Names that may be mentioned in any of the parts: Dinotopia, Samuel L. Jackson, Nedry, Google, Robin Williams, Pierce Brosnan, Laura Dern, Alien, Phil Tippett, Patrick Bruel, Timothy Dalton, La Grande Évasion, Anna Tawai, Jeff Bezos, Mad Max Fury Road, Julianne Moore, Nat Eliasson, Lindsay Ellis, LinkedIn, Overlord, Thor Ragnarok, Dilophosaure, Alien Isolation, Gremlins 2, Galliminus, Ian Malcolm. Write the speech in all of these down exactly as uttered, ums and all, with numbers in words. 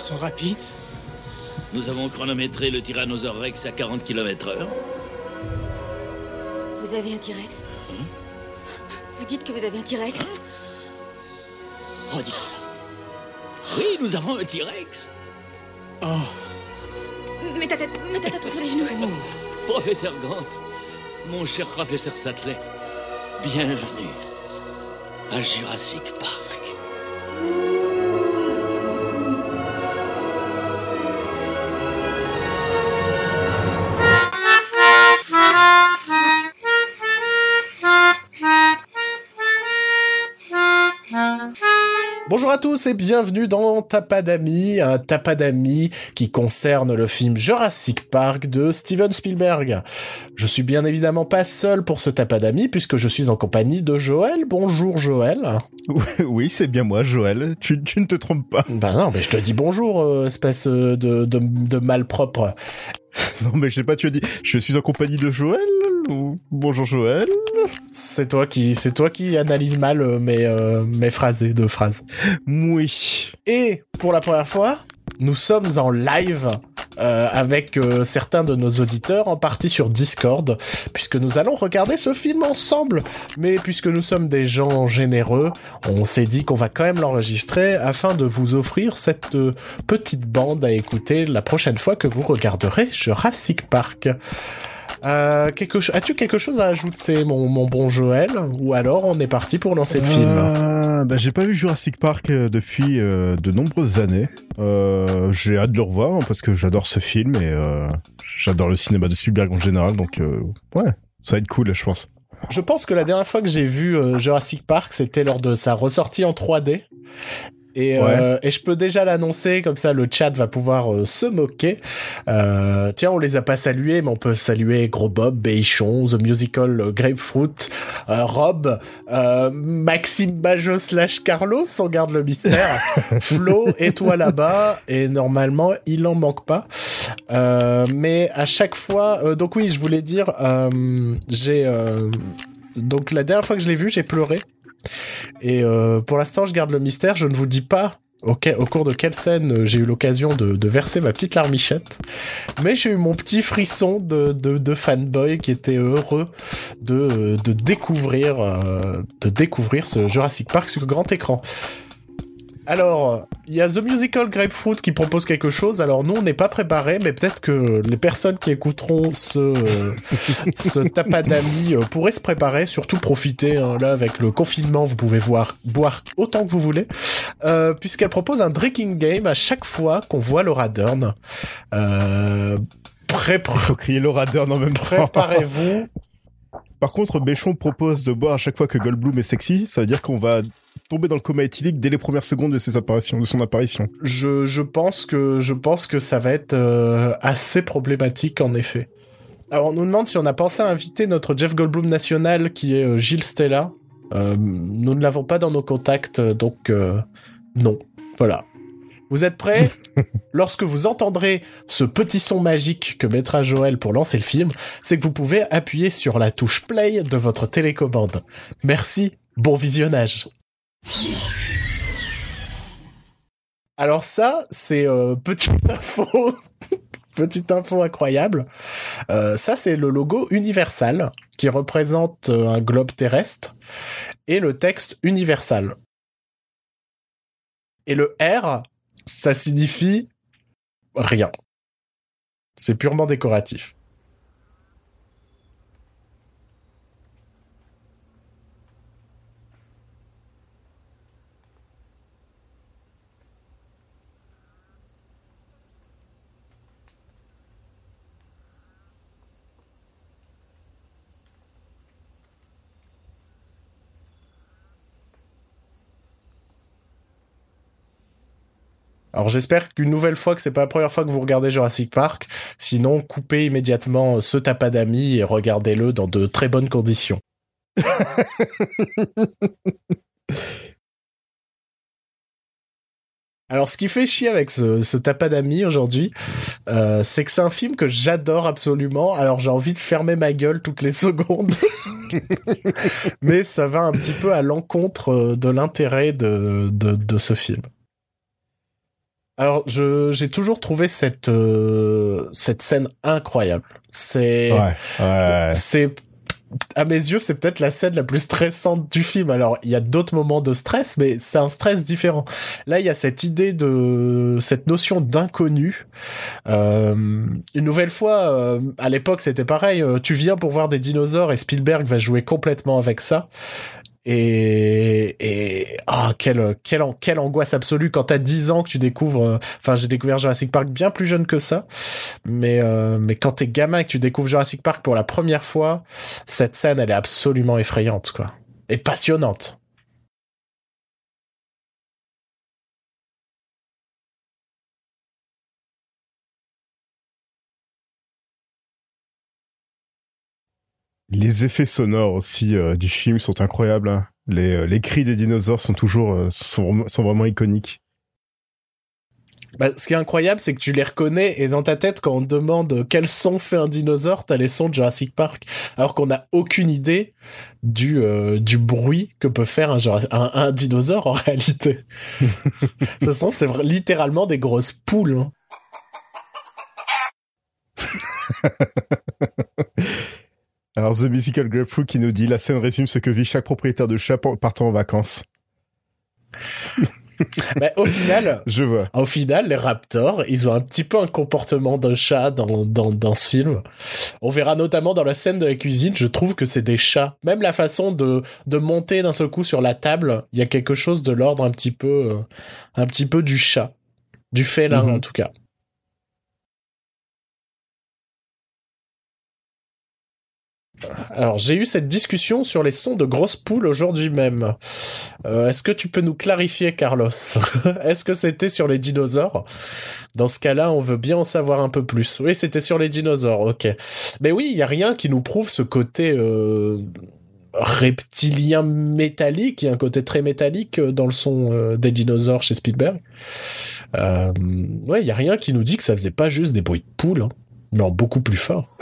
sont rapides. Nous avons chronométré le Tyrannosaure Rex à quarante kilomètres heure. Vous avez un T-Rex? Hum? Vous dites que vous avez un T-Rex? Hum? Redites ça. Oui, nous avons un T-Rex. Oh. Mets ta tête, mets ta tête entre les genoux. Oh. Professeur Grant, mon cher professeur Sattler, bienvenue à Jurassic Park. Bonjour à tous et bienvenue dans Tapadami, un Tapadami qui concerne le film Jurassic Park de Steven Spielberg. Je suis bien évidemment pas seul pour ce Tapadami puisque je suis en compagnie de Joël. Bonjour Joël. Oui, c'est bien moi Joël, tu, tu ne te trompes pas. Ben non, mais je te dis bonjour, euh, espèce de, de, de malpropre. Non mais je sais pas, tu as dit je suis en compagnie de Joël ou bonjour Joël. C'est toi qui c'est toi qui analyse mal euh, mes euh, mes phrases et deux phrases. Oui. Et pour la première fois, nous sommes en live euh, avec euh, certains de nos auditeurs, en partie sur Discord, puisque nous allons regarder ce film ensemble. Mais puisque nous sommes des gens généreux, on s'est dit qu'on va quand même l'enregistrer afin de vous offrir cette euh, petite bande à écouter la prochaine fois que vous regarderez Jurassic Park. Euh, quelque cho- As-tu quelque chose à ajouter, mon, mon bon Joël? Ou alors on est parti pour lancer le euh, film. Bah, j'ai pas vu Jurassic Park depuis euh, de nombreuses années. Euh, j'ai hâte de le revoir parce que j'adore ce film et euh, j'adore le cinéma de Spielberg en général. Donc euh, ouais, ça va être cool, je pense. Je pense que la dernière fois que j'ai vu euh, Jurassic Park, c'était lors de sa ressortie en trois D. Et, ouais. euh, et je peux déjà l'annoncer, comme ça le chat va pouvoir euh, se moquer. Euh, tiens, on les a pas salués, mais on peut saluer Gros Bob, Béichon, The Musical Grapefruit, euh, Rob, euh, Maxime Bajo slash Carlos, on garde le mystère, Flo et toi là-bas, et normalement, il en manque pas. Euh, mais à chaque fois... Euh, donc oui, je voulais dire, euh, j'ai... Euh, donc la dernière fois que je l'ai vu, j'ai pleuré. Et euh, pour l'instant, je garde le mystère. Je ne vous dis pas au, ca- au cours de quelle scène j'ai eu l'occasion de, de verser ma petite larmichette. Mais j'ai eu mon petit frisson de, de, de fanboy qui était heureux de, de, découvrir, euh, de découvrir ce Jurassic Park sur grand écran. Alors, il y a The Musical Grapefruit qui propose quelque chose. Alors, nous, on n'est pas préparés, mais peut-être que les personnes qui écouteront ce, ce Tapadami euh, pourraient se préparer, surtout profiter. Hein, là, avec le confinement, vous pouvez voir, boire autant que vous voulez, euh, puisqu'elle propose un drinking game à chaque fois qu'on voit Laura Dern. Euh, pré- Faut crier Laura Dern en même temps. Préparez-vous. Par contre, Béchon propose de boire à chaque fois que Goldblum est sexy. Ça veut dire qu'on va tomber dans le coma éthylique dès les premières secondes de ses apparitions, de son apparition. Je je pense que je pense que ça va être euh, assez problématique en effet. Alors on nous demande si on a pensé à inviter notre Jeff Goldblum national qui est euh, Gilles Stella. Euh, nous ne l'avons pas dans nos contacts, donc euh, non. Voilà. Vous êtes prêts? Lorsque vous entendrez ce petit son magique que mettra Joël pour lancer le film, c'est que vous pouvez appuyer sur la touche play de votre télécommande. Merci. Bon visionnage. Alors ça, c'est euh, petite info, petite info incroyable. Euh, ça, c'est le logo Universal qui représente euh, un globe terrestre et le texte Universal. Et le R, ça signifie rien. C'est purement décoratif. Alors j'espère qu'une nouvelle fois que c'est pas la première fois que vous regardez Jurassic Park, sinon coupez immédiatement ce Tapadami et regardez-le dans de très bonnes conditions. Alors ce qui fait chier avec ce, ce Tapadami aujourd'hui, euh, c'est que c'est un film que j'adore absolument, alors j'ai envie de fermer ma gueule toutes les secondes. Mais ça va un petit peu à l'encontre de l'intérêt de, de, de ce film. Alors, je j'ai toujours trouvé cette euh, cette scène incroyable. C'est ouais, ouais. c'est à mes yeux, c'est peut-être la scène la plus stressante du film. Alors, il y a d'autres moments de stress, mais c'est un stress différent. Là, il y a cette idée de... cette notion d'inconnu. Euh, une nouvelle fois, euh, à l'époque, c'était pareil. Euh, tu viens pour voir des dinosaures et Spielberg va jouer complètement avec ça. Et, et, ah, oh, quelle, quelle, quelle angoisse absolue quand t'as dix ans que tu découvres, enfin, euh, j'ai découvert Jurassic Park bien plus jeune que ça, mais, euh, mais quand t'es gamin et que tu découvres Jurassic Park pour la première fois, cette scène, elle est absolument effrayante, quoi. Et passionnante. Les effets sonores aussi euh, du film sont incroyables. Hein. Les, euh, les cris des dinosaures sont toujours euh, sont, sont vraiment iconiques. Bah, ce qui est incroyable, c'est que tu les reconnais et dans ta tête, quand on te demande quel son fait un dinosaure, t'as les sons de Jurassic Park. Alors qu'on n'a aucune idée du, euh, du bruit que peut faire un, un, un dinosaure en réalité. Ça se trouve, c'est littéralement des grosses poules. Hein. Alors, The Musical Grapefruit qui nous dit « La scène résume ce que vit chaque propriétaire de chat partant en vacances. » Bah, au final, je vois. Au final, les Raptors, ils ont un petit peu un comportement d'un chat dans, dans, dans ce film. On verra notamment dans la scène de la cuisine, je trouve que c'est des chats. Même la façon de, de monter d'un seul coup sur la table, il y a quelque chose de l'ordre un petit peu, un petit peu du chat. Du félin, mm-hmm. en tout cas. Alors, j'ai eu cette discussion sur les sons de grosses poules aujourd'hui même. Euh, est-ce que tu peux nous clarifier, Carlos ? Est-ce que c'était sur les dinosaures ? Dans ce cas-là, on veut bien en savoir un peu plus. Oui, c'était sur les dinosaures, ok. Mais oui, il n'y a rien qui nous prouve ce côté euh, reptilien métallique. Il y a un côté très métallique dans le son euh, des dinosaures chez Spielberg. Euh, ouais, il n'y a rien qui nous dit que ça faisait pas juste des bruits de poules, hein, mais en beaucoup plus fort.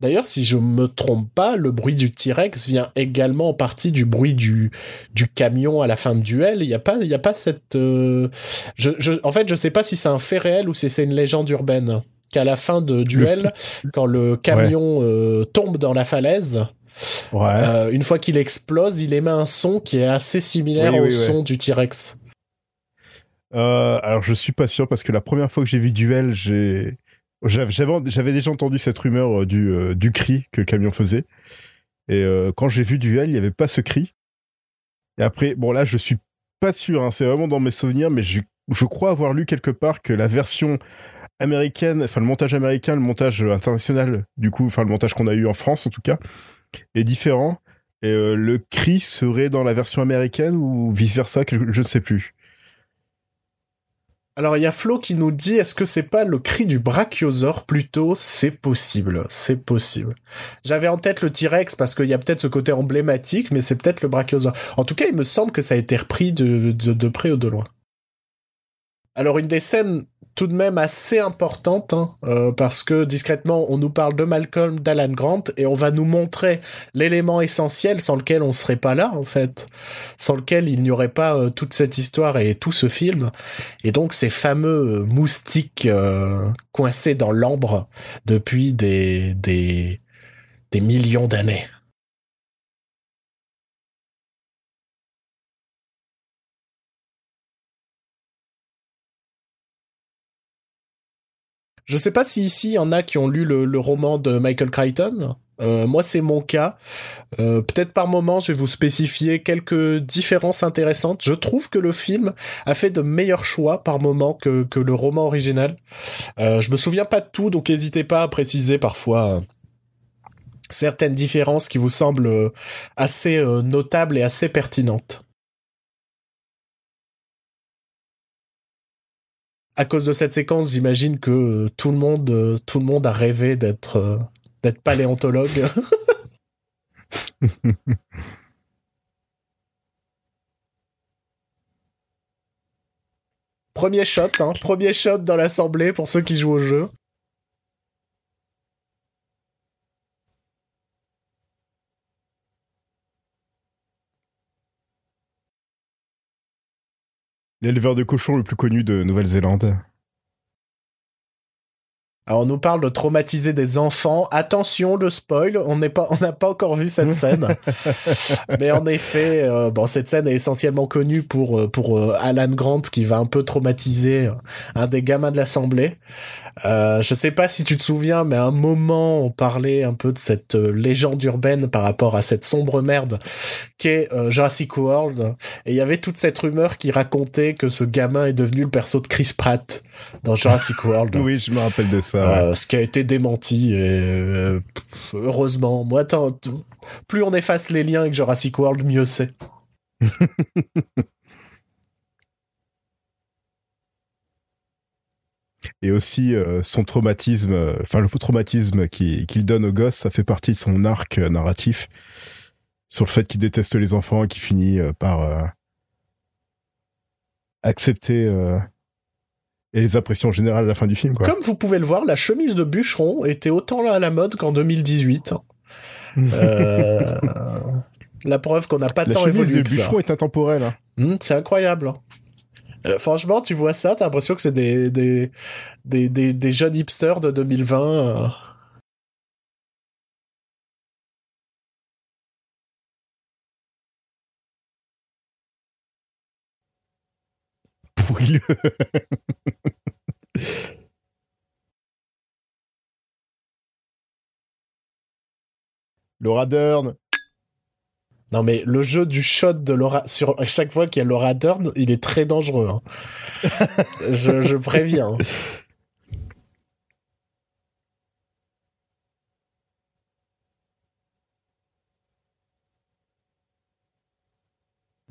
D'ailleurs, si je me trompe pas, le bruit du T-Rex vient également en partie du bruit du du camion à la fin de duel. Il y a pas il y a pas cette euh... je je en fait, je sais pas si c'est un fait réel ou si c'est une légende urbaine qu'à la fin de duel, le... quand le camion ouais. euh, tombe dans la falaise, ouais. euh, une fois qu'il explose, il émet un son qui est assez similaire oui, au oui, son ouais. du T-Rex. Euh, alors je suis pas sûr parce que la première fois que j'ai vu duel, j'ai J'avais, j'avais déjà entendu cette rumeur du, euh, du cri que le camion faisait. Et euh, quand j'ai vu Duel, il n'y avait pas ce cri. Et après, bon là, je suis pas sûr, hein, c'est vraiment dans mes souvenirs, mais je, je crois avoir lu quelque part que la version américaine, enfin le montage américain, le montage international, du coup, enfin le montage qu'on a eu en France en tout cas, est différent. Et euh, le cri serait dans la version américaine ou vice-versa, que je ne sais plus. Alors, il y a Flo qui nous dit, est-ce que c'est pas le cri du brachiosaure plutôt ? C'est possible, c'est possible. J'avais en tête le T-Rex parce qu'il y a peut-être ce côté emblématique, mais c'est peut-être le brachiosaure. En tout cas, il me semble que ça a été repris de, de, de près ou de loin. Alors, une des scènes tout de même assez importante, hein, euh, parce que discrètement, on nous parle de Malcolm, d'Alan Grant, et on va nous montrer l'élément essentiel sans lequel on serait pas là, en fait. Sans lequel il n'y aurait pas euh, toute cette histoire et tout ce film. Et donc, ces fameux euh, moustiques euh, coincés dans l'ambre depuis des, des, des millions d'années. Je sais pas si ici, il y en a qui ont lu le, le roman de Michael Crichton. Euh, moi, c'est mon cas. Euh, peut-être par moment, je vais vous spécifier quelques différences intéressantes. Je trouve que le film a fait de meilleurs choix par moment que, que le roman original. Euh, je me souviens pas de tout, donc n'hésitez pas à préciser parfois... certaines différences qui vous semblent assez euh, notables et assez pertinentes. À cause de cette séquence, j'imagine que tout le monde, tout le monde a rêvé d'être, d'être paléontologue. Premier shot, hein, premier shot dans l'assemblée pour ceux qui jouent au jeu. l'éleveur de cochons le plus connu de Nouvelle-Zélande. Alors, on nous parle de traumatiser des enfants. Attention, le spoil, on n'est pas, on n'a pas encore vu cette scène. Mais en effet, euh, bon, cette scène est essentiellement connue pour pour euh, Alan Grant qui va un peu traumatiser un des gamins de l'Assemblée. Euh, je sais pas si tu te souviens, mais à un moment, on parlait un peu de cette euh, légende urbaine par rapport à cette sombre merde qu'est euh, Jurassic World. Et il y avait toute cette rumeur qui racontait que ce gamin est devenu le perso de Chris Pratt dans Jurassic World. Oui, je me rappelle de ça. Euh, ce qui a été démenti et euh, heureusement. Moi, attends, t- plus on efface les liens avec Jurassic World, mieux c'est. Et aussi euh, son traumatisme, enfin euh, le traumatisme qu'il, qu'il donne au gosse, ça fait partie de son arc euh, narratif sur le fait qu'il déteste les enfants et qu'il finit euh, par euh, accepter. Euh, Et les impressions générales à la fin du film, quoi. Comme vous pouvez le voir, la chemise de bûcheron était autant là à la mode qu'en deux mille dix-huit. Euh... la preuve qu'on n'a pas tant évolué que ça. La chemise de bûcheron est intemporelle. Hein. Mmh, c'est incroyable. Euh, franchement, tu vois ça, t'as l'impression que c'est des, des, des, des, des jeunes hipsters de deux mille vingt. Euh... Pourri. Laura Dern. Non mais le jeu du shot de Laura sur à chaque fois qu'il y a Laura Dern, il est très dangereux. Hein. je, je préviens.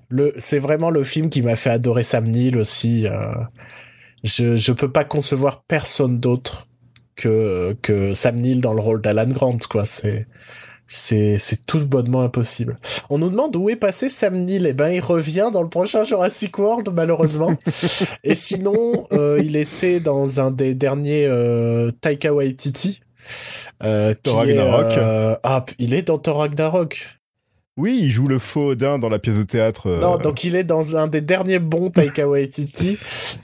Le, c'est vraiment le film qui m'a fait adorer Sam Neill aussi. Euh, je je peux pas concevoir personne d'autre que que Sam Neill dans le rôle d'Alan Grant, quoi. C'est c'est c'est tout bonnement impossible. On nous demande où est passé Sam Neill. Eh ben il revient dans le prochain Jurassic World malheureusement. Et sinon euh, il était dans un des derniers euh, Taika Waititi. Euh, Thor Ragnarok. Euh, ah il est dans Thor Ragnarok. Oui, il joue le faux Odin dans la pièce de théâtre. Euh... Non, donc il est dans un des derniers bons Taika Waititi.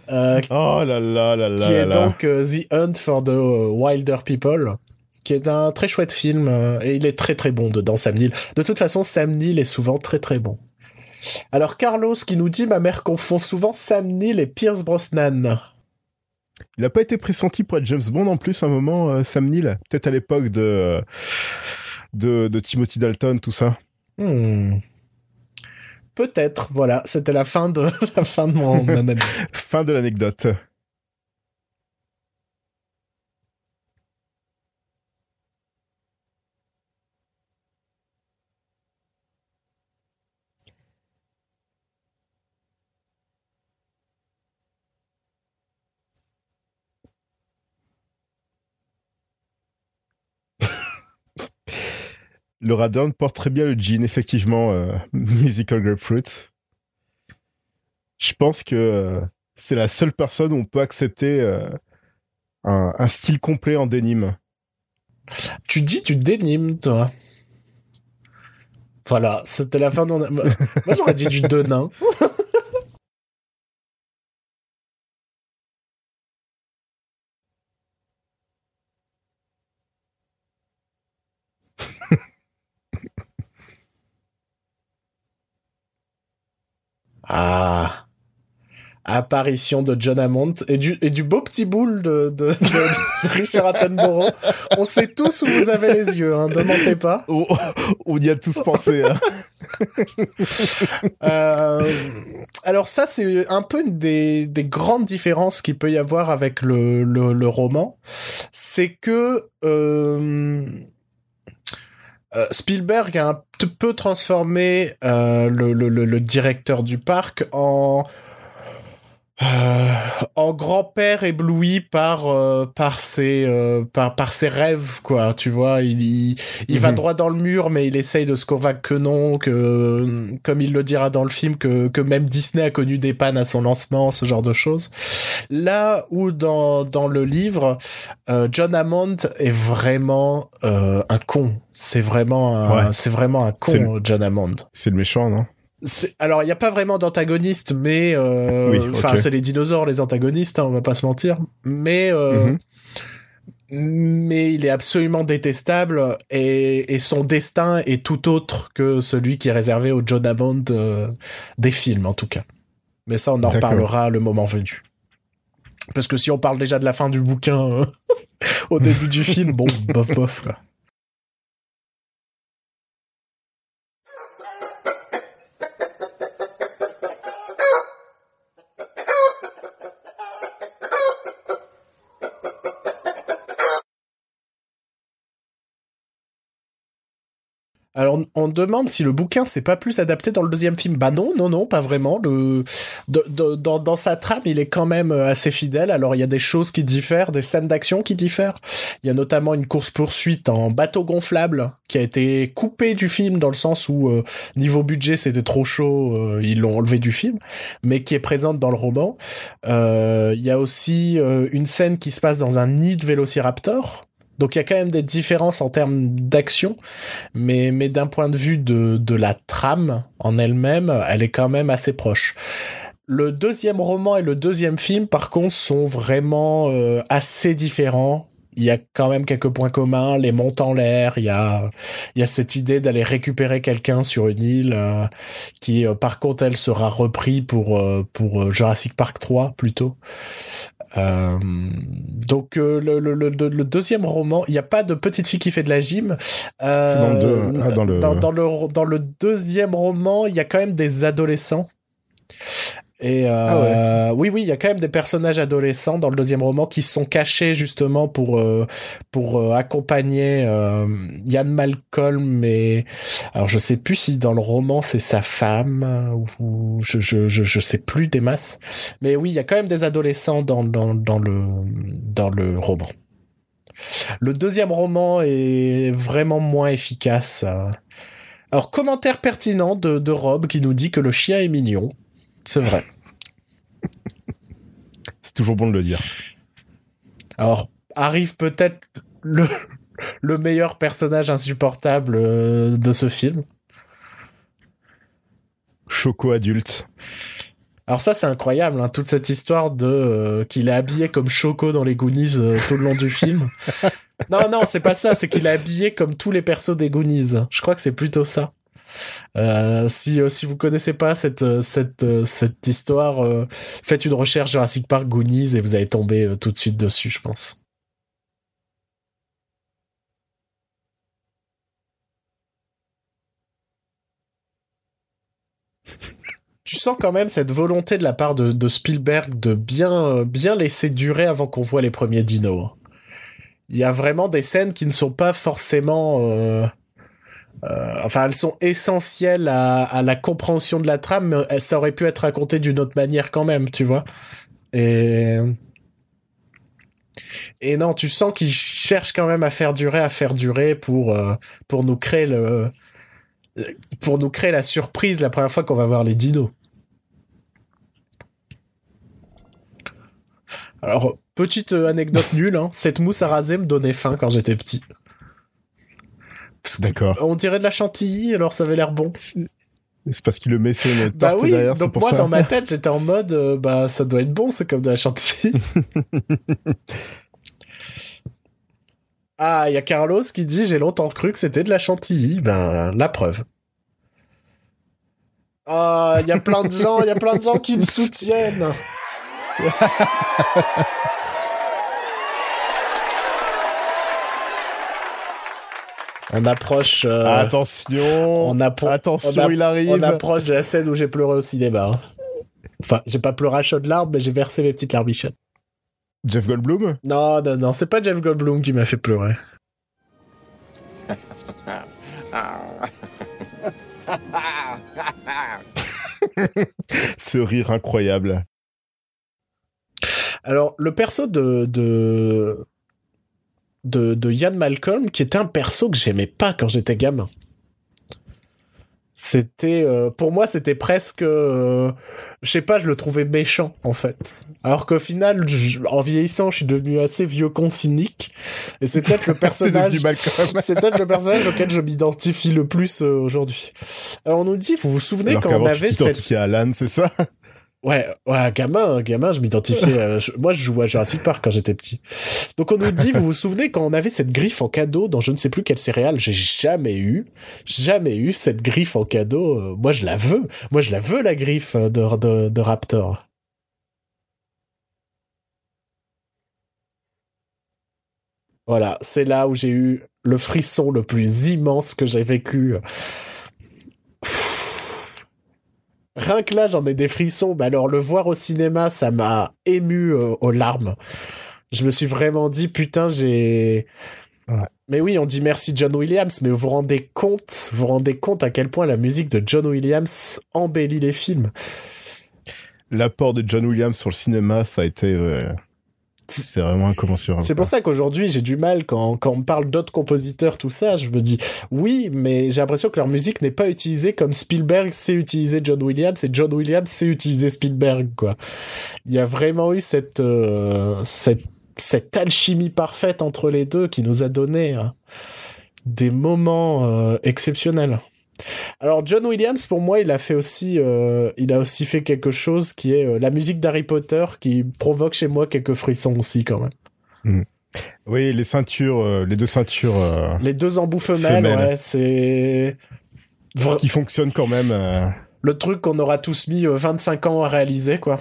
euh, oh là là là là. Qui est là donc euh, The Hunt for the Wilder People, qui est un très chouette film. Euh, et il est très très bon dedans, Sam Neill. De toute façon, Sam Neill est souvent très très bon. Alors Carlos qui nous dit « Ma mère confond souvent Sam Neill et Pierce Brosnan ». Il n'a pas été pressenti pour être James Bond en plus à un moment, euh, Sam Neill. Peut-être à l'époque de, de, de Timothy Dalton, tout ça. Hmm. Peut-être, voilà, c'était la fin de la fin de mon analyse. Fin de l'anecdote. Laura Dern porte très bien le jean, effectivement, euh, Musical Grapefruit. Je pense que euh, c'est la seule personne où on peut accepter euh, un, un style complet en dénime. Tu dis tu dénimes, toi. Voilà, c'était la fin de... Moi, j'aurais dit du denain. Ah, apparition de John Hammond et du, et du beau petit boule de, de, de, de Richard Attenborough. On sait tous où vous avez les yeux, hein, ne mentez pas. On, on y a tous pensé. Hein. euh, alors ça, c'est un peu une des, des grandes différences qu'il peut y avoir avec le, le, le roman. C'est que... Euh, Euh, Spielberg a un t- peu transformé euh, le, le, le directeur du parc en euh, en grand-père ébloui par euh, par ses euh, par par ses rêves, quoi, tu vois. Il il, il mm-hmm. va droit dans le mur, mais il essaye de se convaincre que non, que comme il le dira dans le film, que que même Disney a connu des pannes à son lancement, ce genre de choses. Là où dans dans le livre, euh, John Hammond est vraiment euh, un con. C'est vraiment un, ouais. c'est vraiment un con, le, John Hammond. C'est le méchant, non? C'est... Alors, il n'y a pas vraiment d'antagonistes, mais... Euh... Oui, enfin, okay. C'est les dinosaures, les antagonistes, hein, on va pas se mentir. Mais... Euh... Mm-hmm. Mais il est absolument détestable et, et son destin est tout autre que celui qui est réservé au John Hammond euh, des films, en tout cas. Mais ça, on en D'accord. reparlera le moment venu. Parce que si on parle déjà de la fin du bouquin euh, au début du film, bon, bof, bof, quoi. Alors, on demande si le bouquin s'est pas plus adapté dans le deuxième film. Bah non, non, non, pas vraiment. Le... De, de, dans, dans sa trame, il est quand même assez fidèle. Alors, il y a des choses qui diffèrent, des scènes d'action qui diffèrent. Il y a notamment une course-poursuite en bateau gonflable qui a été coupée du film dans le sens où, euh, niveau budget, c'était trop chaud, euh, ils l'ont enlevé du film, mais qui est présente dans le roman. Euh, il y a aussi euh, une scène qui se passe dans un nid de vélociraptor. Donc il y a quand même des différences en termes d'action, mais, mais d'un point de vue de, de la trame en elle-même, elle est quand même assez proche. Le deuxième roman et le deuxième film, par contre, sont vraiment euh, assez différents. Il y a quand même quelques points communs, les montes en l'air, il y a, il y a cette idée d'aller récupérer quelqu'un sur une île euh, qui, euh, par contre, elle sera reprise pour, euh, pour Jurassic Park trois, plutôt. Euh, donc euh, le, le, le, le deuxième roman, il n'y a pas de petite fille qui fait de la gym. Euh, C'est dans, deux, ah, dans, le... Dans, dans, le, dans le deuxième roman, il y a quand même des adolescents. Et euh, ah ouais. oui, oui, il y a quand même des personnages adolescents dans le deuxième roman qui se sont cachés justement pour euh, pour euh, accompagner euh, Ian Malcolm. Et alors je sais plus si dans le roman c'est sa femme ou, ou je je je je sais plus des masses. Mais oui, il y a quand même des adolescents dans dans dans le dans le roman. Le deuxième roman est vraiment moins efficace. Alors commentaire pertinent de de Rob qui nous dit que le chien est mignon. C'est vrai. C'est toujours bon de le dire. Alors, arrive peut-être le, le meilleur personnage insupportable de ce film. Choco adulte. Alors ça, c'est incroyable, hein, toute cette histoire de euh, qu'il est habillé comme Choco dans les Goonies euh, tout le long du film. Non, non, c'est pas ça, c'est qu'il est habillé comme tous les persos des Goonies. Je crois que c'est plutôt ça. Euh, si euh, si vous connaissez pas cette cette cette histoire, euh, faites une recherche Jurassic Park Goonies et vous allez tomber euh, tout de suite dessus, je pense. Tu sens quand même cette volonté de la part de de Spielberg de bien bien laisser durer avant qu'on voit les premiers dinos. Il y a vraiment des scènes qui ne sont pas forcément euh... Euh, enfin, elles sont essentielles à, à la compréhension de la trame, mais ça aurait pu être raconté d'une autre manière quand même, tu vois. Et... Et non, tu sens qu'ils cherchent quand même à faire durer, à faire durer pour, euh, pour nous créer le... pour nous créer la surprise la première fois qu'on va voir les dinos. Alors, petite anecdote nulle, hein, cette mousse à raser me donnait faim quand j'étais petit. D'accord. On dirait de la chantilly, alors ça avait l'air bon. C'est parce qu'il le met sur une tarte bah oui, derrière, c'est pour moi, ça. Bah oui, donc moi, dans ma tête, j'étais en mode, euh, bah ça doit être bon, c'est comme de la chantilly. Ah, il y a Carlos qui dit, j'ai longtemps cru que c'était de la chantilly. Ben, la preuve. Ah, oh, il y a plein de gens, il y a plein de gens qui me soutiennent. On approche. Euh, attention. On appro- attention, on a- il arrive. On approche de la scène où j'ai pleuré au cinéma. Hein. Enfin, j'ai pas pleuré à chaudes larmes, mais j'ai versé mes petites larmichettes. Jeff Goldblum ? Non, non, non, c'est pas Jeff Goldblum qui m'a fait pleurer. Ce rire incroyable. Alors, le perso de. de... de de Ian Malcolm qui était un perso que j'aimais pas quand j'étais gamin. c'était euh, pour moi c'était presque euh, je sais pas, je le trouvais méchant en fait, alors qu'au final en vieillissant je suis devenu assez vieux con cynique, et c'est peut-être le personnage c'est peut-être le personnage auquel je m'identifie le plus euh, aujourd'hui. Alors on nous dit, vous vous souvenez alors quand on avait cette identifié à Alan, c'est ça? Ouais, ouais, gamin, gamin, je m'identifiais. Euh, je, moi, je jouais à Jurassic Park quand j'étais petit. Donc, on nous dit, vous vous souvenez quand on avait cette griffe en cadeau dans je ne sais plus quelle céréale? J'ai jamais eu, jamais eu cette griffe en cadeau. Euh, moi, je la veux. Moi, je la veux, la griffe de, de, de Raptor. Voilà, c'est là où j'ai eu le frisson le plus immense que j'ai vécu. Rien que là, j'en ai des frissons. Bah alors, le voir au cinéma, ça m'a ému euh, aux larmes. Je me suis vraiment dit, putain, j'ai... Ouais. Mais oui, on dit merci John Williams, mais vous vous rendez compte, vous vous rendez compte à quel point la musique de John Williams embellit les films. L'apport de John Williams sur le cinéma, ça a été... Euh... C'est vraiment incommensurable. C'est pour ça qu'aujourd'hui, j'ai du mal quand, quand on me parle d'autres compositeurs, tout ça. Je me dis, oui, mais j'ai l'impression que leur musique n'est pas utilisée comme Spielberg sait utiliser John Williams et John Williams sait utiliser Spielberg, quoi. Il y a vraiment eu cette, euh, cette, cette alchimie parfaite entre les deux qui nous a donné hein, des moments euh, exceptionnels. Alors John Williams, pour moi, il a fait aussi, euh, il a aussi fait quelque chose qui est euh, la musique d'Harry Potter, qui provoque chez moi quelques frissons aussi quand même. Mmh. Oui, les ceintures, euh, les deux ceintures, euh, les deux embouffemelles, ouais, c'est Vra... qui fonctionne quand même. Euh... Le truc qu'on aura tous mis euh, vingt-cinq ans à réaliser, quoi.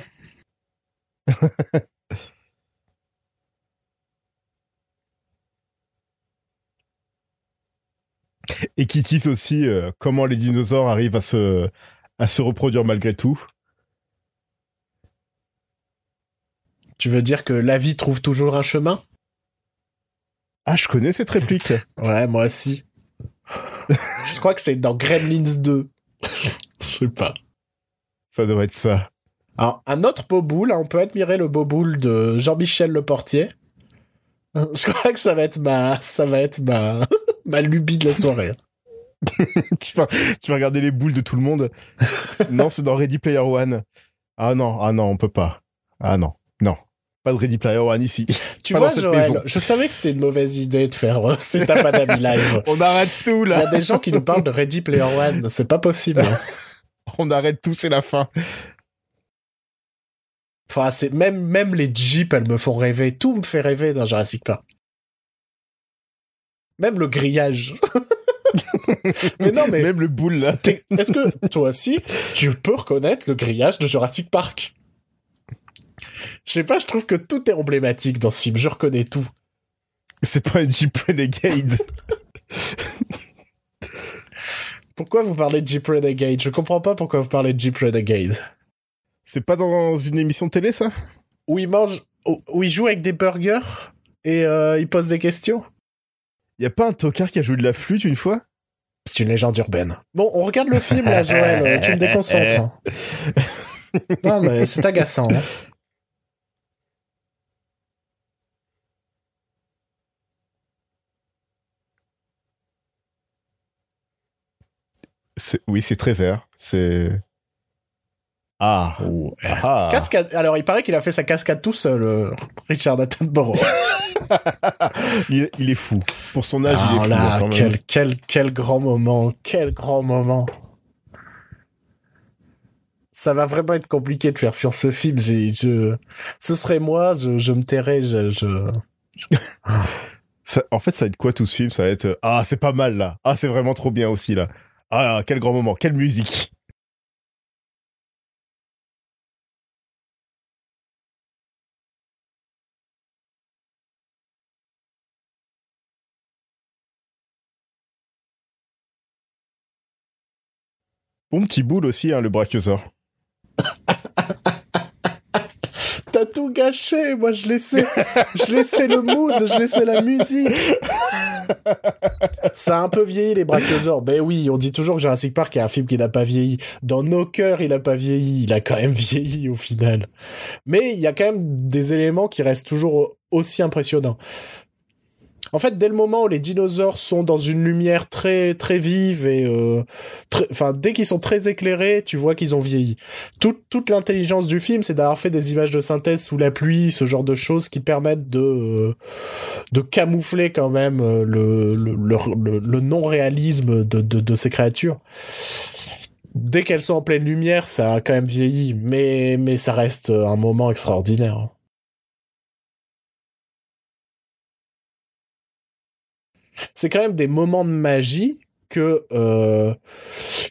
Et qui tisse aussi euh, comment les dinosaures arrivent à se, à se reproduire malgré tout. Tu veux dire que la vie trouve toujours un chemin? Ah, je connais cette réplique. Ouais, moi aussi. Je crois que c'est dans Gremlins deux. Je sais pas. Ça devrait être ça. Alors, un autre beau boule, hein, on peut admirer le beau boule de Jean-Michel Leportier. Je crois que ça va être ma... Ça va être ma... ma lubie de la soirée. tu, vas, tu vas regarder les boules de tout le monde. Non, c'est dans Ready Player One. Ah non, ah non, on peut pas. Ah non, non. Pas de Ready Player One ici. Tu pas vois, Joël, maison. Je savais que c'était une mauvaise idée de faire euh, ces Tapadami live. On arrête tout, là. Il y a des gens qui nous parlent de Ready Player One. C'est pas possible. Hein. On arrête tout, c'est la fin. Enfin, c'est, même, même les Jeeps, elles me font rêver. Tout me fait rêver dans Jurassic Park. Même le grillage. Mais non, mais. Même le boule, là. Est-ce que, toi aussi, tu peux reconnaître le grillage de Jurassic Park? Je sais pas, je trouve que tout est emblématique dans ce film. Je reconnais tout. C'est pas un Jeep Renegade. Pourquoi vous parlez de Jeep Renegade? Je comprends pas pourquoi vous parlez de Jeep Renegade. C'est pas dans une émission de télé, ça? Où ils mangent, où ils jouent avec des burgers et euh, ils posent des questions? Y'a pas un tocard qui a joué de la flûte une fois? C'est une légende urbaine. Bon, on regarde le film là, Joël, tu me déconcentres. Non mais c'est agaçant. Hein. C'est... Oui, c'est très vert. C'est... Ah. Oh. Ah. Cascade. Alors, il paraît qu'il a fait sa cascade tout seul, euh, Richard Attenborough. il, il est fou. Pour son âge, ah, il est là, fou. Là, quel, quel, quel grand moment. Quel grand moment. Ça va vraiment être compliqué de faire sur ce film. J'ai, je, ce serait moi, je, je me tairais. Je, je... ça, en fait, ça va être quoi tout ce film? Ça va être ah, c'est pas mal là. Ah, c'est vraiment trop bien aussi là. Ah, quel grand moment. Quelle musique. Bon petit boule aussi, hein, le brachiosaure. T'as tout gâché, moi je laissais, je laissais le mood, je laissais la musique. Ça a un peu vieilli les brachiosaures. Ben oui, on dit toujours que Jurassic Park est un film qui n'a pas vieilli. Dans nos cœurs, il n'a pas vieilli. Il a quand même vieilli au final. Mais il y a quand même des éléments qui restent toujours aussi impressionnants. En fait, dès le moment où les dinosaures sont dans une lumière très très vive et euh, très, enfin dès qu'ils sont très éclairés, tu vois qu'ils ont vieilli. Toute toute l'intelligence du film, c'est d'avoir fait des images de synthèse sous la pluie, ce genre de choses qui permettent de euh, de camoufler quand même le le le, le non-réalisme de de de ces créatures. Dès qu'elles sont en pleine lumière, ça a quand même vieilli, mais mais ça reste un moment extraordinaire. C'est quand même des moments de magie que, euh,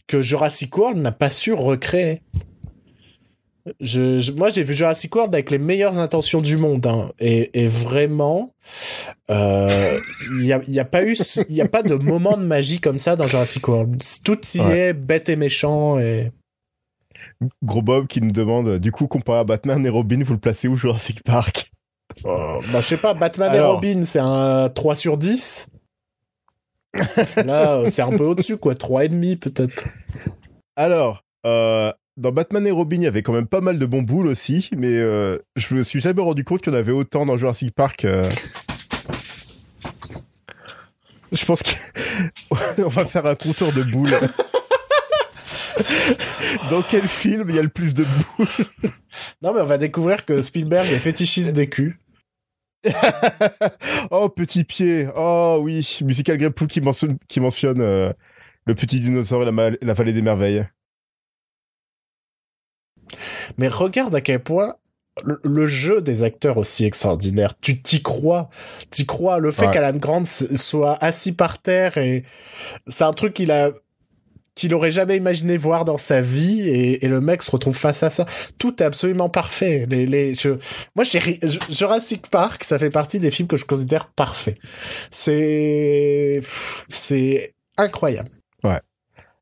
que Jurassic World n'a pas su recréer. Je, je, moi, j'ai vu Jurassic World avec les meilleures intentions du monde. Hein, et, et vraiment, il euh, n'y a, y a, pas eu, y a pas de moment de magie comme ça dans Jurassic World. Tout y ouais. est bête et méchant. Et... Gros Bob qui nous demande, du coup, comparé à Batman et Robin, vous le placez où Jurassic Park ? euh, bah, Je sais pas, Batman Alors... et Robin, c'est un trois sur dix. Là, c'est un peu au-dessus, quoi. trois virgule cinq, peut-être. Alors, euh, dans Batman et Robin, il y avait quand même pas mal de bons boules aussi, mais euh, je me suis jamais rendu compte qu'il y en avait autant dans Jurassic Park. Euh... Je pense qu'on va faire un compteur de boules. Dans quel film il y a le plus de boules ? Non, mais on va découvrir que Spielberg est fétichiste des culs. Oh, petit pied. Oh oui, Musical Grapefruit qui mentionne, qui mentionne euh, le petit dinosaure et la, mal- la vallée des merveilles. Mais regarde à quel point le, le jeu des acteurs aussi extraordinaire. Tu t'y crois, t'y crois. Le fait ouais. qu'Alan Grant soit assis par terre, et c'est un truc qu'il a, qu'il aurait jamais imaginé voir dans sa vie, et, et le mec se retrouve face à ça. Tout est absolument parfait. Les, les, je, moi, j'ai, je, Jurassic Park, ça fait partie des films que je considère parfaits. C'est, c'est incroyable. Ouais.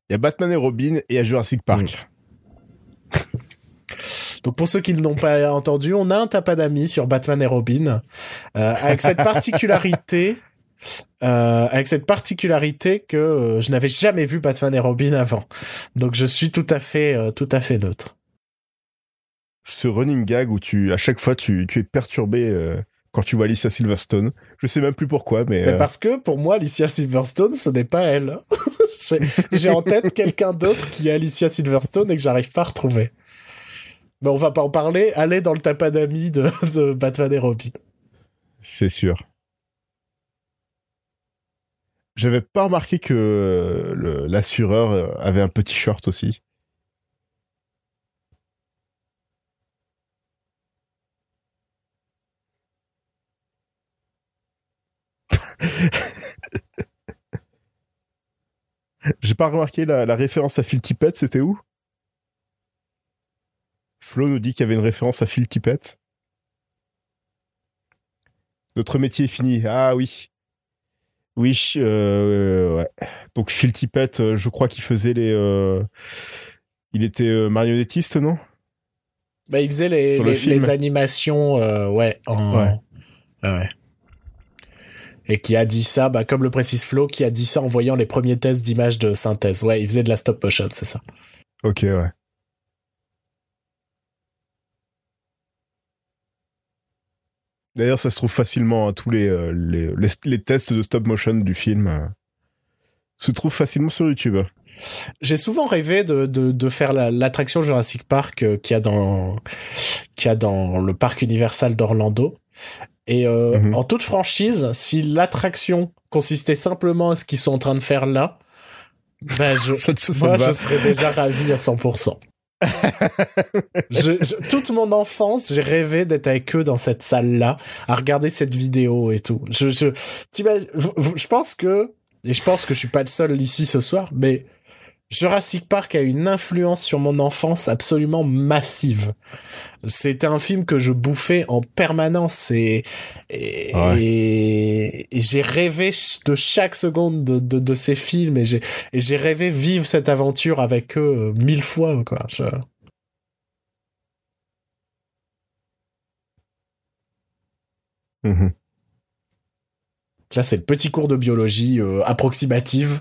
Il y a Batman et Robin et il y a Jurassic Park. Mmh. Donc, pour ceux qui ne l'ont pas entendu, on a un Tapadami sur Batman et Robin, euh, avec cette particularité. Euh, avec cette particularité que euh, je n'avais jamais vu Batman et Robin avant, donc je suis tout à fait euh, tout à fait neutre. Ce running gag où tu à chaque fois tu, tu es perturbé euh, quand tu vois Alicia Silverstone, je sais même plus pourquoi, mais, mais euh... parce que pour moi Alicia Silverstone ce n'est pas elle. j'ai, j'ai en tête quelqu'un d'autre qui est Alicia Silverstone et que j'arrive pas à retrouver, mais on va pas en parler. Allez dans le Tapadami de, de Batman et Robin, c'est sûr. J'avais pas remarqué que le, l'assureur avait un petit short aussi. J'ai pas remarqué la, la référence à Phil Tippett, c'était où ? Flo nous dit qu'il y avait une référence à Phil Tippett. Notre métier est fini. Ah oui. Oui, euh, ouais. Donc Phil Tippett, je crois qu'il faisait les... Euh... Il était marionnettiste, non ? Bah, il faisait les, les, le les animations, euh, ouais, en... ouais. Ah ouais. Et qui a dit ça, bah, comme le précise Flo, qui a dit ça en voyant les premiers tests d'images de synthèse. Ouais, il faisait de la stop motion, c'est ça. Ok, ouais. D'ailleurs, ça se trouve facilement, hein, tous les, euh, les, les, les tests de stop-motion du film euh, se trouvent facilement sur YouTube. J'ai souvent rêvé de, de, de faire la, l'attraction Jurassic Park euh, qu'il y a dans, qu'il y a dans le parc Universal d'Orlando. Et euh, mm-hmm. en toute franchise, si l'attraction consistait simplement à ce qu'ils sont en train de faire là, ben je, ça te, ça moi, je serais déjà ravi à cent pour cent. je, je, toute mon enfance, j'ai rêvé d'être avec eux dans cette salle-là, à regarder cette vidéo et tout. Je, je, je pense que, et je pense que je suis pas le seul ici ce soir, mais Jurassic Park a une influence sur mon enfance absolument massive. C'était un film que je bouffais en permanence et, et, ouais. et, et j'ai rêvé de chaque seconde de, de, de ces films et j'ai, et j'ai rêvé vivre cette aventure avec eux mille fois, quoi. Je... Mmh. Là, c'est le petit cours de biologie euh, approximative.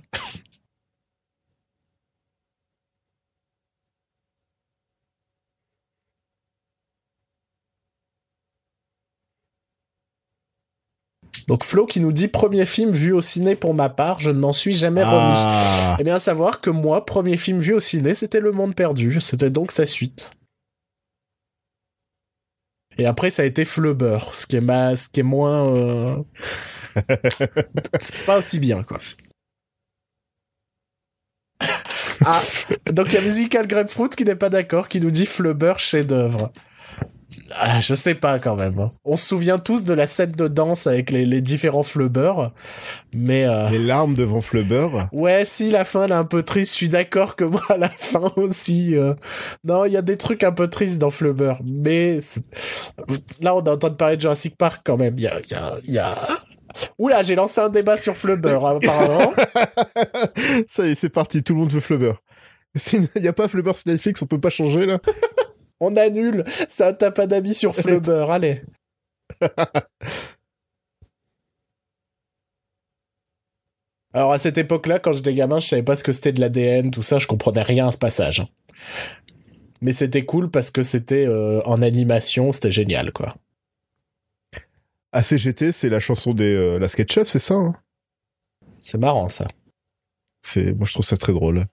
Donc Flo qui nous dit premier film vu au ciné pour ma part, je ne m'en suis jamais ah. remis. Eh bien à savoir que moi, premier film vu au ciné, c'était Le Monde Perdu, c'était donc sa suite. Et après ça a été Flubber, ce qui est ma... ce qui est moins euh... c'est pas aussi bien quoi. Ah, donc il y a Musical Grapefruit qui n'est pas d'accord, qui nous dit Flubber chef-d'œuvre. Ah, je sais pas quand même. On se souvient tous de la scène de danse avec les, les différents Flubbers, mais euh... les larmes devant Flubber. Ouais, si la fin elle est un peu triste, je suis d'accord que moi à la fin aussi. Euh... Non, il y a des trucs un peu tristes dans Flubber, mais c'est... là on est en train de parler de Jurassic Park quand même. Il y a, il y a, il y a. Oula, j'ai lancé un débat sur Flubber apparemment. Ça y est, c'est parti. Tout le monde veut Flubber. Il n'y a pas Flubber sur Netflix, on peut pas changer là. On annule, c'est un Tapadami sur Flubber, allez. Alors à cette époque-là, quand j'étais gamin, je savais pas ce que c'était de l'A D N, tout ça, je comprenais rien à ce passage. Mais c'était cool parce que c'était euh, en animation, c'était génial, quoi. A C G T, c'est la chanson de euh, la SketchUp, c'est ça hein. C'est marrant, ça. C'est... Moi, je trouve ça très drôle.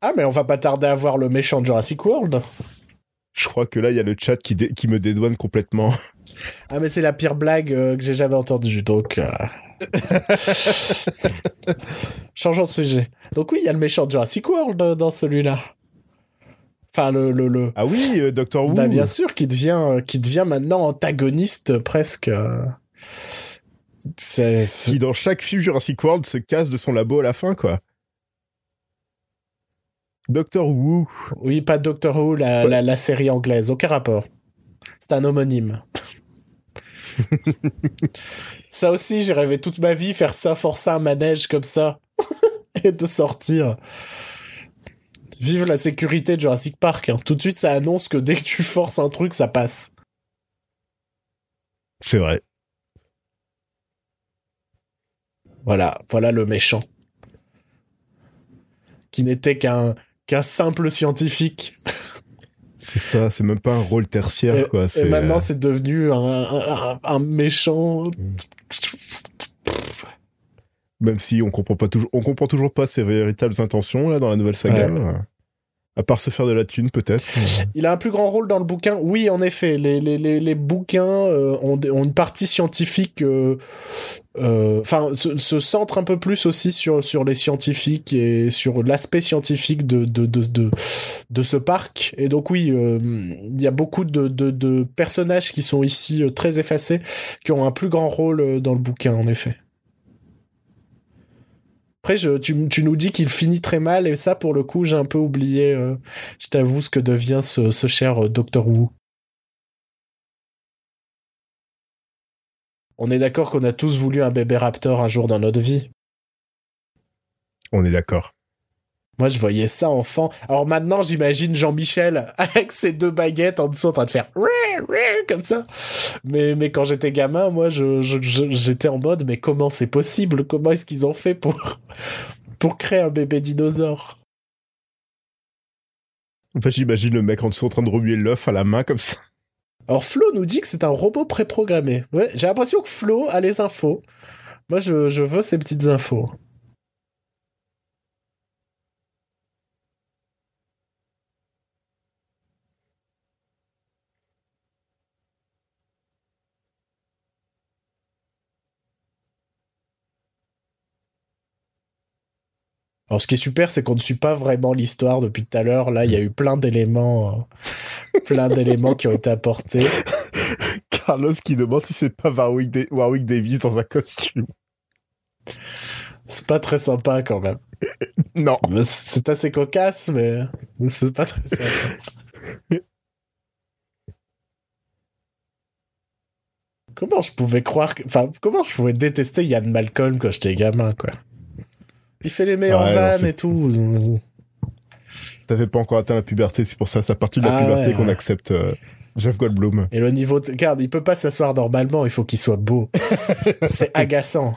Ah mais on va pas tarder à voir le méchant de Jurassic World. Je crois que là il y a le chat qui, dé- qui me dédouane complètement. Ah mais c'est la pire blague euh, que j'ai jamais entendue donc euh... Changeons de sujet. Donc oui il y a le méchant de Jurassic World euh, dans celui-là. Enfin le, le, le... Ah oui euh, Doctor Who. Bah bien sûr qui devient, euh, qui devient maintenant antagoniste euh, presque euh... C'est, c'est... qui dans chaque film Jurassic World se casse de son labo à la fin quoi. Doctor Who. Oui pas Doctor Who la, ouais. la, la série anglaise, aucun rapport, c'est un homonyme. Ça aussi j'ai rêvé toute ma vie faire ça, forcer un manège comme ça et de sortir. Vive la sécurité de Jurassic Park hein. Tout de suite ça annonce que dès que tu forces un truc ça passe. C'est vrai. Voilà, voilà le méchant. Qui n'était qu'un, qu'un simple scientifique. C'est ça, c'est même pas un rôle tertiaire, et, quoi. C'est... Et maintenant, c'est devenu un, un, un méchant. Même si on comprend pas toujours, on comprend toujours pas ses véritables intentions, là, dans la nouvelle saga. Ouais. Là. À part se faire de la thune, peut-être. Il a un plus grand rôle dans le bouquin. Oui, en effet, les, les, les, les bouquins euh, ont, ont une partie scientifique... Euh, Enfin, euh, se, se centre un peu plus aussi sur sur les scientifiques et sur l'aspect scientifique de de de de, de ce parc. Et donc oui, il euh, y a beaucoup de de de personnages qui sont ici euh, très effacés, qui ont un plus grand rôle dans le bouquin en effet. Après, je, tu tu nous dis qu'il finit très mal et ça pour le coup j'ai un peu oublié. Euh, je t'avoue ce que devient ce ce cher euh, Docteur Wu. On est d'accord qu'on a tous voulu un bébé raptor un jour dans notre vie. On est d'accord. Moi, je voyais ça enfant. Alors maintenant, j'imagine Jean-Michel avec ses deux baguettes en dessous en train de faire comme ça. Mais, mais quand j'étais gamin, moi, je, je, je, j'étais en mode, mais comment c'est possible ? Comment est-ce qu'ils ont fait pour, pour créer un bébé dinosaure ? En fait, j'imagine le mec en dessous en train de remuer l'œuf à la main comme ça. Alors Flo nous dit que c'est un robot préprogrammé. Ouais, j'ai l'impression que Flo a les infos. Moi, je, je veux ces petites infos. Alors, ce qui est super, c'est qu'on ne suit pas vraiment l'histoire depuis tout à l'heure. Là, il y a eu plein d'éléments, euh, plein d'éléments qui ont été apportés. Carlos qui demande si c'est pas Warwick, da- Warwick Davis dans un costume. C'est pas très sympa, quand même. Non. Mais c'est assez cocasse, mais c'est pas très sympa. Comment je pouvais croire que... Enfin, comment je pouvais détester Ian Malcolm quand j'étais gamin, quoi. Il fait les meilleurs ouais, vannes et tout. T'avais pas encore atteint la puberté, c'est pour ça, c'est à partir de la ah puberté ouais, qu'on ouais. accepte euh, Jeff Goldblum. Et le niveau... De... Regarde, il peut pas s'asseoir normalement, il faut qu'il soit beau. C'est agaçant.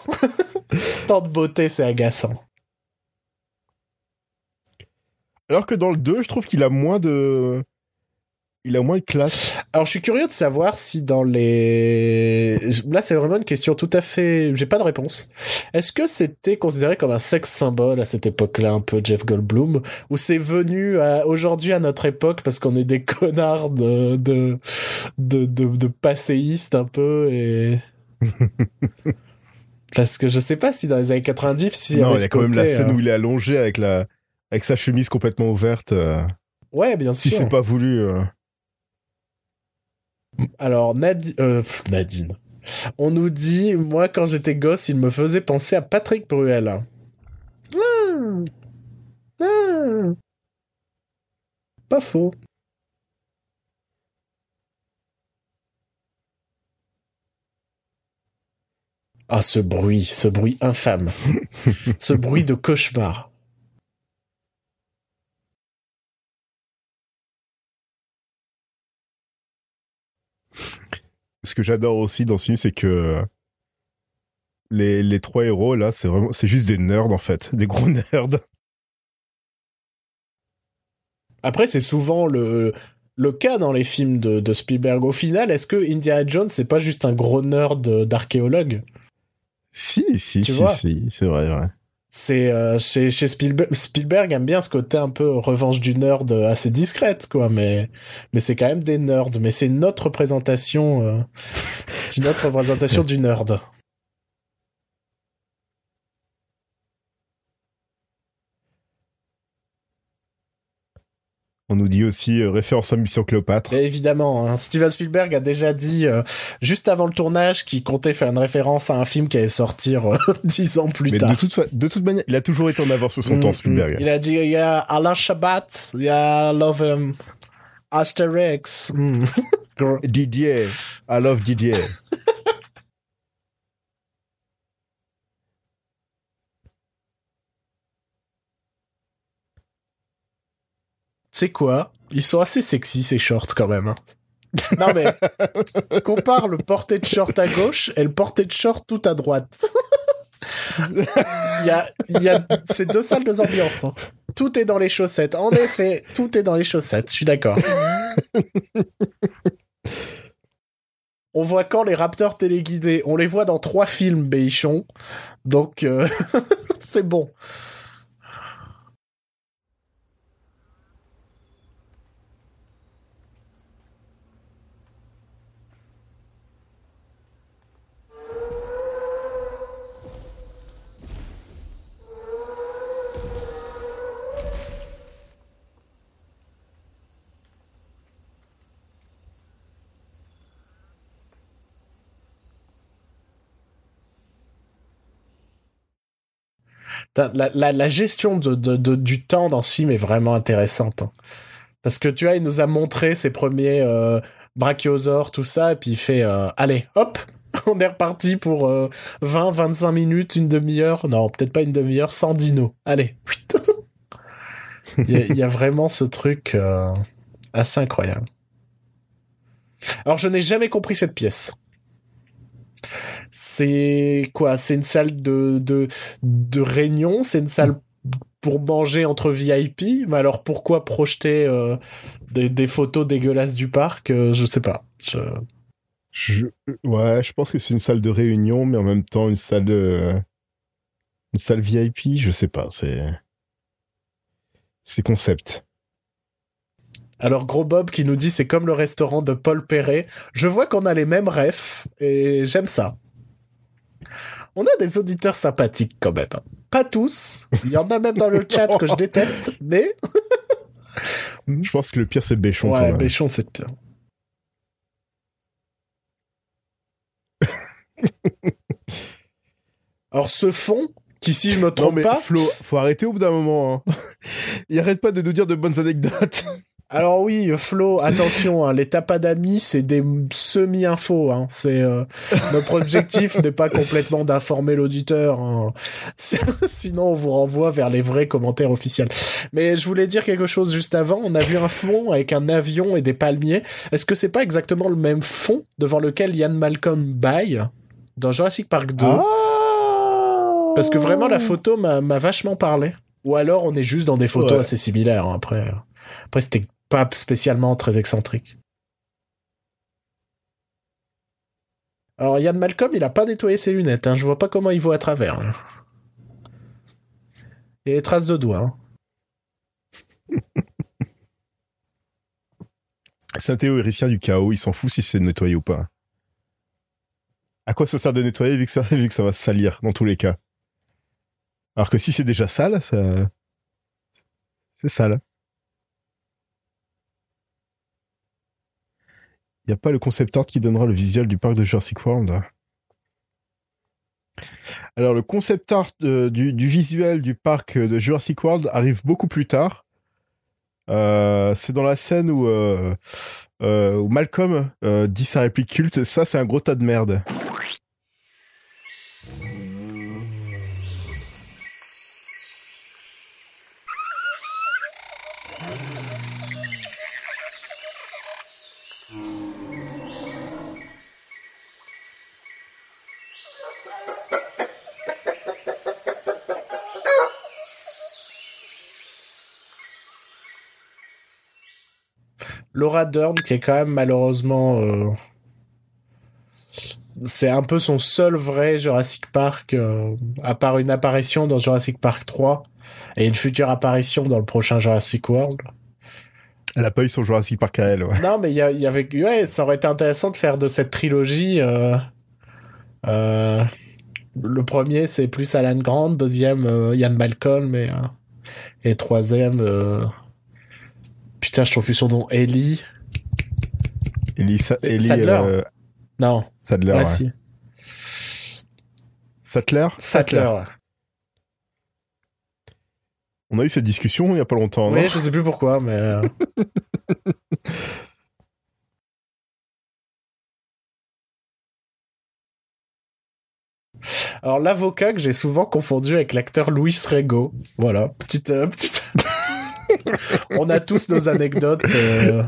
Tant de beauté, c'est agaçant. Alors que dans le deux, je trouve qu'il a moins de... Il a au moins une classe. Alors, je suis curieux de savoir si dans les... Là, c'est vraiment une question tout à fait... J'ai pas de réponse. Est-ce que c'était considéré comme un sex symbole à cette époque-là, un peu Jeff Goldblum, ou c'est venu à... aujourd'hui à notre époque parce qu'on est des connards de, de, de, de, de passéistes un peu et... Parce que je sais pas si dans les années quatre-vingt-dix... Si non, il y a quand même la scène hein. où il est allongé avec, la... avec sa chemise complètement ouverte. Euh... Ouais, bien si sûr. Si c'est pas voulu... Euh... Alors, Nadi- euh, pff, Nadine, on nous dit, moi, quand j'étais gosse, il me faisait penser à Patrick Bruel. Mmh. Mmh. Pas faux. Ah, ce bruit, ce bruit infâme. Ce bruit de cauchemar. Ce que j'adore aussi dans ce film, c'est que les, les trois héros, là, c'est vraiment, c'est juste des nerds, en fait. Des gros nerds. Après, c'est souvent le, le cas dans les films de, de Spielberg. Au final, est-ce que Indiana Jones, c'est pas juste un gros nerd d'archéologue ? Si, si, tu si, vois si, c'est vrai, ouais. C'est, euh, chez, chez Spielberg, Spielberg aime bien ce côté un peu revanche du nerd assez discrète, quoi, mais, mais c'est quand même des nerds, mais c'est notre représentation, euh, c'est une autre représentation du nerd. On nous dit aussi euh, référence à Mission Cléopâtre. Et évidemment, hein, Steven Spielberg a déjà dit euh, juste avant le tournage qu'il comptait faire une référence à un film qui allait sortir dix euh, ans plus Mais tard. De toute, fa- de toute manière, il a toujours été en avance sur son mmh, temps, Spielberg. Mmh. Il a dit il y a Alain Chabat, il y a Love um, Asterix, mmh. Didier, I love Didier. C'est quoi ? Ils sont assez sexy, ces shorts, quand même. Hein. Non, mais compare le porté de short à gauche et le porté de short tout à droite. il y a, il y a, c'est deux salles, deux ambiances. Hein. Tout est dans les chaussettes. En effet, tout est dans les chaussettes. Je suis d'accord. On voit quand les raptors téléguidés ? On les voit dans trois films, Béichon. Donc, euh... c'est bon. La, la, la gestion de, de, de, du temps dans ce film est vraiment intéressante. Hein. Parce que tu vois, il nous a montré ses premiers euh, brachiosaures, tout ça, et puis il fait euh, allez, hop, on est reparti pour euh, vingt, vingt-cinq minutes, une demi-heure. Non, peut-être pas une demi-heure, sans dinos. Allez, il, y a, il y a vraiment ce truc euh, assez incroyable. Alors, je n'ai jamais compris cette pièce. C'est quoi ? C'est une salle de, de, de réunion ? C'est une salle pour manger entre V I P ? Mais alors pourquoi projeter euh, des, des photos dégueulasses du parc ? euh, Je sais pas. Je... Je, ouais, je pense que c'est une salle de réunion, mais en même temps une salle, euh, une salle V I P, je sais pas. C'est, c'est concept. Alors, Gros Bob qui nous dit « C'est comme le restaurant de Paul Perret ». Je vois qu'on a les mêmes refs et j'aime ça. On a des auditeurs sympathiques quand même. Pas tous. Il y en a même dans le chat que je déteste, mais... Je pense que le pire, c'est Béchon. Ouais, quand même. Béchon, c'est le pire. Alors, ce fond... Qui, si je me trompe non, mais pas... Flo, faut arrêter au bout d'un moment. Hein. Il arrête pas de nous dire de bonnes anecdotes. Alors oui, Flo, attention, hein, les Tapadami, c'est des semi-infos. Hein. C'est, euh, notre objectif n'est pas complètement d'informer l'auditeur. Hein. Sinon, on vous renvoie vers les vrais commentaires officiels. Mais je voulais dire quelque chose juste avant. On a vu un fond avec un avion et des palmiers. Est-ce que c'est pas exactement le même fond devant lequel Ian Malcolm baille dans Jurassic Park deux? Ah, parce que vraiment, la photo m'a, m'a vachement parlé. Ou alors, on est juste dans des photos ouais. assez similaires. Hein, après, après c'était pas spécialement très excentrique. Alors, Ian Malcolm, il a pas nettoyé ses lunettes. Hein. Je vois pas comment il voit à travers. Hein. Il y a des traces de doigts. Hein. C'est un théoricien du chaos. Il s'en fout si c'est nettoyé ou pas. À quoi ça sert de nettoyer vu que ça, vu que ça va se salir, dans tous les cas. Alors que si c'est déjà sale, ça... c'est sale. Il n'y a pas le concept art qui donnera le visuel du parc de Jurassic World. Alors, le concept art euh, du, du visuel du parc de Jurassic World arrive beaucoup plus tard. Euh, c'est dans la scène où, euh, euh, où Malcolm euh, dit sa réplique culte. Ça, c'est un gros tas de merde. Laura Dern, qui est quand même malheureusement... Euh, c'est un peu son seul vrai Jurassic Park, euh, à part une apparition dans Jurassic Park trois et une future apparition dans le prochain Jurassic World. Elle a pas eu son Jurassic Park à elle, ouais. Non, mais il y, y avait... Ouais, ça aurait été intéressant de faire de cette trilogie... Euh, euh, le premier, c'est plus Alan Grant, deuxième, euh, Ian Malcolm, et, euh, et troisième... Euh, Putain, je trouve plus son nom. Ellie. Ellie, Sa- Ellie Sattler. Euh... Non. Sattler. Ah, ouais. Si. Sattler. Sattler. On a eu cette discussion il n'y a pas longtemps. Oui, je ne sais plus pourquoi, mais. Alors, l'avocat que j'ai souvent confondu avec l'acteur Luis Rego. Voilà. Petite. Euh, petite... On a tous nos anecdotes. Euh...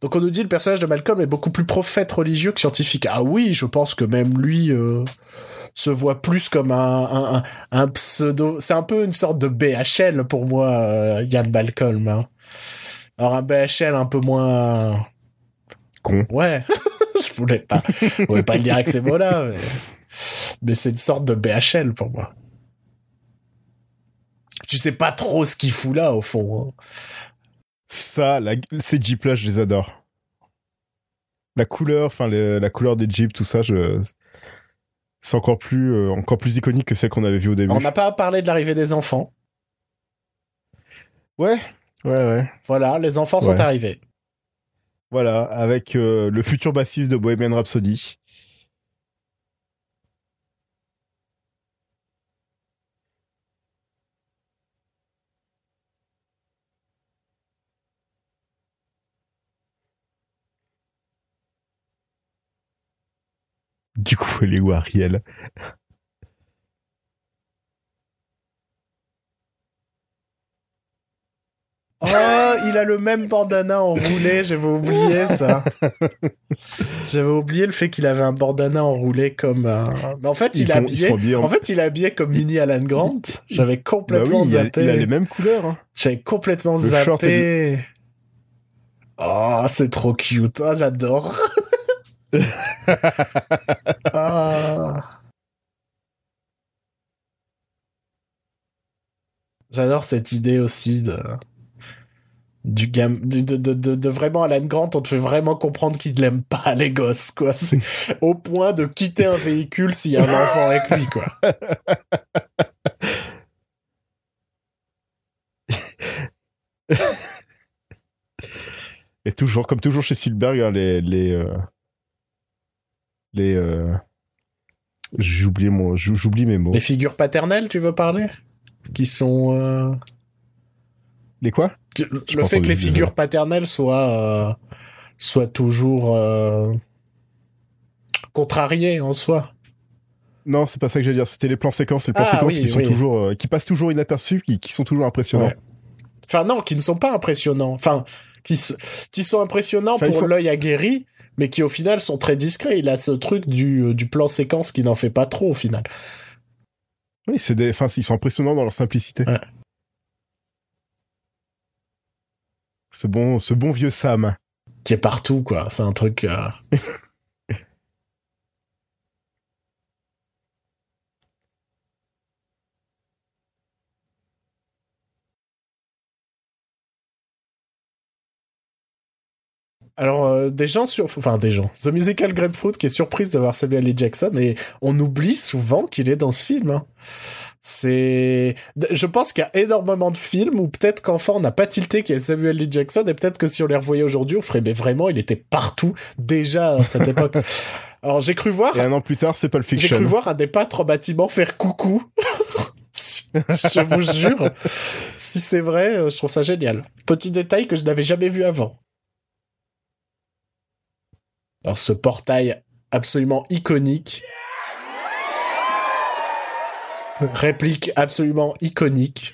Donc on nous dit le personnage de Malcolm est beaucoup plus prophète religieux que scientifique. Ah oui, je pense que même lui euh, se voit plus comme un, un, un pseudo... C'est un peu une sorte de B H L pour moi, euh, Ian Malcolm. Hein. Alors un B H L un peu moins... Con. Ouais, je voulais pas, je voulais pas le dire avec ces mots-là. Mais, mais c'est une sorte de B H L pour moi. Tu sais pas trop ce qu'il fout là, au fond. Ça, la, ces Jeeps-là, je les adore. La couleur, enfin, la couleur des Jeeps, tout ça, je... c'est encore plus, euh, encore plus iconique que celle qu'on avait vue au début. On n'a pas parlé de l'arrivée des enfants. Ouais, ouais, ouais. Voilà, les enfants ouais. sont arrivés. Voilà, avec euh, le futur bassiste de Bohemian Rhapsody. Du coup, elle est où, Ariel ? Oh, il a le même bandana enroulé, j'avais oublié ça. J'avais oublié le fait qu'il avait un bandana enroulé comme... Euh... Mais en fait, il est habillé... En... en fait, il est habillé comme mini Alan Grant. J'avais complètement bah oui, zappé. Il a, il a les mêmes couleurs. Hein. J'avais complètement le zappé. Est... Oh, c'est trop cute. Oh, j'adore. Ah. J'adore cette idée aussi de du game de, de, de, de vraiment Alan Grant, on te fait vraiment comprendre qu'il ne l'aime pas les gosses quoi, c'est au point de quitter un véhicule s'il y a un enfant avec lui quoi. Et toujours comme toujours chez Spielberg hein, les les euh... Les, euh... j'oublie mon, j'oublie mes mots. Les figures paternelles, tu veux parler ? Qui sont euh... les quoi ? Le, le fait que les figures ça. paternelles soient, euh, soient toujours euh, contrariées en soi. Non, c'est pas ça que j'allais dire. C'était les plans séquences, les plans ah, séquences oui, qui sont oui. toujours, euh, qui passent toujours inaperçus, qui, qui sont toujours impressionnants. Ouais. Enfin non, qui ne sont pas impressionnants. Enfin, qui, qui sont impressionnants enfin, pour sont... l'œil aguerri. Mais qui, au final, sont très discrets. Il a ce truc du, du plan séquence qui n'en fait pas trop, au final. Oui, c'est des, enfin, ils sont impressionnants dans leur simplicité. Ouais. Ce bon, ce bon vieux Sam. Qui est partout, quoi. C'est un truc... Euh... Alors, euh, des gens sur... Enfin, des gens. The Musical Grapefruit qui est surprise d'avoir Samuel L. Jackson, et on oublie souvent qu'il est dans ce film. Hein. C'est... Je pense qu'il y a énormément de films où peut-être qu'enfant, on n'a pas tilté qu'il y a Samuel L. Jackson, et peut-être que si on les revoyait aujourd'hui, on ferait... Mais vraiment, il était partout, déjà, à cette époque. Alors, j'ai cru voir... Et un an plus tard, c'est Pulp Fiction. J'ai cru voir un des peintres en bâtiment faire coucou. Je vous jure. Si c'est vrai, je trouve ça génial. Petit détail que je n'avais jamais vu avant. Alors, ce portail absolument iconique. Réplique absolument iconique.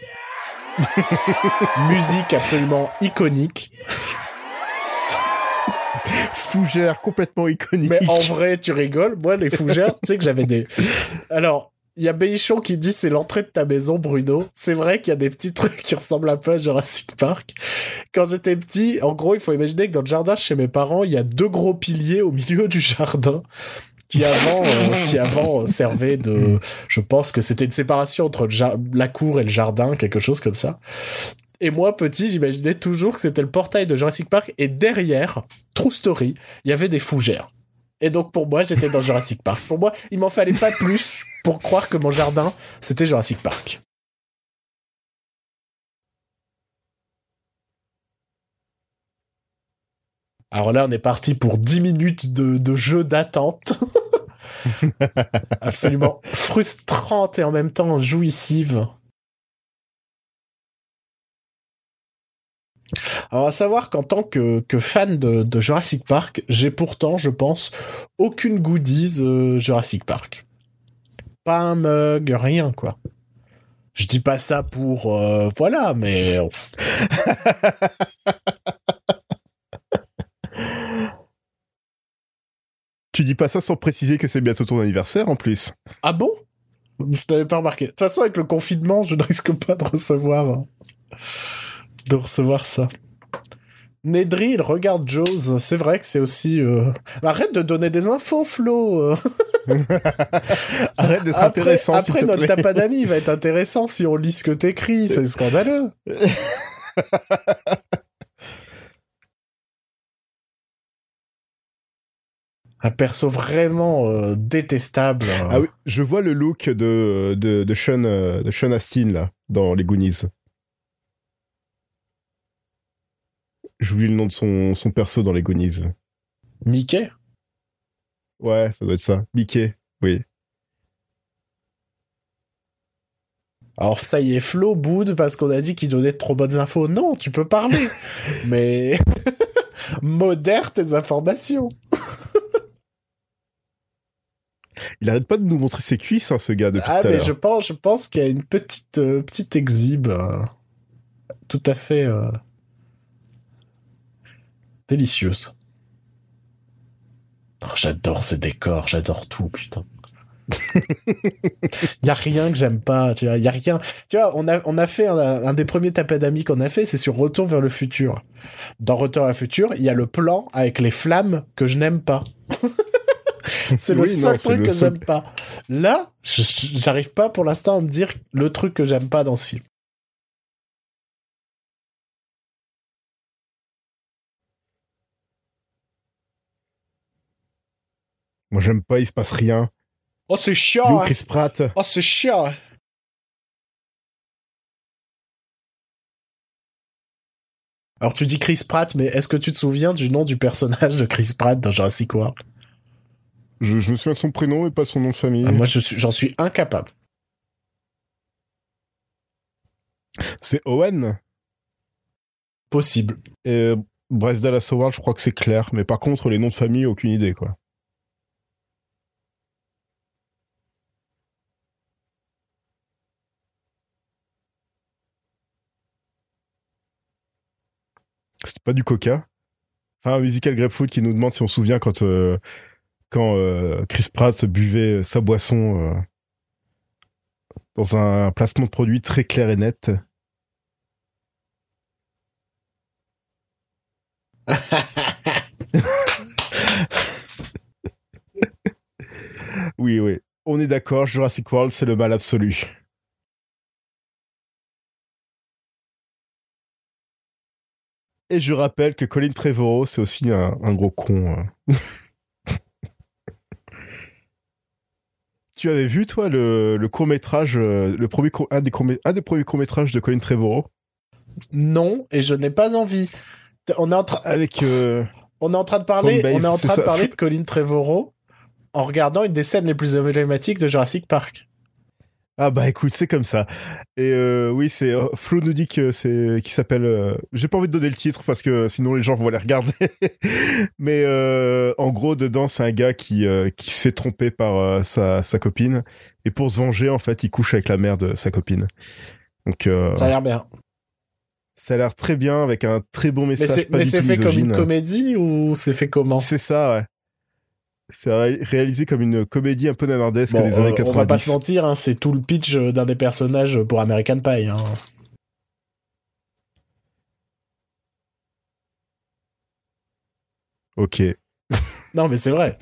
Musique absolument iconique. Fougères complètement iconiques. Mais en vrai, tu rigoles. Moi, les fougères, tu sais que j'avais des... Alors... Il y a Béichon qui dit c'est l'entrée de ta maison, Bruno. C'est vrai qu'il y a des petits trucs qui ressemblent un peu à Jurassic Park. Quand j'étais petit, en gros, il faut imaginer que dans le jardin chez mes parents, il y a deux gros piliers au milieu du jardin qui avant, euh, qui avant euh, servaient de... Je pense que c'était une séparation entre le ja- la cour et le jardin, quelque chose comme ça. Et moi, petit, j'imaginais toujours que c'était le portail de Jurassic Park. Et derrière, true story, il y avait des fougères. Et donc, pour moi, j'étais dans Jurassic Park. Pour moi, il m'en fallait pas plus pour croire que mon jardin, c'était Jurassic Park. Alors là, on est parti pour dix minutes de, de jeu d'attente. Absolument frustrante et en même temps jouissive. Alors, à savoir qu'en tant que, que fan de, de Jurassic Park, j'ai pourtant, je pense, aucune goodies euh, Jurassic Park. Pas un mug, rien, quoi. Je dis pas ça pour... Euh, voilà, mais... Tu dis pas ça sans préciser que c'est bientôt ton anniversaire, en plus. Ah bon ? Je t'avais pas remarqué. De toute façon, avec le confinement, je ne risque pas de recevoir... Hein. de recevoir ça. Nedry, il regarde Jaws. C'est vrai que c'est aussi... Euh... Arrête de donner des infos, Flo. Arrête d'être après, intéressant, Après, s'il te notre plaît. Tapadami va être intéressant si on lit ce que t'écris. C'est scandaleux. Un perso vraiment euh, détestable. Euh... Ah oui, je vois le look de, de, de, Sean, de Sean Astin, là, dans les Goonies. J'oublie le nom de son, son perso dans les Goonies. Mickey ? Ouais, ça doit être ça. Mickey, oui. Alors ça y est, Flo boude parce qu'on a dit qu'il donnait de trop bonnes infos. Non, tu peux parler, mais modère tes informations. Il arrête pas de nous montrer ses cuisses, hein, ce gars, de tout ah, à l'heure. Ah, mais je pense, je pense qu'il y a une petite, euh, petite exhibe euh, tout à fait... Euh... délicieuse. Oh, j'adore ces décors, j'adore tout, putain. Il y a rien que j'aime pas, tu vois, il y a rien. Tu vois, on a on a fait un, un des premiers tapadami qu'on a fait, c'est sur Retour vers le futur. Dans Retour vers le futur, il y a le plan avec les flammes que je n'aime pas. C'est le oui, seul non, truc le que seul... j'aime pas. Là, je, j'arrive pas pour l'instant à me dire le truc que j'aime pas dans ce film. Moi, j'aime pas, il se passe rien. Oh, c'est chiant, Lou, hein. Chris Pratt. Oh, c'est chiant. Alors, tu dis Chris Pratt, mais est-ce que tu te souviens du nom du personnage de Chris Pratt dans Jurassic World ? Je, je me souviens de son prénom et pas son nom de famille. Ah, moi, je suis, j'en suis incapable. C'est Owen ? Possible. Et Bryce Dallas Howard, je crois que c'est clair. Mais par contre, les noms de famille, aucune idée, quoi. C'était pas du coca. Enfin, un Musical Grapefruit qui nous demande si on se souvient quand, euh, quand euh, Chris Pratt buvait sa boisson euh, dans un placement de produit très clair et net. Oui, oui. On est d'accord, Jurassic World, c'est le mal absolu. Et je rappelle que Colin Trevorrow, c'est aussi un, un gros con. Euh. Tu avais vu, toi, le, le court-métrage, le premier, un, des court- un des premiers court-métrages de Colin Trevorrow ? Non, et je n'ai pas envie. On est en, tra- Avec, euh... on est en train de parler, Bombay, on est en train de, parler de Colin Trevorrow en regardant une des scènes les plus emblématiques de Jurassic Park. Ah bah écoute, c'est comme ça. Et euh, oui, c'est euh, Flo nous dit que c'est qui s'appelle. Euh, j'ai pas envie de donner le titre parce que sinon les gens vont aller regarder. Mais euh, en gros, dedans, c'est un gars qui euh, qui se fait tromper par euh, sa sa copine et pour se venger, en fait, il couche avec la mère de sa copine. Donc euh, ça a l'air bien. Ça a l'air très bien avec un très bon message. Mais c'est, pas mais du c'est tout fait misogyne. Comme une comédie ou c'est fait comment ? C'est ça, ouais. C'est réalisé comme une comédie un peu nanardesque bon, des années quatre-vingt-dix. On va pas se mentir, hein, c'est tout le pitch d'un des personnages pour American Pie. Hein. Ok. Non, mais c'est vrai.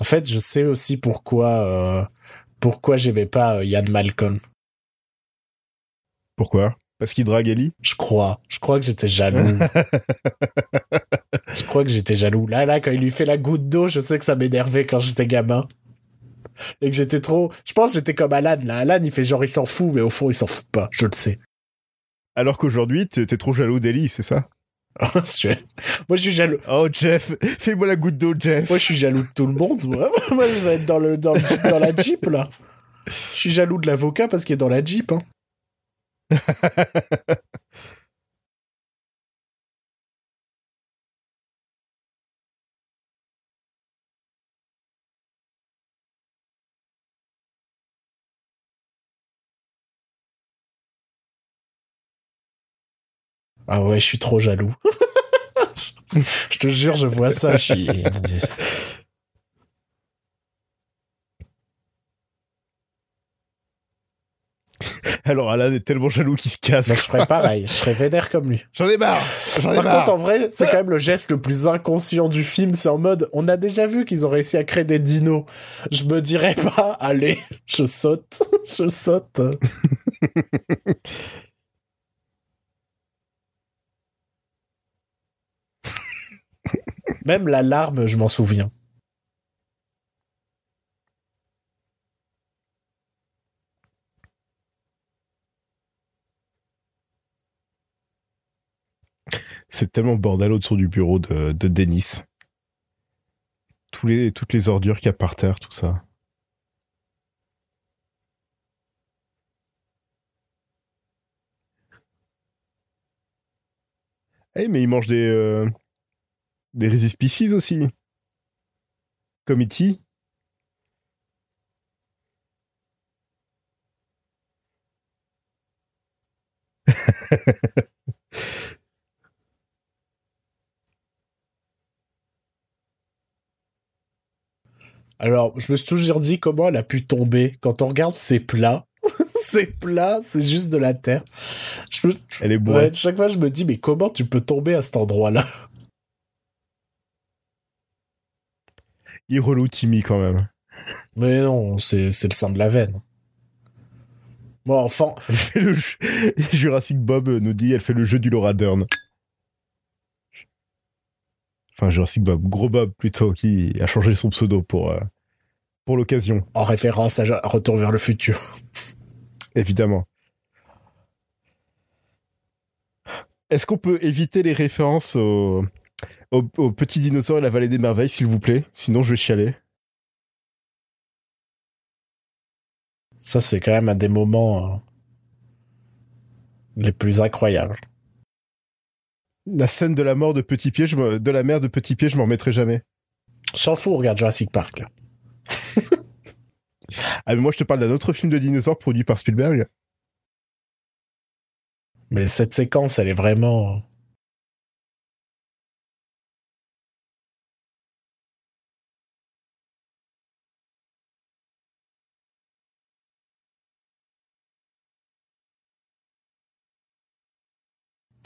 En fait, je sais aussi pourquoi, euh, pourquoi j'aimais pas euh, Ian Malcolm. Pourquoi ? Parce qu'il drague Ellie ? Je crois. Je crois que j'étais jaloux. je crois que j'étais jaloux. Là, là, quand il lui fait la goutte d'eau, je sais que ça m'énervait quand j'étais gamin. Et que j'étais trop... Je pense que j'étais comme Alan. Là, Alan, il fait genre, il s'en fout, mais au fond, il s'en fout pas. Je le sais. Alors qu'aujourd'hui, t'es, t'es trop jaloux d'Ellie, c'est ça ? Moi, je suis jaloux. Oh, Jeff, fais-moi la goutte d'eau, Jeff. Moi, je suis jaloux de tout le monde. Moi, moi je vais être dans, le, dans, le, dans la Jeep, là. Je suis jaloux de l'avocat parce qu'il est dans la Jeep, hein. Ah ouais, je suis trop jaloux. Je te jure, je vois ça, je suis... Alors Alan est tellement jaloux qu'il se casse. Donc, je ferais pareil, je serais vénère comme lui. J'en ai marre. J'en ai Par marre. Contre, en vrai, c'est quand même le geste le plus inconscient du film. C'est en mode, on a déjà vu qu'ils ont réussi à créer des dinos. Je me dirais pas, allez, je saute, je saute. Même l'alarme, je m'en souviens. C'est tellement bordel autour du bureau de, de Dennis. Tous les, toutes les ordures qu'il y a par terre, tout ça. Eh, hey, mais il mange des... Euh, des résispicies aussi. Comme E T. Alors, je me suis toujours dit comment elle a pu tomber. Quand on regarde ses plats, ses plats, c'est juste de la terre. Je me... Elle est bourrée. Ouais, chaque fois, je me dis, mais comment tu peux tomber à cet endroit-là ? Il reloue Timmy, quand même. Mais non, c'est, c'est le sang de la veine. Bon, enfin... le jeu... Jurassic Bob nous dit, elle fait le jeu du Laura Dern. Enfin, Jurassic Bob, Gros Bob plutôt, qui a changé son pseudo pour, euh, pour l'occasion. En référence à Retour vers le futur. Évidemment. Est-ce qu'on peut éviter les références aux, aux, aux petits dinosaures et la vallée des merveilles, s'il vous plaît ? Sinon, je vais chialer. Ça, c'est quand même un des moments euh, les plus incroyables. La scène de la mort de Petit Pied, je me... de la mère de Petit Pied, je m'en remettrai jamais. S'en fout, regarde Jurassic Park, là. Ah, mais moi, je te parle d'un autre film de dinosaures produit par Spielberg. Mais cette séquence, elle est vraiment...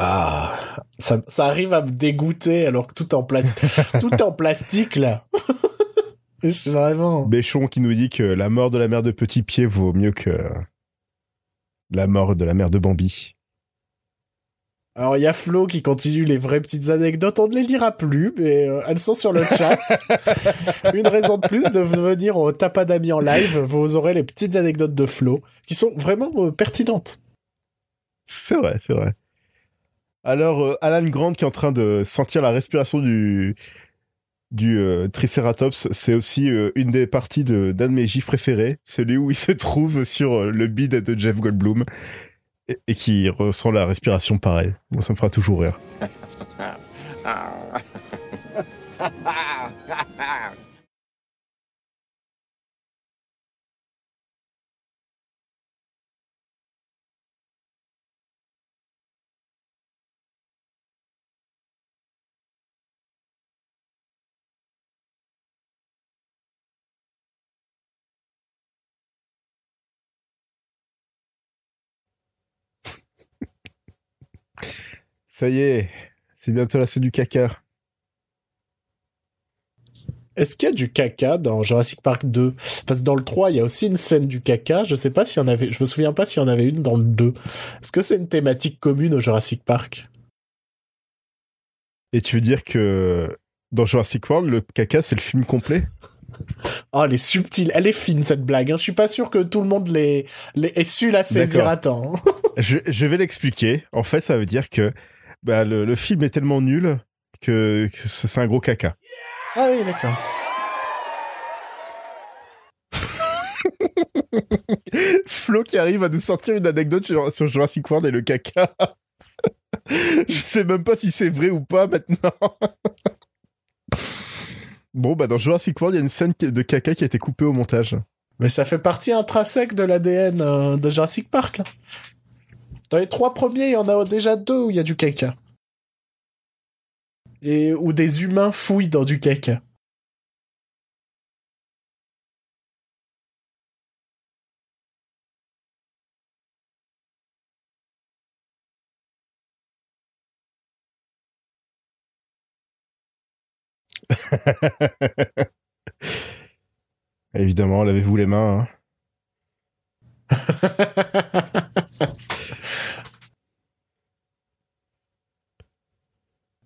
Ah, ça, ça arrive à me dégoûter alors que tout en plastique, tout en plastique là. C'est vraiment. Béchon qui nous dit que la mort de la mère de Petit Pied vaut mieux que la mort de la mère de Bambi. Alors il y a Flo qui continue les vraies petites anecdotes, on ne les lira plus, mais euh, elles sont sur le chat. Une raison de plus de venir au Tapadami en live, vous aurez les petites anecdotes de Flo qui sont vraiment euh, pertinentes. C'est vrai, c'est vrai. Alors, euh, Alan Grant qui est en train de sentir la respiration du, du euh, Triceratops, c'est aussi euh, une des parties de, d'un de mes gifs préférés, celui où il se trouve sur euh, le bide de Jeff Goldblum et, et qui ressent la respiration pareil. Bon, ça me fera toujours rire. Ça y est, c'est bientôt la suite du caca. Est-ce qu'il y a du caca dans Jurassic Park deux? Parce que dans le trois, il y a aussi une scène du caca. Je sais pas s'il y en avait. Je me souviens pas s'il y en avait une dans le deux. Est-ce que c'est une thématique commune au Jurassic Park? Et tu veux dire que dans Jurassic World, le caca, c'est le film complet? Oh, elle est subtile, elle est fine cette blague. Hein. Je suis pas sûr que tout le monde l'ait, l'ait su la saisir à temps. je, je vais l'expliquer. En fait, ça veut dire que. Bah, le, le film est tellement nul que, que c'est un gros caca. Ah oui, d'accord. Flo qui arrive à nous sortir une anecdote sur, sur Jurassic World et le caca. Je sais même pas si c'est vrai ou pas maintenant. Bon, bah, dans Jurassic World, il y a une scène de caca qui a été coupée au montage. Mais ça fait partie intrinsèque de l'A D N euh, de Jurassic Park, là. Dans les trois premiers, il y en a déjà deux où il y a du caca. Et où des humains fouillent dans du caca. Évidemment, lavez-vous les mains. Hein.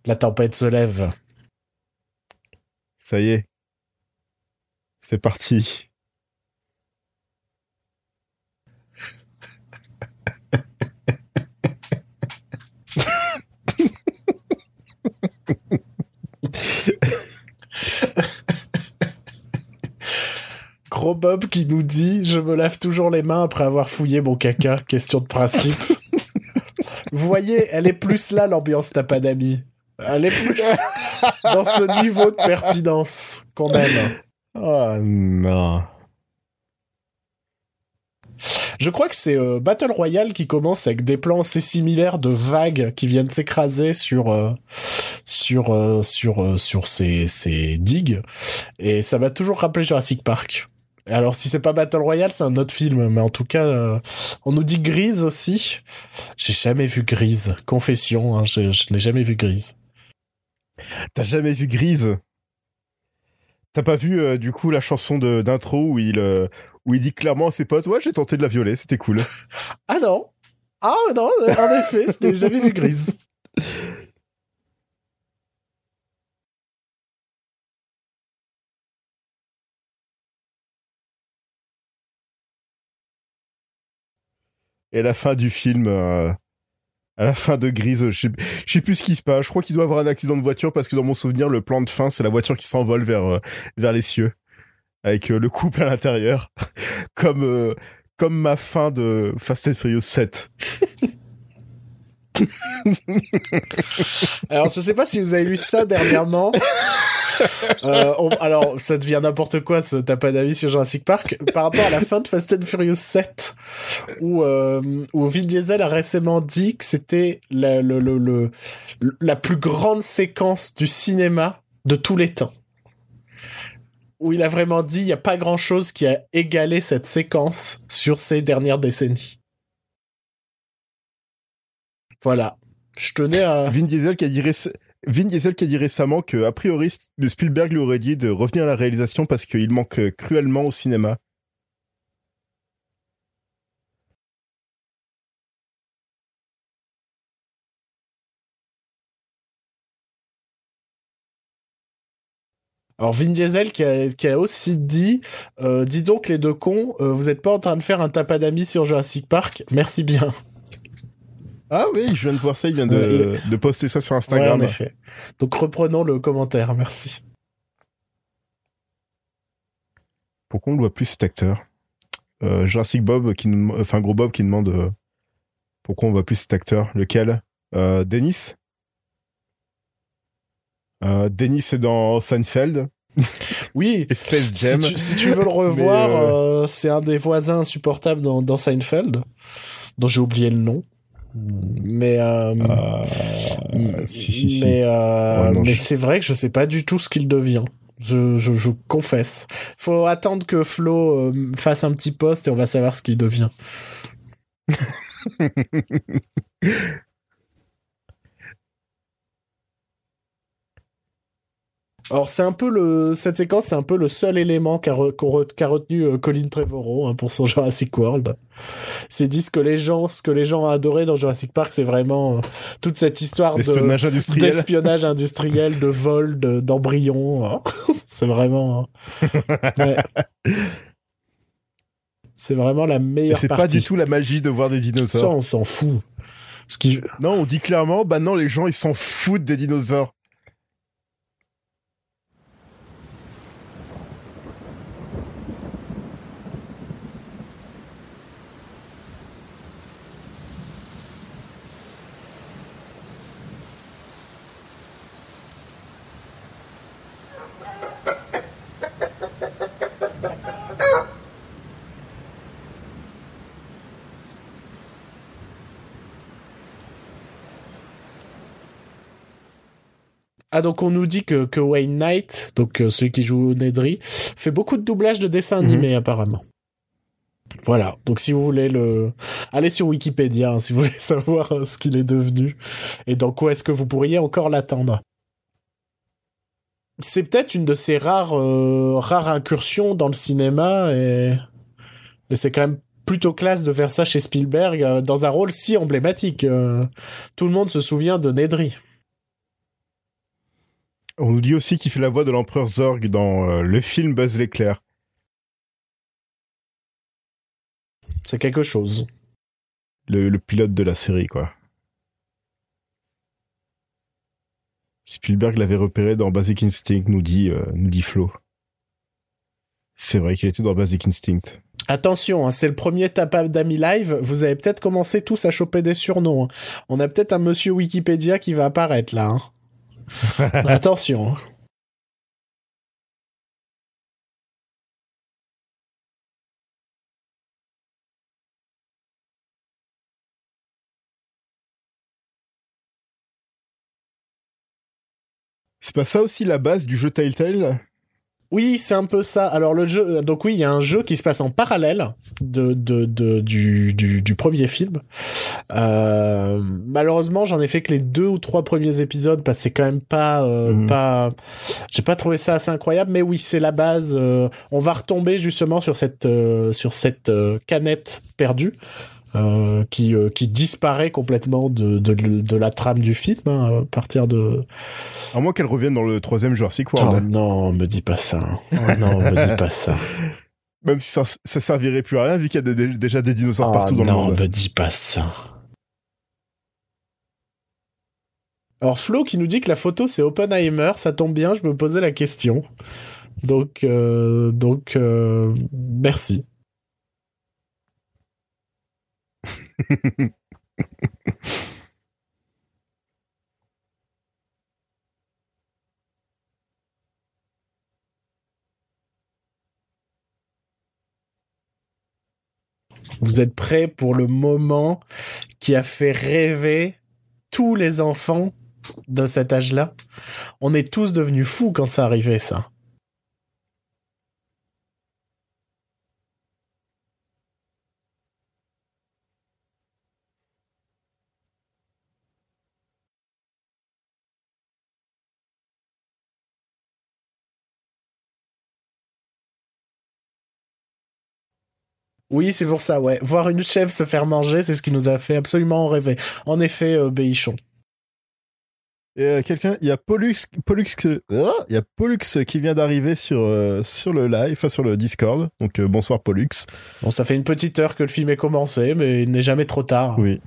La tempête se lève. Ça y est. C'est parti. Gros Bob qui nous dit « Je me lave toujours les mains après avoir fouillé mon caca. Question de principe. » Vous voyez, elle est plus là l'ambiance Tapadami. Elle est plus dans ce niveau de pertinence qu'on aime. Oh non. Je crois que c'est euh, Battle Royale qui commence avec des plans assez similaires de vagues qui viennent s'écraser sur euh, sur euh, sur euh, sur ces ces digues et ça m'a toujours rappelé Jurassic Park. Et alors si c'est pas Battle Royale, c'est un autre film, mais en tout cas euh, on nous dit Grease aussi. J'ai jamais vu Grease, confession, hein, je, je n'ai jamais vu Grease. T'as jamais vu Grease? T'as pas vu euh, du coup la chanson de, d'intro où il euh, où il dit clairement à ses potes ouais j'ai tenté de la violer, c'était cool. Ah non, ah non, en effet, j'ai jamais vu Grease. Et la fin du film. Euh... À la fin de Grease, je sais, je sais plus ce qui se passe. Je crois qu'il doit avoir un accident de voiture parce que dans mon souvenir, le plan de fin, c'est la voiture qui s'envole vers, euh, vers les cieux. Avec euh, le couple à l'intérieur. comme, euh, comme ma fin de Fast and Furious sept. Alors, je sais pas si vous avez lu ça dernièrement. Euh, on, alors, ça devient n'importe quoi, ce t'as pas d'avis sur Jurassic Park. Par rapport à la fin de Fast and Furious sept, où, euh, où Vin Diesel a récemment dit que c'était la, le, le, le, la plus grande séquence du cinéma de tous les temps. Où il a vraiment dit, il n'y a pas grand chose qui a égalé cette séquence sur ces dernières décennies. Voilà. Je tenais à... Vin Diesel qui a dit récemment... Vin Diesel qui a dit récemment que, a priori, Spielberg lui aurait dit de revenir à la réalisation parce qu'il manque cruellement au cinéma. Alors Vin Diesel qui a, qui a aussi dit euh, « Dis donc les deux cons, euh, vous êtes pas en train de faire un tapadami sur Jurassic Park, merci bien ». Ah oui, je viens de voir ça, il vient de, euh, de poster ça sur Instagram. Ouais, en effet. Donc reprenons le commentaire, merci. Pourquoi on ne voit plus cet acteur euh, Jurassic Bob, qui nous, enfin Gros Bob qui demande euh, pourquoi on ne voit plus cet acteur. Lequel euh, Dennis euh, Dennis est dans Seinfeld. Oui, espèce d'gemme. Si, si tu veux le revoir, euh... Euh, c'est un des voisins insupportables dans, dans Seinfeld, dont j'ai oublié le nom. Mais euh, euh, si, si, si. mais, euh, oh, non, mais je... c'est vrai que je sais pas du tout ce qu'il devient. Je, je, je confesse. Faut attendre que Flo euh, fasse un petit post et on va savoir ce qu'il devient. Alors c'est un peu le cette séquence, c'est un peu le seul élément qu'a, re, qu'a retenu euh, Colin Trevorrow hein, pour son Jurassic World. C'est dit ce que les gens ce que les gens ont adoré dans Jurassic Park, c'est vraiment euh, toute cette histoire d'espionnage de, industriel. d'espionnage industriel, de vol, de, d'embryons. Hein. C'est vraiment hein. ouais. C'est vraiment la meilleure. Et c'est partie. Pas du tout la magie de voir des dinosaures. Ça on s'en fout. Ce qui... Non, on dit clairement, bah non les gens ils s'en foutent des dinosaures. Ah, donc on nous dit que, que Wayne Knight, donc euh, celui qui joue Nedry, fait beaucoup de doublages de dessins animés, mmh. apparemment. Voilà, donc si vous voulez le... Allez sur Wikipédia, hein, si vous voulez savoir euh, ce qu'il est devenu, et dans quoi est-ce que vous pourriez encore l'attendre. C'est peut-être une de ces rares, euh, rares incursions dans le cinéma, et... et c'est quand même plutôt classe de faire ça chez Spielberg, euh, dans un rôle si emblématique. Euh, tout le monde se souvient de Nedry. On nous dit aussi qu'il fait la voix de l'empereur Zorg dans euh, le film Buzz l'éclair. C'est quelque chose. Le, le pilote de la série, quoi. Spielberg l'avait repéré dans Basic Instinct, nous dit, euh, nous dit Flo. C'est vrai qu'il était dans Basic Instinct. Attention, hein, c'est le premier Tapadami Live. Vous avez peut-être commencé tous à choper des surnoms. Hein. On a peut-être un monsieur Wikipédia qui va apparaître, là, hein. Attention. C'est pas ça aussi la base du jeu Telltale ? Oui, c'est un peu ça. Alors le jeu, donc oui, il y a un jeu qui se passe en parallèle de, de, de du, du, du premier film. Euh, malheureusement, j'en ai fait que les deux ou trois premiers épisodes parce que c'est quand même pas, euh, mmh. pas. J'ai pas trouvé ça assez incroyable, mais oui, c'est la base. Euh, on va retomber justement sur cette, euh, sur cette euh, canette perdue. Euh, qui euh, qui disparaît complètement de de de la trame du film hein, à partir de à moins qu'elle revienne dans le troisième Jurassic World. Oh non, me dis pas ça. Oh non, me dis pas ça. Même si ça ça servirait plus à rien vu qu'il y a de, de, déjà des dinosaures oh partout dans non, le monde. Non, me dis pas ça. Alors Flo qui nous dit que la photo c'est Oppenheimer, ça tombe bien, je me posais la question. Donc euh, donc euh, merci. Vous êtes prêts pour le moment qui a fait rêver tous les enfants de cet âge-là ? On est tous devenus fous quand ça arrivait, ça. Oui, c'est pour ça, ouais. Voir une chèvre se faire manger, c'est ce qui nous a fait absolument rêver. En effet, euh, Béichon. Euh, quelqu'un, il y a Pollux, Pollux, il y a Pollux qui vient d'arriver sur euh, sur le live, enfin sur le Discord. Donc euh, bonsoir Pollux. Bon, ça fait une petite heure que le film est commencé, mais il n'est jamais trop tard. Oui.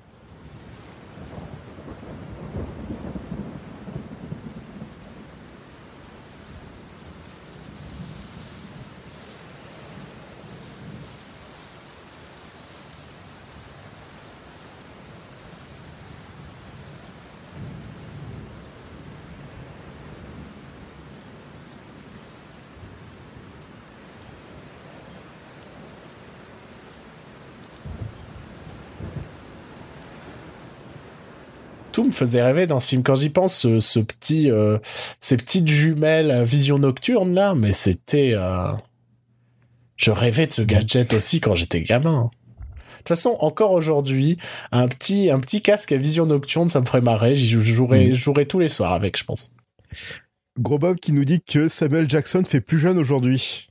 Me faisait rêver dans ce film. Quand j'y pense, ce, ce petit, euh, ces petites jumelles à vision nocturne là, mais c'était... Euh... Je rêvais de ce gadget aussi quand j'étais gamin. De toute façon, encore aujourd'hui, un petit, un petit casque à vision nocturne, ça me ferait marrer. J'y jouerais, mmh. jouerais tous les soirs avec, je pense. Gros Bob qui nous dit que Samuel Jackson fait plus jeune aujourd'hui.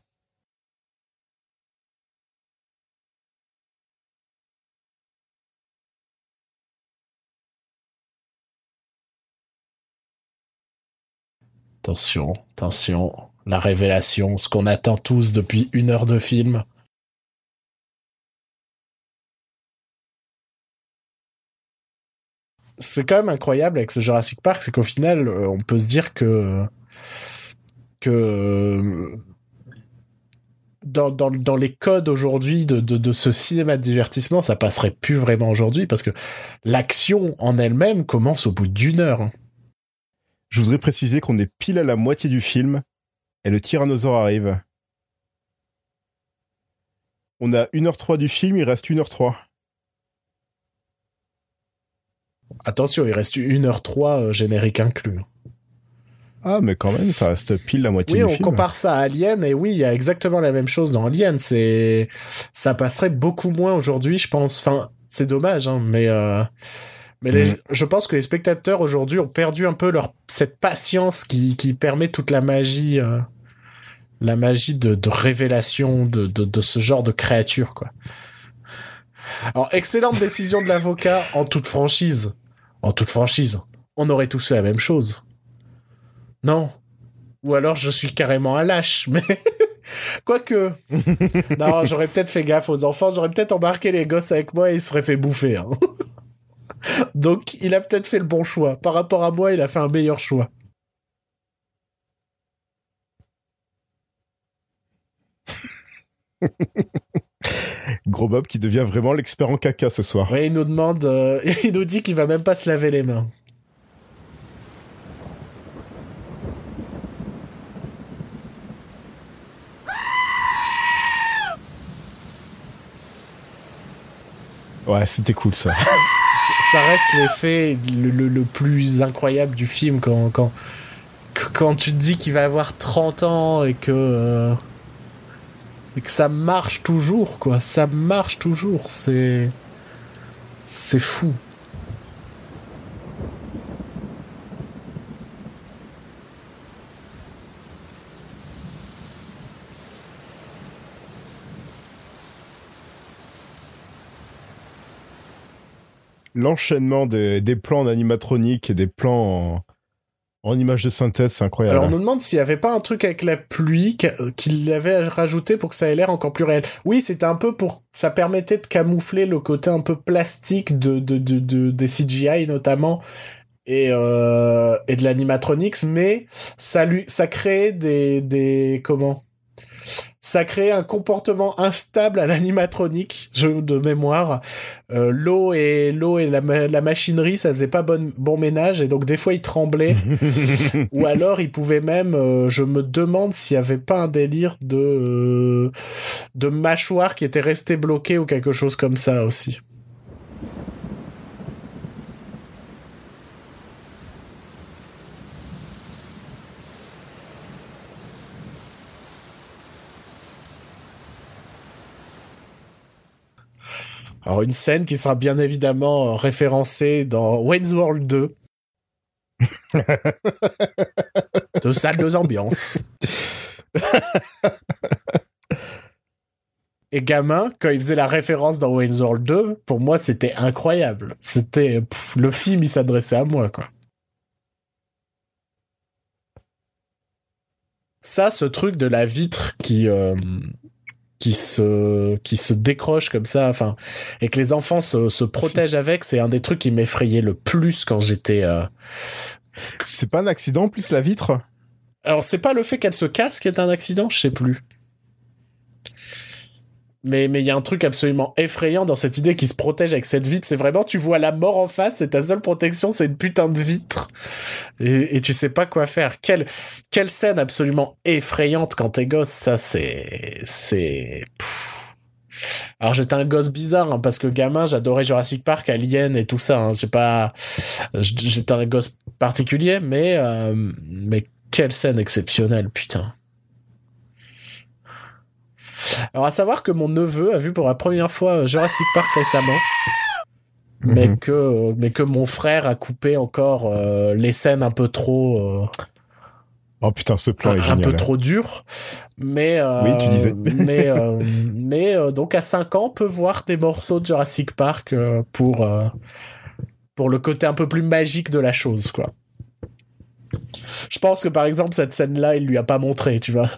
Attention, attention, la révélation, ce qu'on attend tous depuis une heure de film. C'est quand même incroyable avec ce Jurassic Park, c'est qu'au final, on peut se dire que... que dans, dans, dans les codes aujourd'hui de, de, de ce cinéma de divertissement, ça passerait plus vraiment aujourd'hui, parce que l'action en elle-même commence au bout d'une heure. Je voudrais préciser qu'on est pile à la moitié du film et le tyrannosaure arrive. On a une heure trois du film, il reste une heure trois. Attention, il reste une heure trois euh, générique inclus. Ah, mais quand même, ça reste pile la moitié oui, du film. Oui, on compare ça à Alien, et oui, il y a exactement la même chose dans Alien. C'est... Ça passerait beaucoup moins aujourd'hui, je pense. Enfin, c'est dommage, hein, mais... Euh... Mais les, mmh. je pense que les spectateurs aujourd'hui ont perdu un peu leur, cette patience qui, qui permet toute la magie, euh, la magie de, de révélation de, de, de ce genre de créature, quoi. Alors, excellente décision de l'avocat en toute franchise. En toute franchise, on aurait tous fait la même chose. Non. Ou alors je suis carrément un lâche, mais... Quoique. Non, j'aurais peut-être fait gaffe aux enfants, j'aurais peut-être embarqué les gosses avec moi et ils seraient fait bouffer, hein. Donc, il a peut-être fait le bon choix. Par rapport à moi, il a fait un meilleur choix. Gros Bob qui devient vraiment l'expert en caca ce soir. Oui, il nous demande... Euh, il nous dit qu'il va même pas se laver les mains. Ouais, c'était cool, ça. Ça reste l'effet le, le, le plus incroyable du film quand, quand, quand tu te dis qu'il va avoir trente ans et que, euh, et que ça marche toujours, quoi. Ça marche toujours. C'est, c'est fou. L'enchaînement des, des plans en animatronique et des plans en, en images de synthèse, c'est incroyable. Alors, on nous demande s'il n'y avait pas un truc avec la pluie qu'il avait rajouté pour que ça ait l'air encore plus réel. Oui, c'était un peu pour... Ça permettait de camoufler le côté un peu plastique de, de, de, de, des C G I, notamment, et, euh, et de l'animatronics, mais ça, lui, ça créait des... des comment ? Ça crée un comportement instable à l'animatronique, jeu de mémoire. Euh, l'eau et l'eau et la, ma- la machinerie, ça faisait pas bon, bon ménage, et donc des fois il tremblait. Ou alors il pouvait même, euh, je me demande s'il y avait pas un délire de euh, de mâchoire qui était restée bloquée ou quelque chose comme ça aussi. Alors, une scène qui sera bien évidemment référencée dans Wayne's World deux. Deux salles, deux ambiances. et gamin, quand il faisait la référence dans Wayne's World deux, pour moi, c'était incroyable. C'était... Pff, le film, il s'adressait à moi, quoi. Ça, ce truc de la vitre qui... Euh, qui se... qui se décroche comme ça, enfin... Et que les enfants se, se protègent avec, c'est un des trucs qui m'effrayait le plus quand j'étais... Euh... C'est pas un accident, plus la vitre ? Alors, c'est pas le fait qu'elle se casse qui est un accident ? Je sais plus. Mais mais il y a un truc absolument effrayant dans cette idée qui se protège avec cette vitre. C'est vraiment, tu vois la mort en face et ta seule protection, c'est une putain de vitre. Et, et tu sais pas quoi faire. Quelle, quelle scène absolument effrayante quand t'es gosse. Ça, c'est... c'est... Pfff. Alors j'étais un gosse bizarre, hein, parce que gamin j'adorais Jurassic Park, Alien et tout ça, hein, c'est pas... j'étais un gosse particulier, mais euh... mais quelle scène exceptionnelle, putain. Alors à savoir que mon neveu a vu pour la première fois Jurassic Park récemment, mm-hmm. mais que mais que mon frère a coupé encore euh, les scènes un peu trop euh... oh putain, ce plan est génial. Un peu trop dur, mais euh, oui, tu disais. mais euh, mais euh, donc à cinq ans, on peut voir des morceaux de Jurassic Park euh, pour euh, pour le côté un peu plus magique de la chose, quoi. Je pense que par exemple cette scène-là, il lui a pas montré, tu vois.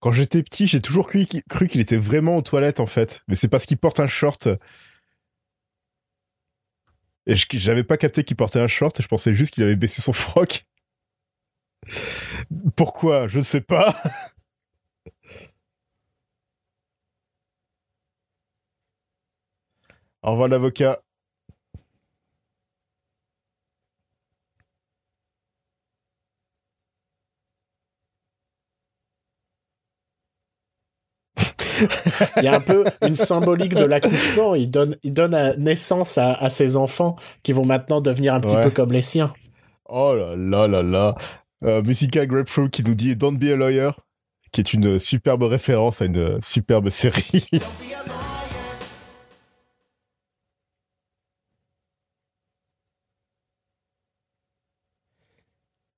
Quand j'étais petit, j'ai toujours cru qu'il était vraiment aux toilettes en fait, mais c'est parce qu'il porte un short. Et je, j'avais pas capté qu'il portait un short, je pensais juste qu'il avait baissé son froc. Pourquoi ? Je sais pas. Au revoir l'avocat. Il y a un peu une symbolique de l'accouchement. Il donne, il donne naissance à, à ses enfants qui vont maintenant devenir un petit ouais. peu comme les siens. Oh là là là là. Euh, Musical Grapefruit qui nous dit Don't be a lawyer, qui est une superbe référence à une superbe série.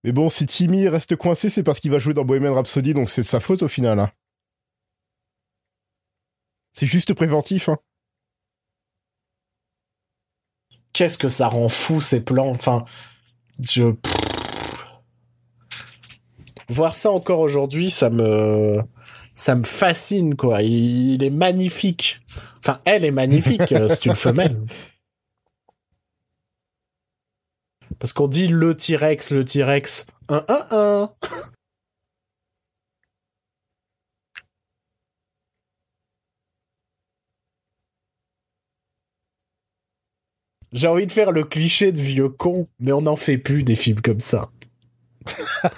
Mais bon, si Timmy reste coincé, c'est parce qu'il va jouer dans Bohemian Rhapsody, donc c'est de sa faute au final. Hein. C'est juste préventif, hein. Qu'est-ce que ça rend fou, ces plans. Enfin, je... Voir ça encore aujourd'hui, ça me... ça me fascine, quoi. Il est magnifique. Enfin, elle est magnifique, c'est une femelle. Parce qu'on dit le T-Rex, le T-Rex. Un, un, un. J'ai envie de faire le cliché de vieux con, mais on n'en fait plus des films comme ça.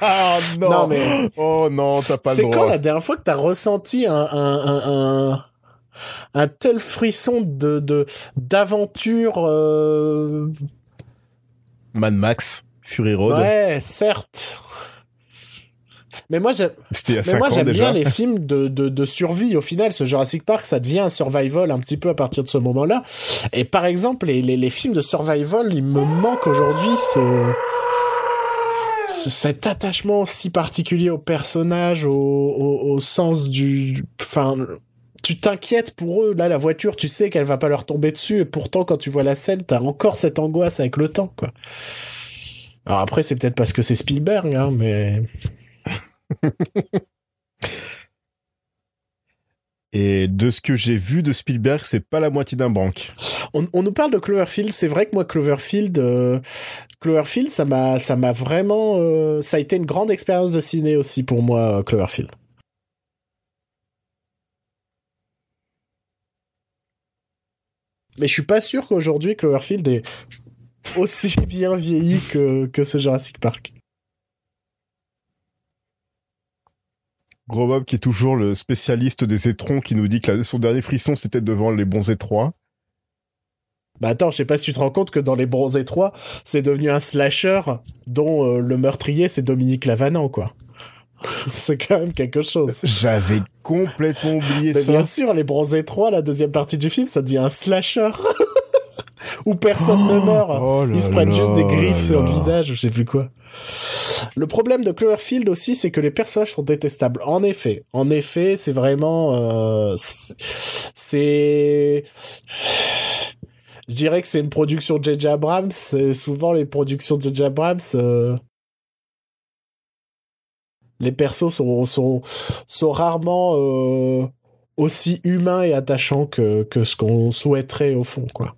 Ah oh, non, non mais... Oh non, t'as pas le droit. C'est quand la dernière fois que t'as ressenti un, un, un, un, un tel frisson de, de, d'aventure... Euh... Mad Max, Fury Road. Ouais, certes. Mais moi, j'ai... Mais moi j'aime déjà. bien les films de, de, de survie. Au final, ce Jurassic Park, ça devient un survival un petit peu à partir de ce moment-là. Et par exemple, les, les, les films de survival, il me manque aujourd'hui ce... ce cet attachement si particulier au personnage, au, au, au sens du... Enfin, tu t'inquiètes pour eux. Là, la voiture, tu sais qu'elle va pas leur tomber dessus. Et pourtant, quand tu vois la scène, t'as encore cette angoisse avec le temps, quoi. Alors après, c'est peut-être parce que c'est Spielberg, hein, mais... Et de ce que j'ai vu de Spielberg, c'est pas la moitié d'un branque. On, on nous parle de Cloverfield. C'est vrai que moi, Cloverfield, euh, Cloverfield, ça m'a, ça m'a vraiment, euh, ça a été une grande expérience de ciné aussi pour moi, euh, Cloverfield. Mais je suis pas sûr qu'aujourd'hui Cloverfield est aussi bien vieilli que que ce Jurassic Park. Gros Bob qui est toujours le spécialiste des étrons qui nous dit que la, son dernier frisson c'était devant les bons étroits. Bah attends, je sais pas si tu te rends compte que dans les bons étroits, c'est devenu un slasher dont euh, le meurtrier c'est Dominique Lavanant, quoi. C'est quand même quelque chose. J'avais complètement oublié ça. Bien sûr, les bons étroits, la deuxième partie du film, ça devient un slasher. où personne oh, ne meurt. Oh Ils se prennent la juste la des griffes sur le visage ou je sais plus quoi. Le problème de Cloverfield aussi, c'est que les personnages sont détestables. En effet, en effet, c'est vraiment... Euh, c'est... Je dirais que c'est une production de J J. Abrams. Et souvent, les productions de J J. Abrams... Euh... Les persos sont, sont, sont rarement euh, aussi humains et attachants que, que ce qu'on souhaiterait au fond, quoi.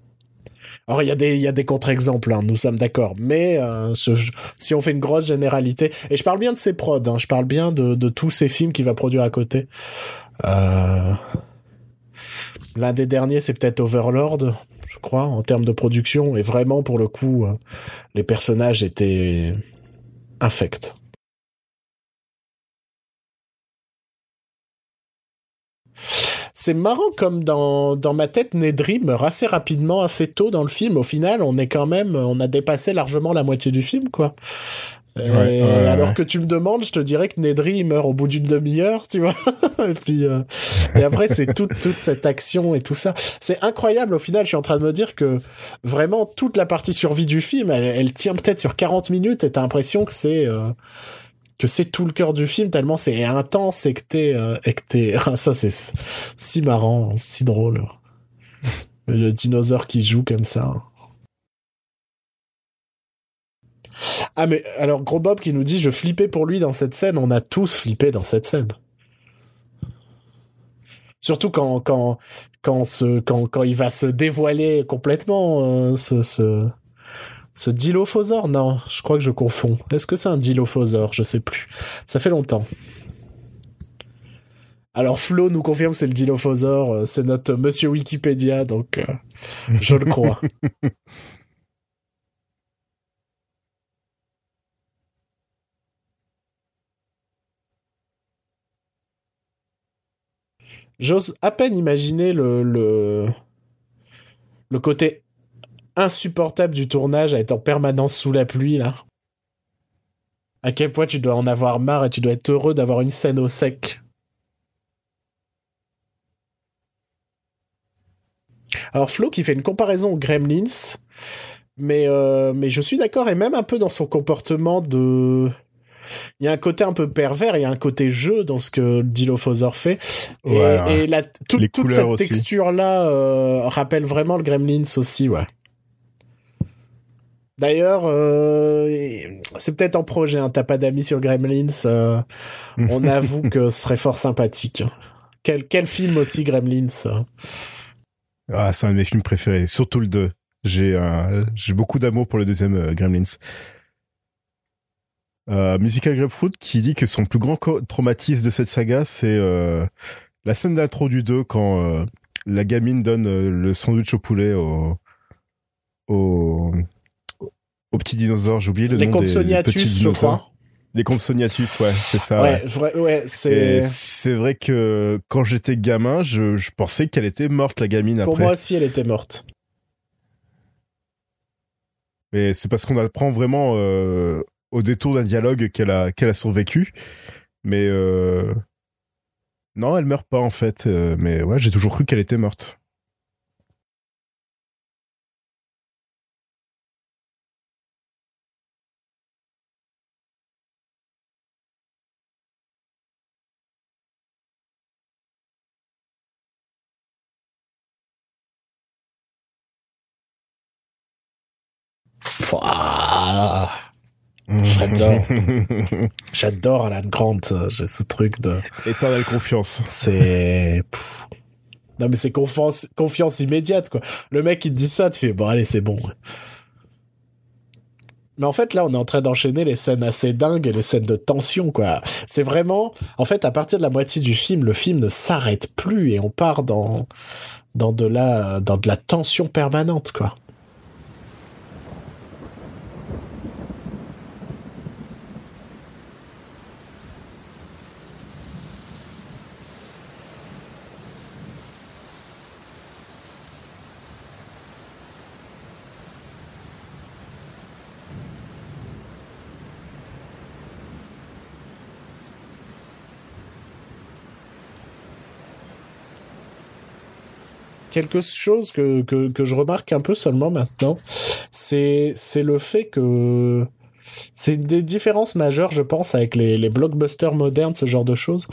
Alors, il y a des, il y a des contre-exemples, hein, nous sommes d'accord. Mais euh, ce, si on fait une grosse généralité... Et je parle bien de ses prods, hein, je parle bien de, de tous ces films qu'il va produire à côté. Euh... L'un des derniers, c'est peut-être Overlord, je crois, en termes de production. Et vraiment, pour le coup, les personnages étaient infects. C'est marrant comme dans, dans ma tête, Nedry meurt assez rapidement, assez tôt dans le film. Au final, on est quand même, on a dépassé largement la moitié du film, quoi. Ouais, ouais, alors ouais. que tu me demandes, je te dirais que Nedry meurt au bout d'une demi-heure, tu vois. Et puis, euh, et après, c'est toute, toute cette action et tout ça. C'est incroyable. Au final, je suis en train de me dire que vraiment toute la partie survie du film, elle, elle tient peut-être sur quarante minutes et t'as l'impression que c'est, euh, que c'est tout le cœur du film, tellement c'est intense et que t'es... Euh, et que t'es... ça, c'est si marrant, si drôle. Le dinosaure qui joue comme ça. Ah, mais alors, Gros Bob qui nous dit « Je flippais pour lui dans cette scène », on a tous flippé dans cette scène. Surtout quand, quand, quand, ce, quand, quand il va se dévoiler complètement, euh, ce... ce... Ce dilophosaure, non, je crois que je confonds. Est-ce que c'est un dilophosaure ? Je sais plus. Ça fait longtemps. Alors Flo nous confirme que c'est le dilophosaure. C'est notre monsieur Wikipédia, donc euh, je le crois. J'ose à peine imaginer le, le, le côté... insupportable du tournage à être en permanence sous la pluie, là. À quel point tu dois en avoir marre et tu dois être heureux d'avoir une scène au sec. Alors Flo qui fait une comparaison aux Gremlins, mais, euh, mais je suis d'accord, et même un peu dans son comportement de... Il y a un côté un peu pervers, il y a un côté jeu dans ce que Dilophosaure fait. Et, ouais, ouais. et la, tout, toute cette aussi. texture-là euh, rappelle vraiment le Gremlins aussi, ouais. D'ailleurs, euh, c'est peut-être en projet, hein, t'as pas d'amis sur Gremlins, euh, on avoue que ce serait fort sympathique. Quel, quel film aussi, Gremlins ? Ah, c'est un de mes films préférés, surtout le deux. J'ai, euh, j'ai beaucoup d'amour pour le deuxième euh, Gremlins. Euh, Musical Grapefruit qui dit que son plus grand co- traumatisme de cette saga, c'est euh, la scène d'intro du deux quand euh, la gamine donne euh, le sandwich au poulet au... au... aux petits dinosaures, j'ai oublié le les nom des, des petits dinosaures. Les Compsognathus, ouais, c'est ça. Ouais, ouais. Vrai, ouais c'est... c'est vrai que quand j'étais gamin, je, je pensais qu'elle était morte, la gamine. Pour après. Moi aussi, elle était morte. Mais c'est parce qu'on apprend vraiment euh, au détour d'un dialogue qu'elle a, qu'elle a survécu. Mais euh... non, elle meurt pas, en fait. Mais ouais, j'ai toujours cru qu'elle était morte. Ah, j'adore. J'adore Alan Grant. J'ai ce truc de... éternelle confiance. C'est... Pff. Non, mais c'est confiance, confiance immédiate, quoi. Le mec, il te dit ça, tu fais, bon, allez, c'est bon. Mais en fait, là, on est en train d'enchaîner les scènes assez dingues et les scènes de tension, quoi. C'est vraiment... En fait, à partir de la moitié du film, le film ne s'arrête plus et on part dans, dans de la, dans de la tension permanente, quoi. quelque chose que, que, que je remarque un peu seulement maintenant, c'est, c'est le fait que... C'est des différences majeures, je pense, avec les, les blockbusters modernes, ce genre de choses.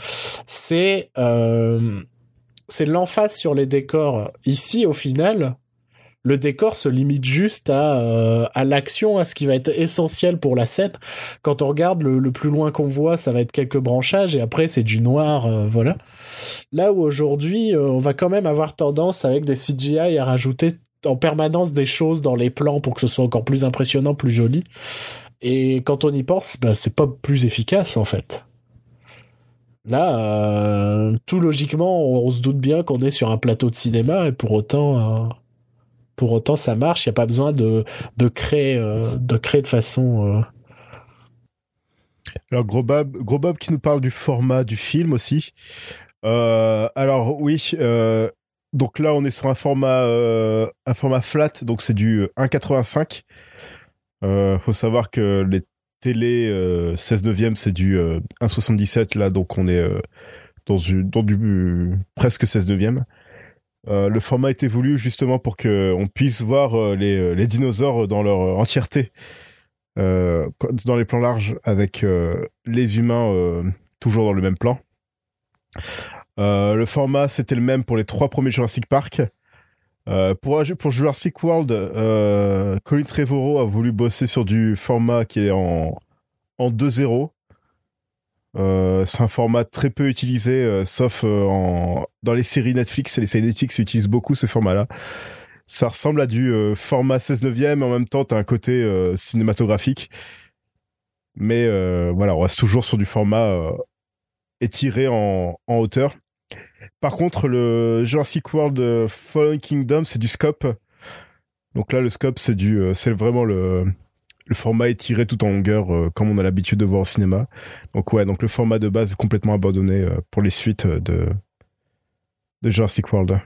C'est, euh, c'est l'emphase sur les décors. Ici, au final, le décor se limite juste à, euh, à l'action, à ce qui va être essentiel pour la scène. Quand on regarde le, le plus loin qu'on voit, ça va être quelques branchages et après, c'est du noir, euh, voilà. Là où aujourd'hui, euh, on va quand même avoir tendance, avec des C G I, à rajouter en permanence des choses dans les plans pour que ce soit encore plus impressionnant, plus joli. Et quand on y pense, bah, c'est pas plus efficace, en fait. Là, euh, tout logiquement, on, on se doute bien qu'on est sur un plateau de cinéma, et pour autant, euh, pour autant ça marche, il n'y a pas besoin de, de, créer, euh, de créer de façon... Euh... Alors, Gros Bob, Gros Bob qui nous parle du format du film aussi. Euh, alors, oui... Euh... Donc là, on est sur un format, euh, un format flat, donc c'est du un virgule quatre-vingt-cinq. Euh, faut savoir que les télés euh, seize neuvième, c'est du euh, un virgule soixante-dix-sept. Là, donc on est euh, dans, du, dans du euh, presque seize neuvième. Euh, le format est voulu justement pour qu'on puisse voir euh, les, les dinosaures dans leur entièreté, euh, dans les plans larges, avec euh, les humains euh, toujours dans le même plan. Euh, le format, c'était le même pour les trois premiers Jurassic Park. Euh, pour, pour Jurassic World, euh, Colin Trevorrow a voulu bosser sur du format qui est en, en deux zéro. Euh, c'est un format très peu utilisé, euh, sauf euh, en, dans les séries Netflix. Les séries Netflix utilisent beaucoup ce format-là. Ça ressemble à du euh, format seize neuvième, mais en même temps, t'as un côté euh, cinématographique. Mais euh, voilà, on reste toujours sur du format... Euh, étiré en, en hauteur. Par contre, le Jurassic World Fallen Kingdom, c'est du scope. Donc là, le scope, c'est du, c'est vraiment le, le format étiré tout en longueur, euh, comme on a l'habitude de voir au cinéma. Donc ouais, donc le format de base est complètement abandonné euh, pour les suites euh, de, de Jurassic World.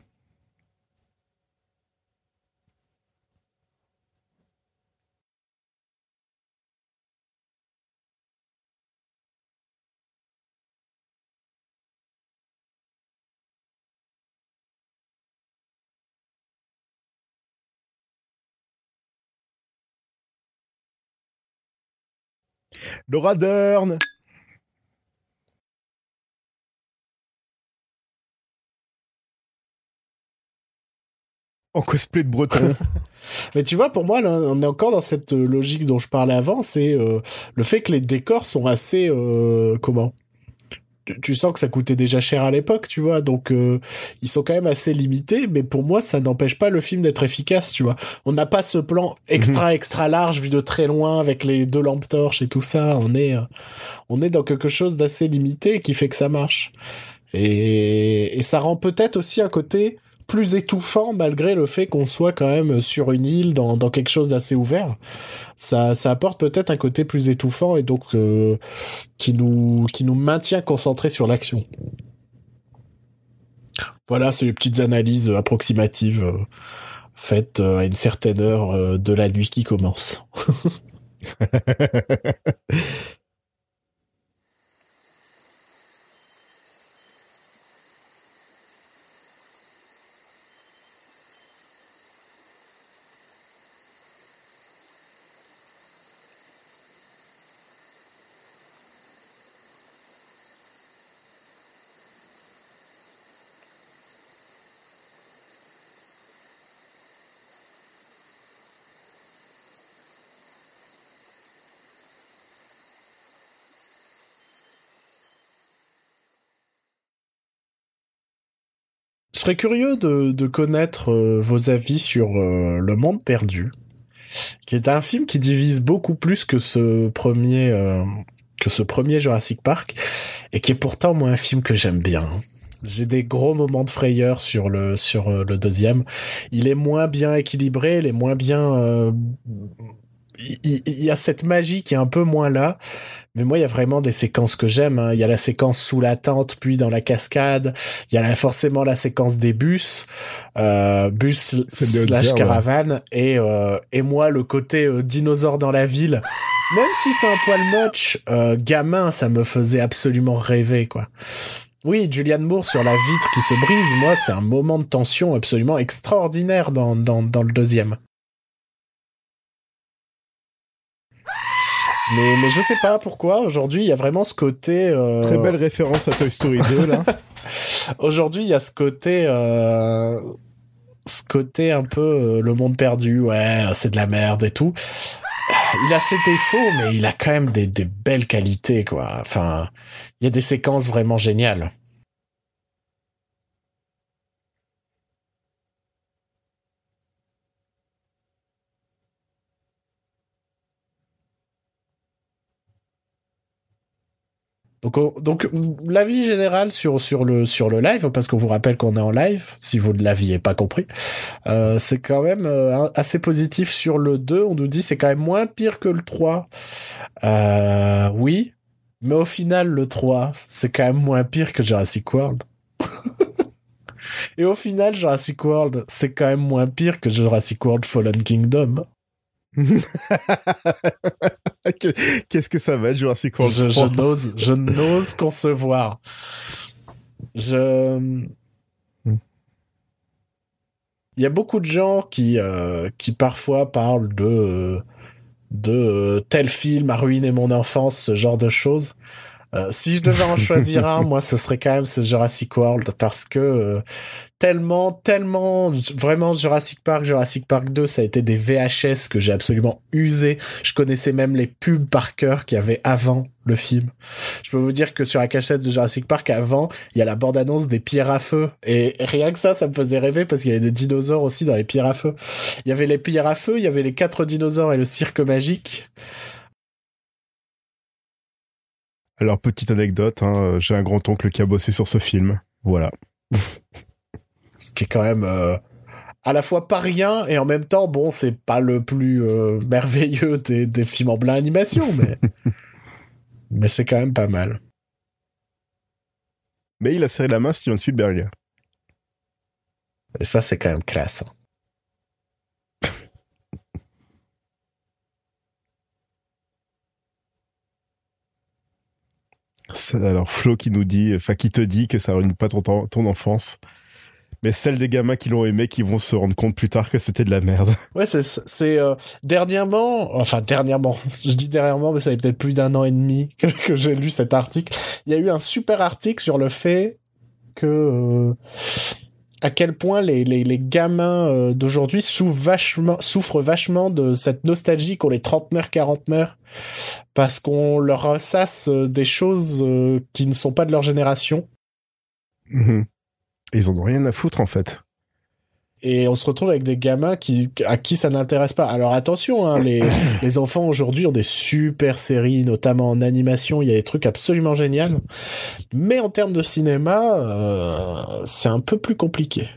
Laura Dern. En cosplay de breton. Mais tu vois, pour moi, là, on est encore dans cette logique dont je parlais avant, c'est euh, le fait que les décors sont assez... Euh, comment ? tu, tu sens que ça coûtait déjà cher à l'époque, tu vois, donc euh, ils sont quand même assez limités, mais pour moi, ça n'empêche pas le film d'être efficace, tu vois. On n'a pas ce plan extra, mmh. extra large, vu de très loin, avec les deux lampes torches et tout ça. On est, euh, on est dans quelque chose d'assez limité qui fait que ça marche. Et, et ça rend peut-être aussi un côté plus étouffant, malgré le fait qu'on soit quand même sur une île, dans, dans quelque chose d'assez ouvert. Ça, ça apporte peut-être un côté plus étouffant et donc euh, qui nous, qui nous maintient concentrés sur l'action. Voilà, c'est les petites analyses approximatives euh, faites euh, à une certaine heure euh, de la nuit qui commence. Je serais curieux de, de connaître euh, vos avis sur euh, Le Monde Perdu, qui est un film qui divise beaucoup plus que ce premier euh, que ce premier Jurassic Park, et qui est pourtant moi un film que j'aime bien. J'ai des gros moments de frayeur sur le sur euh, le deuxième. Il est moins bien équilibré, il est moins bien. Euh, il, il y a cette magie qui est un peu moins là. Mais moi, il y a vraiment des séquences que j'aime, hein. Il y a la séquence sous la tente, puis dans la cascade. Il y a la, forcément la séquence des bus, euh, bus slash caravane. Ouais. Et, euh, et moi, le côté euh, dinosaure dans la ville, même si c'est un poil moche, euh, gamin, ça me faisait absolument rêver, quoi. Oui, Julianne Moore sur la vitre qui se brise, moi, c'est un moment de tension absolument extraordinaire dans, dans, dans le deuxième. Mais, mais je sais pas pourquoi, aujourd'hui, il y a vraiment ce côté... Euh... Très belle référence à Toy Story deux, là. Aujourd'hui, il y a ce côté... Euh... Ce côté un peu euh, le monde perdu, ouais, c'est de la merde et tout. Il a ses défauts, mais il a quand même des, des belles qualités, quoi. Enfin, il y a des séquences vraiment géniales. Donc, donc l'avis général sur, sur, le, sur le live, parce qu'on vous rappelle qu'on est en live, si vous ne l'aviez pas compris, euh, c'est quand même euh, assez positif sur le deux. On nous dit c'est quand même moins pire que le trois. Euh, oui, mais au final, le trois, c'est quand même moins pire que Jurassic World. Et au final, Jurassic World, c'est quand même moins pire que Jurassic World Fallen Kingdom. Qu'est-ce que ça va être Jurassic World je, je n'ose je n'ose concevoir je il y a beaucoup de gens qui euh, qui parfois parlent de de euh, tel film a ruiné mon enfance, ce genre de choses. Euh, si je devais en choisir un, moi, ce serait quand même ce Jurassic World, parce que euh, tellement, tellement, vraiment Jurassic Park, Jurassic Park deux, ça a été des V H S que j'ai absolument usés. Je connaissais même les pubs par cœur qu'il y avait avant le film. Je peux vous dire que sur la cachette de Jurassic Park, avant, il y a la bande-annonce des pierres à feu. Et rien que ça, ça me faisait rêver, parce qu'il y avait des dinosaures aussi dans les pierres à feu. Il y avait les pierres à feu, il y avait les quatre dinosaures et le cirque magique. Alors, petite anecdote, hein, j'ai un grand-oncle qui a bossé sur ce film, voilà. Ce qui est quand même euh, à la fois pas rien, et en même temps, bon, c'est pas le plus euh, merveilleux des, des films en blanc animation, mais... mais c'est quand même pas mal. Mais il a serré la main à Steven Spielberg. Et ça, c'est quand même classe. Hein. Alors Flo qui nous dit, enfin qui te dit que ça ruine pas ton, ton enfance, mais celle des gamins qui l'ont aimé, qui vont se rendre compte plus tard que c'était de la merde. Ouais, c'est, c'est euh, dernièrement, enfin dernièrement, je dis dernièrement, mais ça fait peut-être plus d'un an et demi que, que j'ai lu cet article. Il y a eu un super article sur le fait que euh, à quel point les les, les gamins euh, d'aujourd'hui souffrent vachement, souffrent vachement de cette nostalgie qu'ont les trentenaires, quarantenaires. Parce qu'on leur ressasse des choses euh, qui ne sont pas de leur génération. Mmh. Et ils en ont rien à foutre, en fait. Et on se retrouve avec des gamins qui, à qui ça n'intéresse pas. Alors attention, hein, les, les enfants aujourd'hui ont des super séries, notamment en animation, il y a des trucs absolument géniaux. Mais en termes de cinéma, euh, c'est un peu plus compliqué.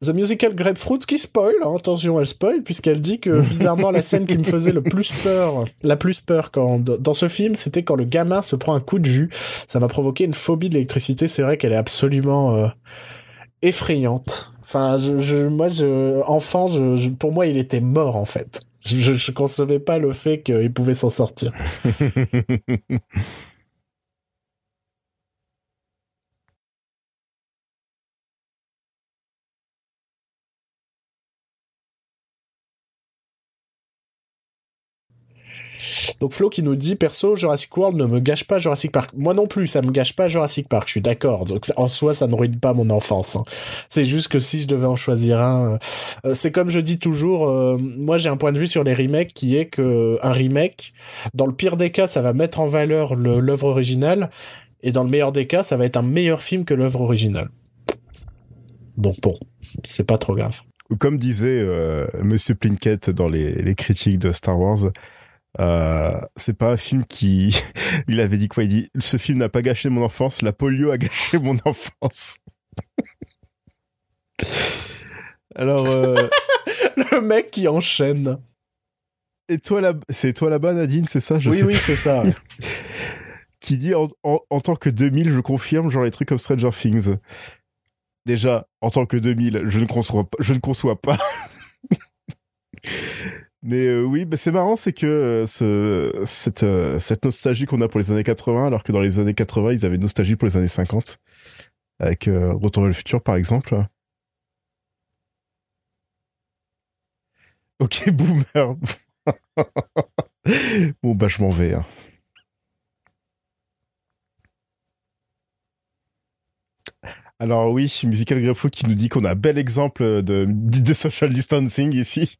The Musical Grapefruit qui spoil, hein, attention, elle spoil, puisqu'elle dit que, bizarrement, la scène qui me faisait le plus peur, la plus peur quand, dans ce film, c'était quand le gamin se prend un coup de jus. Ça m'a provoqué une phobie de l'électricité. C'est vrai qu'elle est absolument euh, effrayante. Enfin, je, je moi, je, enfant, je, je, pour moi, il était mort, en fait. Je, je concevais pas le fait qu'il pouvait s'en sortir. Donc Flo qui nous dit, perso, Jurassic World ne me gâche pas Jurassic Park. Moi non plus, ça me gâche pas Jurassic Park, je suis d'accord. Donc en soi, ça ne ruine pas mon enfance. Hein. C'est juste que si je devais en choisir un... Euh, c'est comme je dis toujours, euh, moi j'ai un point de vue sur les remakes qui est que un remake, dans le pire des cas, ça va mettre en valeur le, l'œuvre originale, et dans le meilleur des cas, ça va être un meilleur film que l'œuvre originale. Donc bon, c'est pas trop grave. Comme disait euh, Monsieur Plinkett dans les, les critiques de Star Wars... Euh, c'est pas un film qui il avait dit quoi, il dit ce film n'a pas gâché mon enfance, la polio a gâché mon enfance. Alors euh... le mec qui enchaîne. Et toi là, c'est toi là-bas Nadine, c'est ça? Je oui sais oui plus. C'est ça. Qui dit en, en, en tant que deux mille, je confirme, genre les trucs comme Stranger Things. Déjà en tant que deux mille, je ne conçois pas, je ne conçois pas. Mais euh, oui, bah c'est marrant, c'est que euh, ce, cette, euh, cette nostalgie qu'on a pour les années quatre-vingts, alors que dans les années quatre-vingts, ils avaient une nostalgie pour les années cinquante, avec euh, Retour vers le futur, par exemple. Ok, boomer. Bon, bah, je m'en vais. Hein. Alors oui, Musical Grapefruit qui nous dit qu'on a un bel exemple de, de social distancing ici.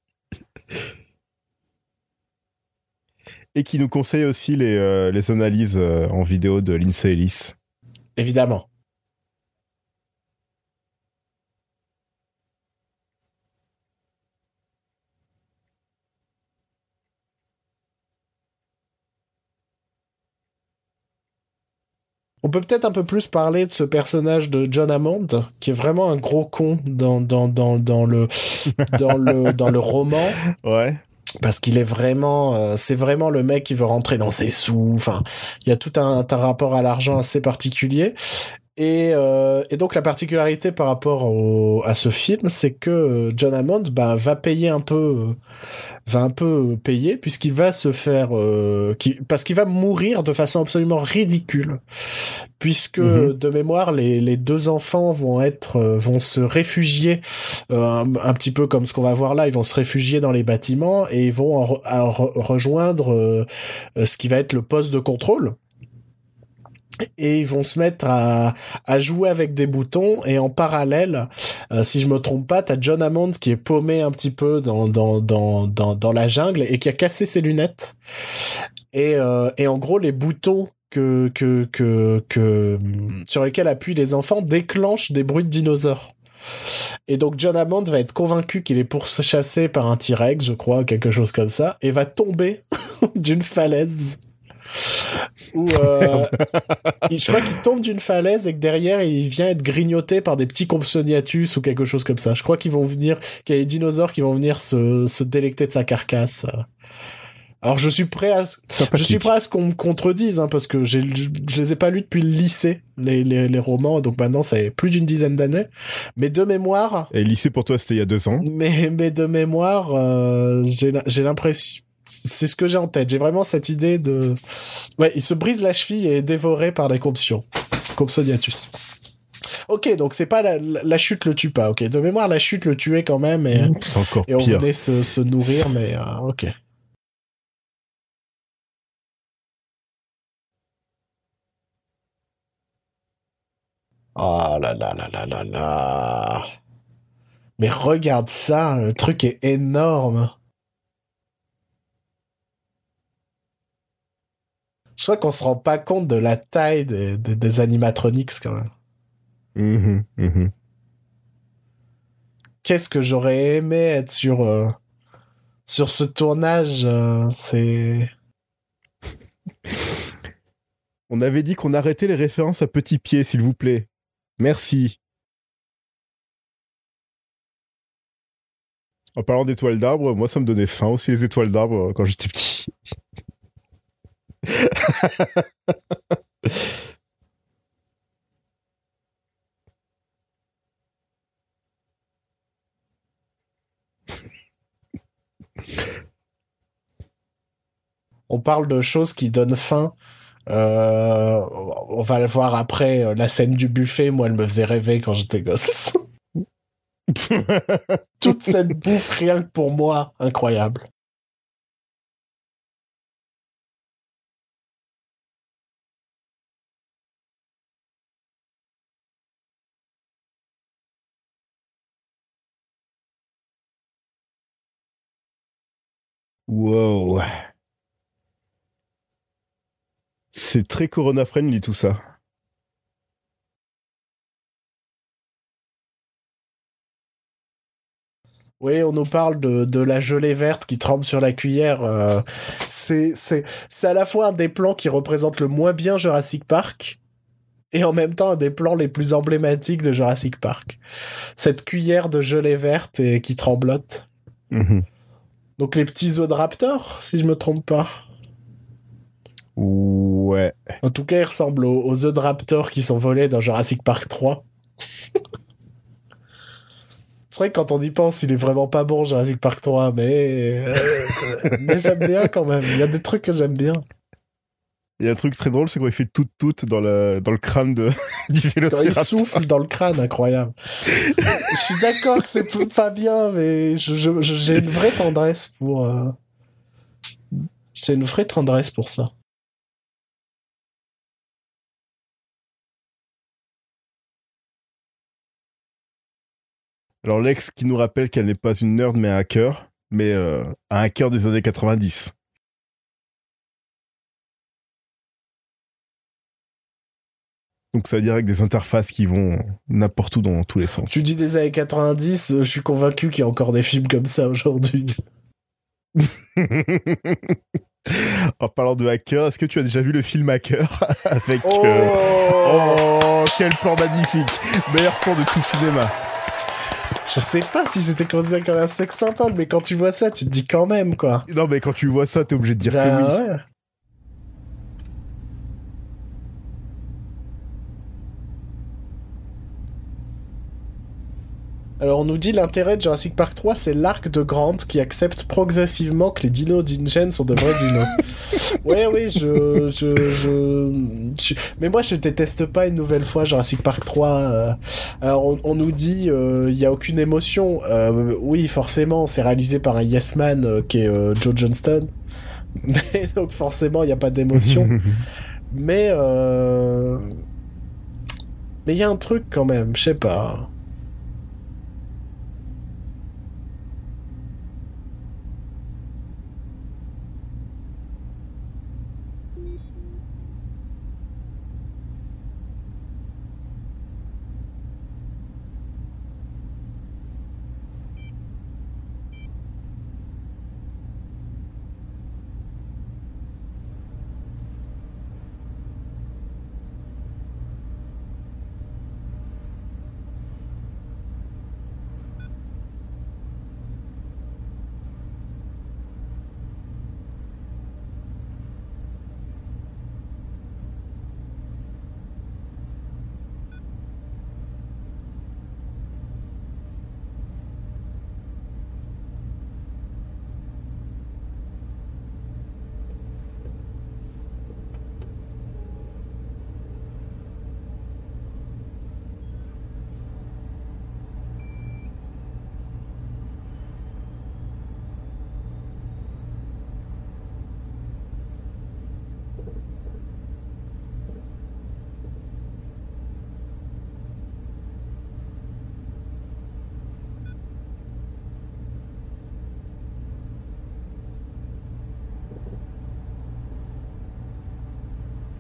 Et qui nous conseille aussi les, euh, les analyses euh, en vidéo de Lindsay Ellis. Évidemment. On peut peut-être un peu plus parler de ce personnage de John Hammond, qui est vraiment un gros con dans, dans, dans, dans, le, dans, le, dans le roman. Ouais. Parce qu'il est vraiment... Euh, c'est vraiment le mec qui veut rentrer dans ses sous. Enfin, il y a tout un, un rapport à l'argent assez particulier. Et, euh, et donc, la particularité par rapport au, à ce film, c'est que John Hammond bah, va payer un peu... va un peu payer, puisqu'il va se faire... Euh, qui, parce qu'il va mourir de façon absolument ridicule. Puisque, mm-hmm. de mémoire, les, les deux enfants vont être vont se réfugier, euh, un, un petit peu comme ce qu'on va voir là, ils vont se réfugier dans les bâtiments et ils vont en re, en re, rejoindre euh, ce qui va être le poste de contrôle. Et ils vont se mettre à, à jouer avec des boutons, et en parallèle, euh, si je me trompe pas, t'as John Hammond qui est paumé un petit peu dans, dans, dans, dans, dans la jungle et qui a cassé ses lunettes. Et, euh, et en gros, les boutons que, que, que, que, sur lesquels appuient les enfants déclenchent des bruits de dinosaures. Et donc John Hammond va être convaincu qu'il est pourchassé par un T-Rex, je crois, quelque chose comme ça, et va tomber d'une falaise. Où, euh, je crois qu'il tombe d'une falaise et que derrière il vient être grignoté par des petits compsognathus ou quelque chose comme ça. Je crois qu'ils vont venir, qu'il y a des dinosaures qui vont venir se, se délecter de sa carcasse. Alors je suis prêt à, je suis prêt à ce qu'on me contredise, hein, parce que j'ai, je les ai pas lus depuis le lycée, les, les, les romans, donc maintenant c'est plus d'une dizaine d'années. Mais de mémoire. Et lycée pour toi c'était il y a deux ans. Mais, mais de mémoire, euh, j'ai, j'ai l'impression. C'est ce que j'ai en tête. J'ai vraiment cette idée de... Ouais, il se brise la cheville et est dévoré par des compsions. Compsognathus. Ok, donc c'est pas la, la, la chute le tue pas. Ok, de mémoire, la chute le tuait quand même. Et, c'est encore et pire. Et on venait se, se nourrir, mais euh, ok. Oh là là là là là là... Mais regarde ça, le truc est énorme. Je crois qu'on se rend pas compte de la taille des, des, des animatronics, quand même. Mmh, mmh. Qu'est-ce que j'aurais aimé être sur, euh, sur ce tournage, euh, c'est... On avait dit qu'on arrêtait les références à petits pieds, s'il vous plaît. Merci. En parlant d'étoiles d'arbre, moi, ça me donnait faim aussi, les étoiles d'arbre, quand j'étais petit. On parle de choses qui donnent faim. Euh, on va le voir après. La scène du buffet, moi, elle me faisait rêver quand j'étais gosse. Toute cette bouffe, rien que pour moi, incroyable. Wow. C'est très corona-friendly tout ça. Oui, on nous parle de, de la gelée verte qui trempe sur la cuillère. Euh, c'est, c'est, c'est à la fois un des plans qui représente le moins bien Jurassic Park et en même temps un des plans les plus emblématiques de Jurassic Park. Cette cuillère de gelée verte et, qui tremblote. Mmh. Donc, les petits œufs de raptor, si je me trompe pas. Ouais. En tout cas, ils ressemblent aux, aux œufs de raptor qui sont volés dans Jurassic Park trois. C'est vrai que quand on y pense, il est vraiment pas bon, Jurassic Park trois, mais, mais j'aime bien quand même. Il y a des trucs que j'aime bien. Il y a un truc très drôle, c'est quand il fait tout tout dans le dans le crâne de du vélociraptor. Il souffle dans le crâne, incroyable. Je suis d'accord que c'est pas bien, mais je, je, je j'ai une vraie tendresse pour euh... j'ai une vraie tendresse pour ça. Alors Lex qui nous rappelle qu'elle n'est pas une nerd mais un hacker, mais euh, un hacker des années quatre-vingt-dix. Donc ça veut dire avec des interfaces qui vont n'importe où dans tous les sens. Tu dis des années quatre-vingt-dix, je suis convaincu qu'il y a encore des films comme ça aujourd'hui. En parlant de hacker, est-ce que tu as déjà vu le film Hacker avec oh, euh... oh quel plan magnifique, meilleur plan de tout le cinéma. Je sais pas si c'était considéré comme un sex symbole, mais quand tu vois ça, tu te dis quand même quoi. Non mais quand tu vois ça, t'es obligé de dire bah, que oui. Ouais. Alors on nous dit l'intérêt de Jurassic Park trois, c'est l'arc de Grant qui accepte progressivement que les dinos d'InGen sont de vrais dinos. Ouais, oui, je, je, je, je... Mais moi, je déteste pas une nouvelle fois Jurassic Park trois. Euh... Alors on, on nous dit il euh, y a aucune émotion. Euh, oui, forcément, c'est réalisé par un Yes Man euh, qui est euh, Joe Johnston. Mais donc forcément, il y a pas d'émotion. Mais euh... mais il y a un truc quand même, je sais pas.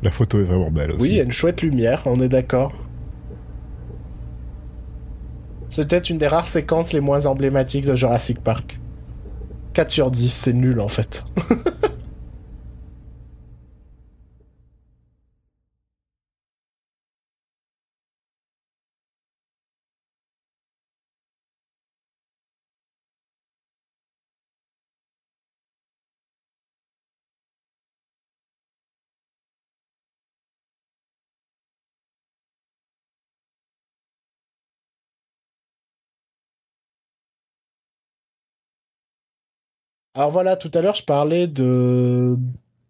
La photo est vraiment belle aussi. Oui, il y a une chouette lumière, on est d'accord. C'est peut-être une des rares séquences les moins emblématiques de Jurassic Park. quatre sur dix, c'est nul en fait. Alors voilà, tout à l'heure, je parlais de...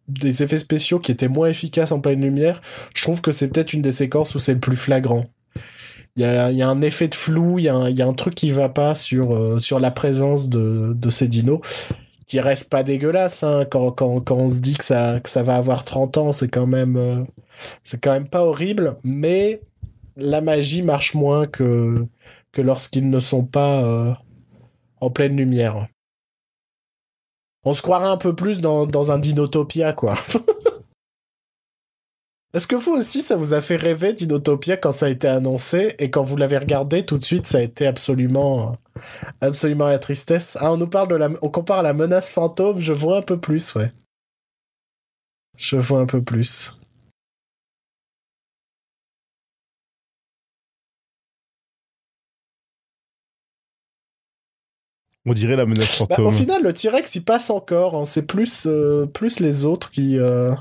des effets spéciaux qui étaient moins efficaces en pleine lumière. Je trouve que c'est peut-être une des séquences où c'est le plus flagrant. Il y a, y a un effet de flou, il y a un, y a un truc qui va pas sur, euh, sur la présence de, de ces dinos, qui reste pas dégueulasse. Hein. Quand, quand, quand on se dit que ça, que ça va avoir trente ans, c'est quand même, euh, c'est quand même pas horrible, mais la magie marche moins que, que lorsqu'ils ne sont pas euh, en pleine lumière. On se croirait un peu plus dans, dans un Dinotopia, quoi. Est-ce que vous aussi, ça vous a fait rêver Dinotopia quand ça a été annoncé et quand vous l'avez regardé, tout de suite, ça a été absolument, absolument la tristesse. Ah, on nous parle de la... On compare à la menace fantôme, je vois un peu plus, ouais. Je vois un peu plus. On dirait la menace fantôme. Bah, au final, le T-Rex, il passe encore. Hein. C'est plus, euh, plus les autres qui... Euh...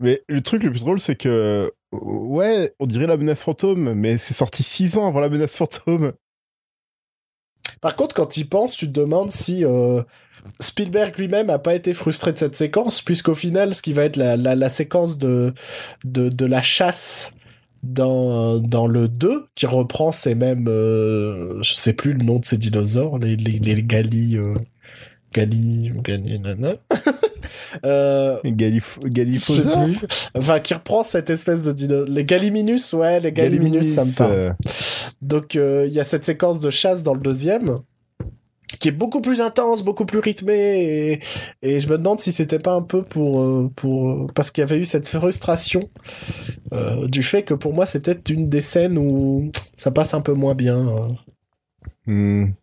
Mais le truc le plus drôle, c'est que... Ouais, on dirait la menace fantôme, mais c'est sorti six ans avant la menace fantôme. Par contre, quand tu y penses, tu te demandes si euh, Spielberg lui-même a pas été frustré de cette séquence, puisqu'au final, ce qui va être la, la, la séquence de, de, de la chasse dans, dans le deux, qui reprend ces mêmes... Euh, je sais plus le nom de ces dinosaures, les, les, les Galli... Euh, Galli... Galli... Nana... Euh, Galif- Galifosaurie. Enfin, qui reprend cette espèce de dino... les Galliminus, ouais, les Galliminus, Galliminus ça me parle. Euh... Donc il euh, y a cette séquence de chasse dans le deuxième qui est beaucoup plus intense, beaucoup plus rythmée, et, et je me demande si c'était pas un peu pour pour parce qu'il y avait eu cette frustration euh, du fait que pour moi c'est peut-être une des scènes où ça passe un peu moins bien. Euh. Mm.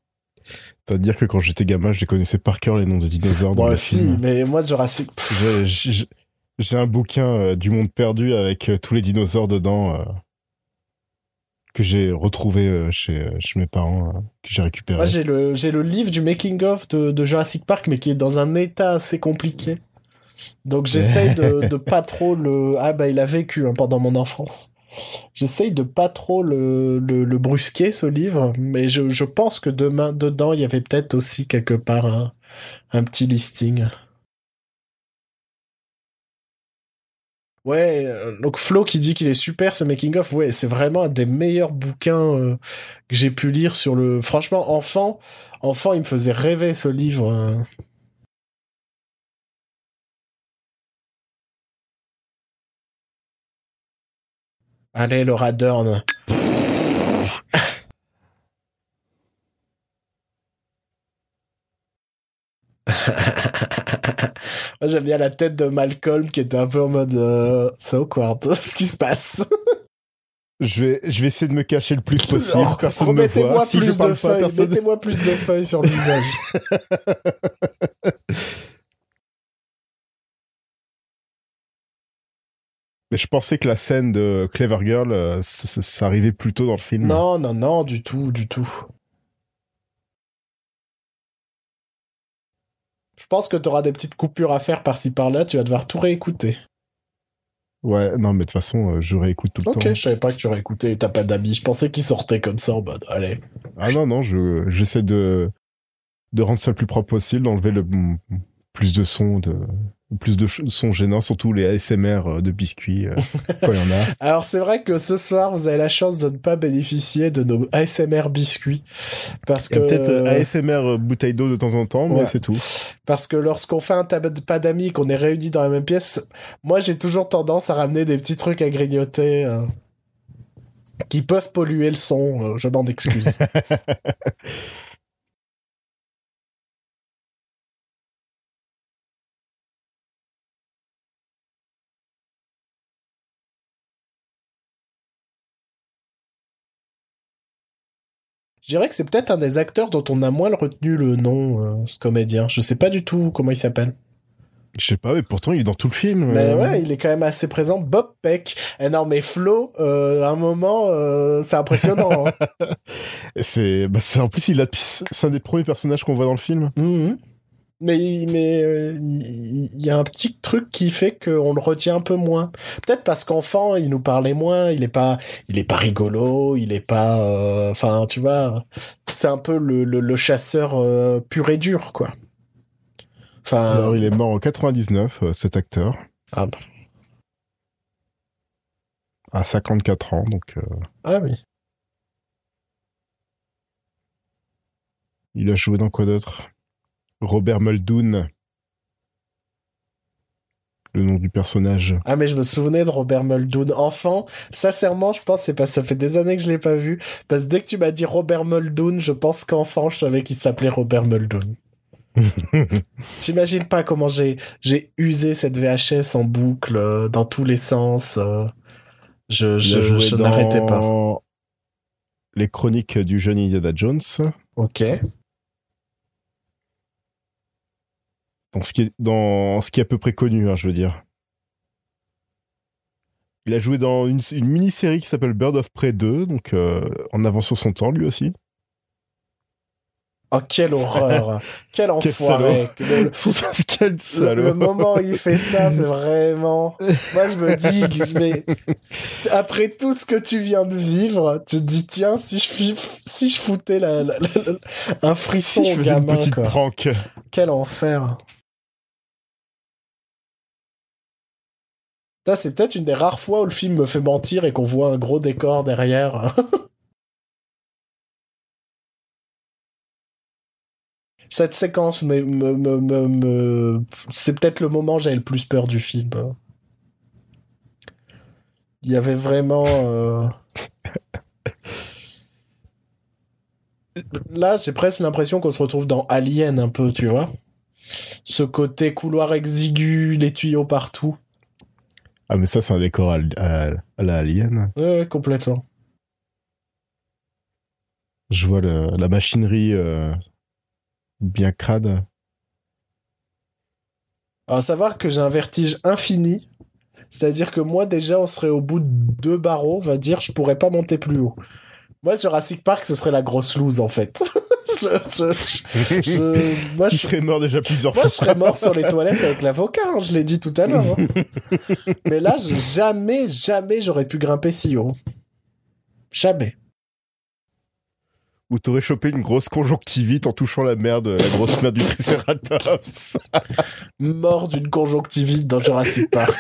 C'est-à-dire que quand j'étais gamin, je les connaissais par cœur, les noms de dinosaures. Moi aussi, mais moi, Jurassic... J'ai, j'ai, j'ai un bouquin euh, du monde perdu avec euh, tous les dinosaures dedans euh, que j'ai retrouvé euh, chez, euh, chez mes parents, euh, que j'ai récupéré. Moi, j'ai le, j'ai le livre du making-of de, de Jurassic Park, mais qui est dans un état assez compliqué. Donc, j'essaye de, de pas trop le... Ah, bah, il a vécu hein, pendant mon enfance. J'essaye de pas trop le, le, le brusquer, ce livre, mais je, je pense que demain, dedans, il y avait peut-être aussi quelque part un, un petit listing. Ouais, donc Flo qui dit qu'il est super, ce making-of, ouais, c'est vraiment un des meilleurs bouquins euh, que j'ai pu lire sur le... Franchement, enfant, enfant, il me faisait rêver, ce livre... Hein. Allez, Laura Dern. Moi, j'aime bien la tête de Malcolm qui était un peu en mode euh, c'est awkward, ce qui se passe. Je vais, je vais essayer de me cacher le plus possible. Non, personne ne me voit. Mettez-moi si plus de feuilles. Pas, personne... Mettez-moi plus de feuilles sur le visage. Mais je pensais que la scène de Clever Girl, euh, ça, ça arrivait plus tôt dans le film. Non, non, non, du tout, du tout. Je pense que t'auras des petites coupures à faire par-ci par-là, tu vas devoir tout réécouter. Ouais, non, mais de toute façon, euh, je réécoute tout le okay, temps. Ok, je savais pas que tu réécoutais T'as pas d'amis. Je pensais qu'il sortait comme ça en mode, allez. Ah non, non, je, j'essaie de, de rendre ça le plus propre possible, d'enlever le plus de sons, de... plus de sons gênants, surtout les A S M R de biscuits, euh, quand il y en a. Alors, c'est vrai que ce soir, vous avez la chance de ne pas bénéficier de nos A S M R biscuits. Parce que... Peut-être euh, A S M R bouteille d'eau de temps en temps, ouais. Mais c'est tout. Parce que lorsqu'on fait un tapadami, qu'on est réunis dans la même pièce, moi, j'ai toujours tendance à ramener des petits trucs à grignoter euh, qui peuvent polluer le son. Euh, je m'en excuse. Je dirais que c'est peut-être un des acteurs dont on a moins retenu le nom, euh, ce comédien. Je sais pas du tout comment il s'appelle. Je sais pas, mais pourtant il est dans tout le film. Mais euh... ouais, il est quand même assez présent. Bob Peck. Eh non, mais Flo, euh, à un moment, euh, c'est impressionnant. Hein. c'est, bah, c'est, en plus, il a, c'est un des premiers personnages qu'on voit dans le film. Mm-hmm. Mais il mais, euh, y, y a un petit truc qui fait qu'on le retient un peu moins. Peut-être parce qu'enfant, il nous parlait moins, il est pas, il est pas rigolo, il est pas... Enfin, euh, tu vois, c'est un peu le, le, le chasseur euh, pur et dur, quoi. Enfin, alors, il est mort en quatre-vingt-dix-neuf, euh, cet acteur. Ah bon. À cinquante-quatre ans, donc... Euh... Ah oui. Il a joué dans quoi d'autre ? Robert Muldoon. Le nom du personnage. Ah, mais je me souvenais de Robert Muldoon. Enfant, sincèrement, je pense, c'est parce que ça fait des années que je l'ai pas vu. Parce que dès que tu m'as dit Robert Muldoon, je pense qu'enfant, je savais qu'il s'appelait Robert Muldoon. T'imagines pas comment j'ai, j'ai usé cette V H S en boucle, euh, dans tous les sens. Euh, je je, je, je dans... n'arrêtais pas. Les chroniques du jeune Indiana Jones. Ok. Dans ce, qui est, dans ce qui est à peu près connu, hein, je veux dire. Il a joué dans une, une mini-série qui s'appelle Bird of Prey deux, donc euh, en avance sur son temps, lui aussi. Oh, quelle horreur. Quel enfoiré. Quel salaud. Le, le, le moment où il fait ça, c'est vraiment... Moi, je me dis, mais après tout ce que tu viens de vivre, tu te dis, tiens, si je, si je foutais la, la, la, la, un frisson si au gamin, une quoi. Prank. Quel enfer. Ça, c'est peut-être une des rares fois où le film me fait mentir et qu'on voit un gros décor derrière. Cette séquence, me, me, me, me, me... c'est peut-être le moment où j'avais le plus peur du film. Il y avait vraiment... Euh... Là, j'ai presque l'impression qu'on se retrouve dans Alien un peu, tu vois. Ce côté couloir exigu, les tuyaux partout. Ah, mais ça, c'est un décor à, à, à la Alien. Ouais, ouais, complètement. Je vois le, la machinerie... Euh... bien crade. Alors, à savoir que j'ai un vertige infini, c'est-à-dire que moi, déjà, on serait au bout de deux barreaux, on va dire, je pourrais pas monter plus haut. Moi, Jurassic Park, ce serait la grosse loose, en fait. je, je, je, moi, je serais mort déjà plusieurs moi, fois. Moi, je serais mort sur les toilettes avec l'avocat, hein, je l'ai dit tout à l'heure. Hein. Mais là, je, jamais, jamais j'aurais pu grimper si haut. Jamais. Où t'aurais chopé une grosse conjonctivite en touchant la merde, la grosse merde du Triceratops. Mort d'une conjonctivite dans Jurassic Park.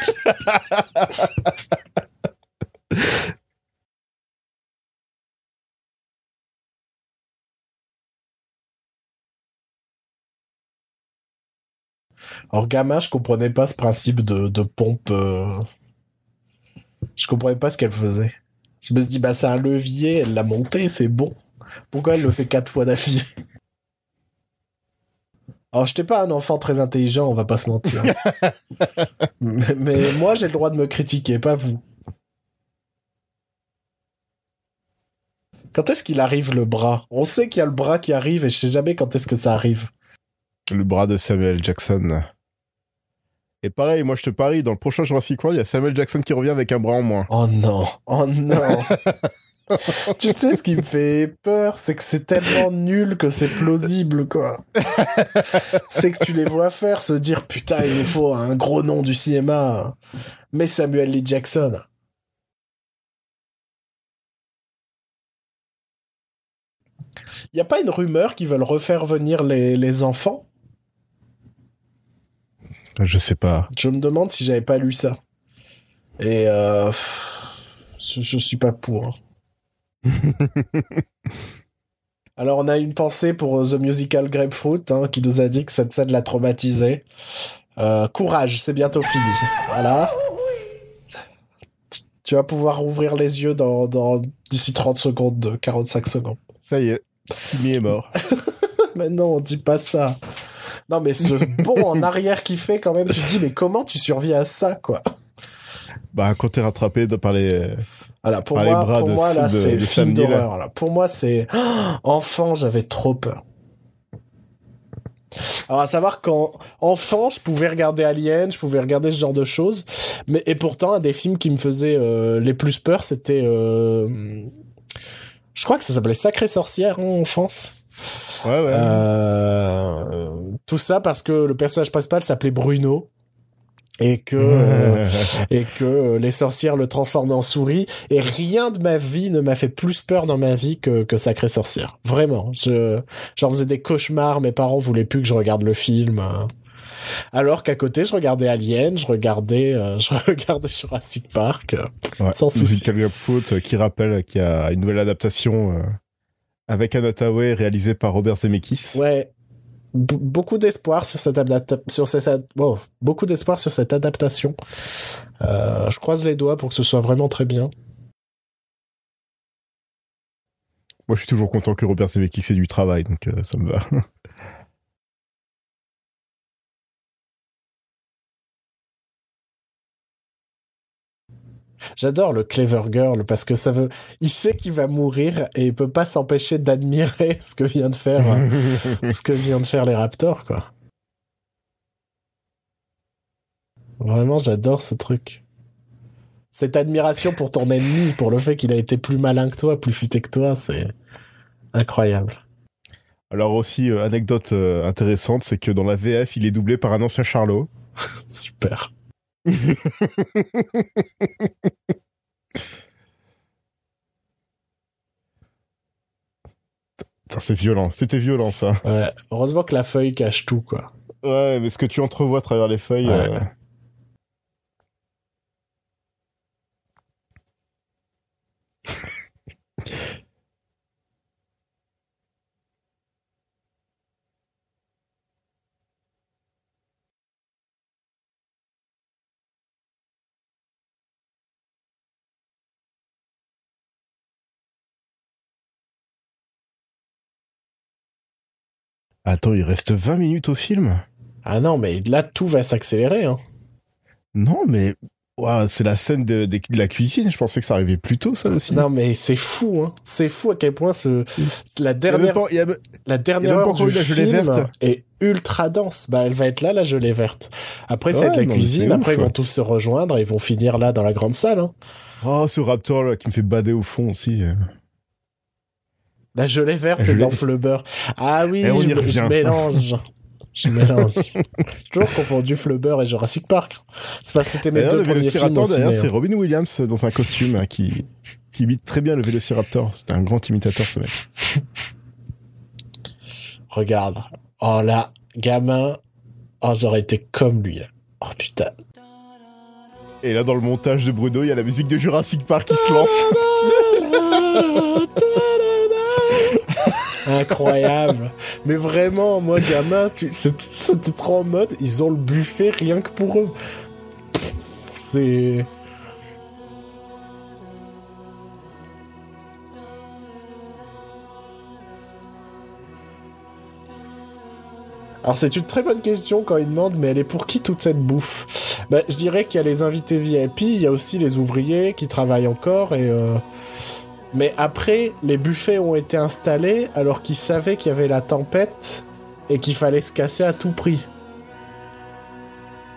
Alors, gamin, je comprenais pas ce principe de, de pompe. Euh... Je comprenais pas ce qu'elle faisait. Je me suis dit, bah, c'est un levier, elle l'a monté, c'est bon. Pourquoi elle le fait quatre fois d'affilée? Alors, j'étais pas un enfant très intelligent, on va pas se mentir. mais, mais moi, j'ai le droit de me critiquer, pas vous. Quand est-ce qu'il arrive le bras? On sait qu'il y a le bras qui arrive et je sais jamais quand est-ce que ça arrive. Le bras de Samuel Jackson. Et pareil, moi je te parie, dans le prochain Jurassic World, il y a Samuel Jackson qui revient avec un bras en moins. Oh non, oh non. Tu sais, ce qui me fait peur, c'est que c'est tellement nul que c'est plausible, quoi. C'est que tu les vois faire se dire, putain, il nous faut un gros nom du cinéma. Mais Samuel Lee Jackson. Il n'y a pas une rumeur qu'ils veulent refaire venir les, les enfants? Je sais pas. Je me demande si j'avais pas lu ça. Et euh, je, je suis pas pour... Alors on a une pensée pour The Musical Grapefruit, hein, qui nous a dit que cette scène l'a traumatisé. Euh, courage, c'est bientôt fini. Voilà. Tu vas pouvoir ouvrir les yeux dans, dans d'ici trente secondes, quarante-cinq secondes. Ça y est, Timmy est mort. Mais non, on dit pas ça. Non mais ce bond en arrière qui fait quand même, tu te dis mais comment tu survis à ça, quoi. Bah quand t'es rattrapé de par les... Voilà, pour ah, moi, pour de, moi là, de, c'est de film d'horreur. Là. Pour moi, c'est... Oh, enfant, j'avais trop peur. Alors, à savoir qu'en enfant, je pouvais regarder Alien, je pouvais regarder ce genre de choses. Mais, et pourtant, un des films qui me faisait euh, les plus peur, c'était... Euh, je crois que ça s'appelait Sacrée Sorcière, hein, en France. Ouais, ouais. Euh, tout ça parce que le personnage principal s'appelait Bruno. Et que, euh, et que les sorcières le transforment en souris. Et rien de ma vie ne m'a fait plus peur dans ma vie que, que Sacrée Sorcière. Vraiment. Je, j'en faisais des cauchemars. Mes parents voulaient plus que je regarde le film. Alors qu'à côté, je regardais Alien, je regardais, euh, je regardais Jurassic Park. Euh, ouais, sans souci. Musical Grapefruit qui rappelle qu'il y a une nouvelle adaptation euh, avec Anna Tawai réalisée par Robert Zemeckis. Ouais. Be- beaucoup d'espoir sur cette adaptation, sur cette ad- wow. beaucoup d'espoir sur cette adaptation. Euh, je croise les doigts pour que ce soit vraiment très bien. Moi, je suis toujours content que Robert Zemeckis ait du travail, donc euh, ça me va. J'adore le Clever Girl parce que ça veut... Il sait qu'il va mourir et il peut pas s'empêcher d'admirer ce que vient de faire, ce que vient de faire les Raptors, quoi. Vraiment, j'adore ce truc. Cette admiration pour ton ennemi, pour le fait qu'il a été plus malin que toi, plus futé que toi, c'est incroyable. Alors aussi, euh, anecdote euh, intéressante, c'est que dans la V F, il est doublé par un ancien Charlot. Super. Putain, c'est violent. C'était violent, ça. Ouais. Heureusement que la feuille cache tout, quoi. Ouais, mais ce que tu entrevois à travers les feuilles... Ouais. Euh... Attends, il reste vingt minutes au film. Ah non, mais là, tout va s'accélérer. Hein. Non, mais wow, c'est la scène de, de, de la cuisine. Je pensais que ça arrivait plus tôt, ça aussi. Non, mais c'est fou. Hein. C'est fou à quel point ce... la dernière, pas, a... la dernière heure du film est ultra dense. Bah, elle va être là, la gelée verte. Après, ça ouais, va être la non, cuisine. Après, ouf, ils vont tous se rejoindre et ils vont finir là, dans la grande salle. Hein. Oh, ce raptor là, qui me fait bader au fond aussi. La gelée verte, la gelée... c'est dans Flubber. Ah oui, je, je mélange. je mélange. J'ai toujours confondu Flubber et Jurassic Park. C'est pas, c'était mes d'ailleurs, deux premiers films au ciné. C'est Robin Williams dans un costume hein, qui, qui imite très bien le Vélociraptor. C'était un grand imitateur, ce mec. Regarde. Oh là, gamin. Oh, j'aurais été comme lui, là. Oh putain. Et là, dans le montage de Bruno, il y a la musique de Jurassic Park qui se lance. Incroyable. Mais vraiment, moi, gamin, tu... c'était, c'était trop en mode, ils ont le buffet rien que pour eux. Pff, c'est... Alors, c'est une très bonne question quand ils demandent, mais elle est pour qui toute cette bouffe ? Bah, je dirais qu'il y a les invités V I P, il y a aussi les ouvriers qui travaillent encore et... Euh... Mais après, les buffets ont été installés alors qu'ils savaient qu'il y avait la tempête et qu'il fallait se casser à tout prix.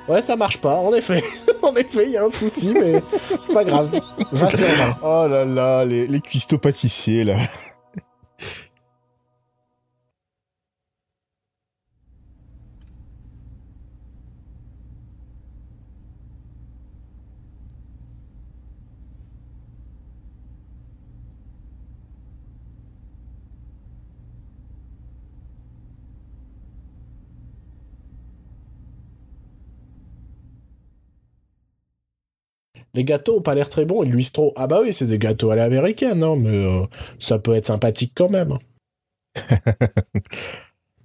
Ouais, ça marche pas, en effet. En effet, il y a un souci, mais c'est pas grave. vingt sur vingt. Oh là là, les, les cuistots pâtissiers, là. Les gâteaux ont pas l'air très bons, ils luisent trop. Ah bah oui, c'est des gâteaux à l'américaine, hein, mais euh, ça peut être sympathique quand même.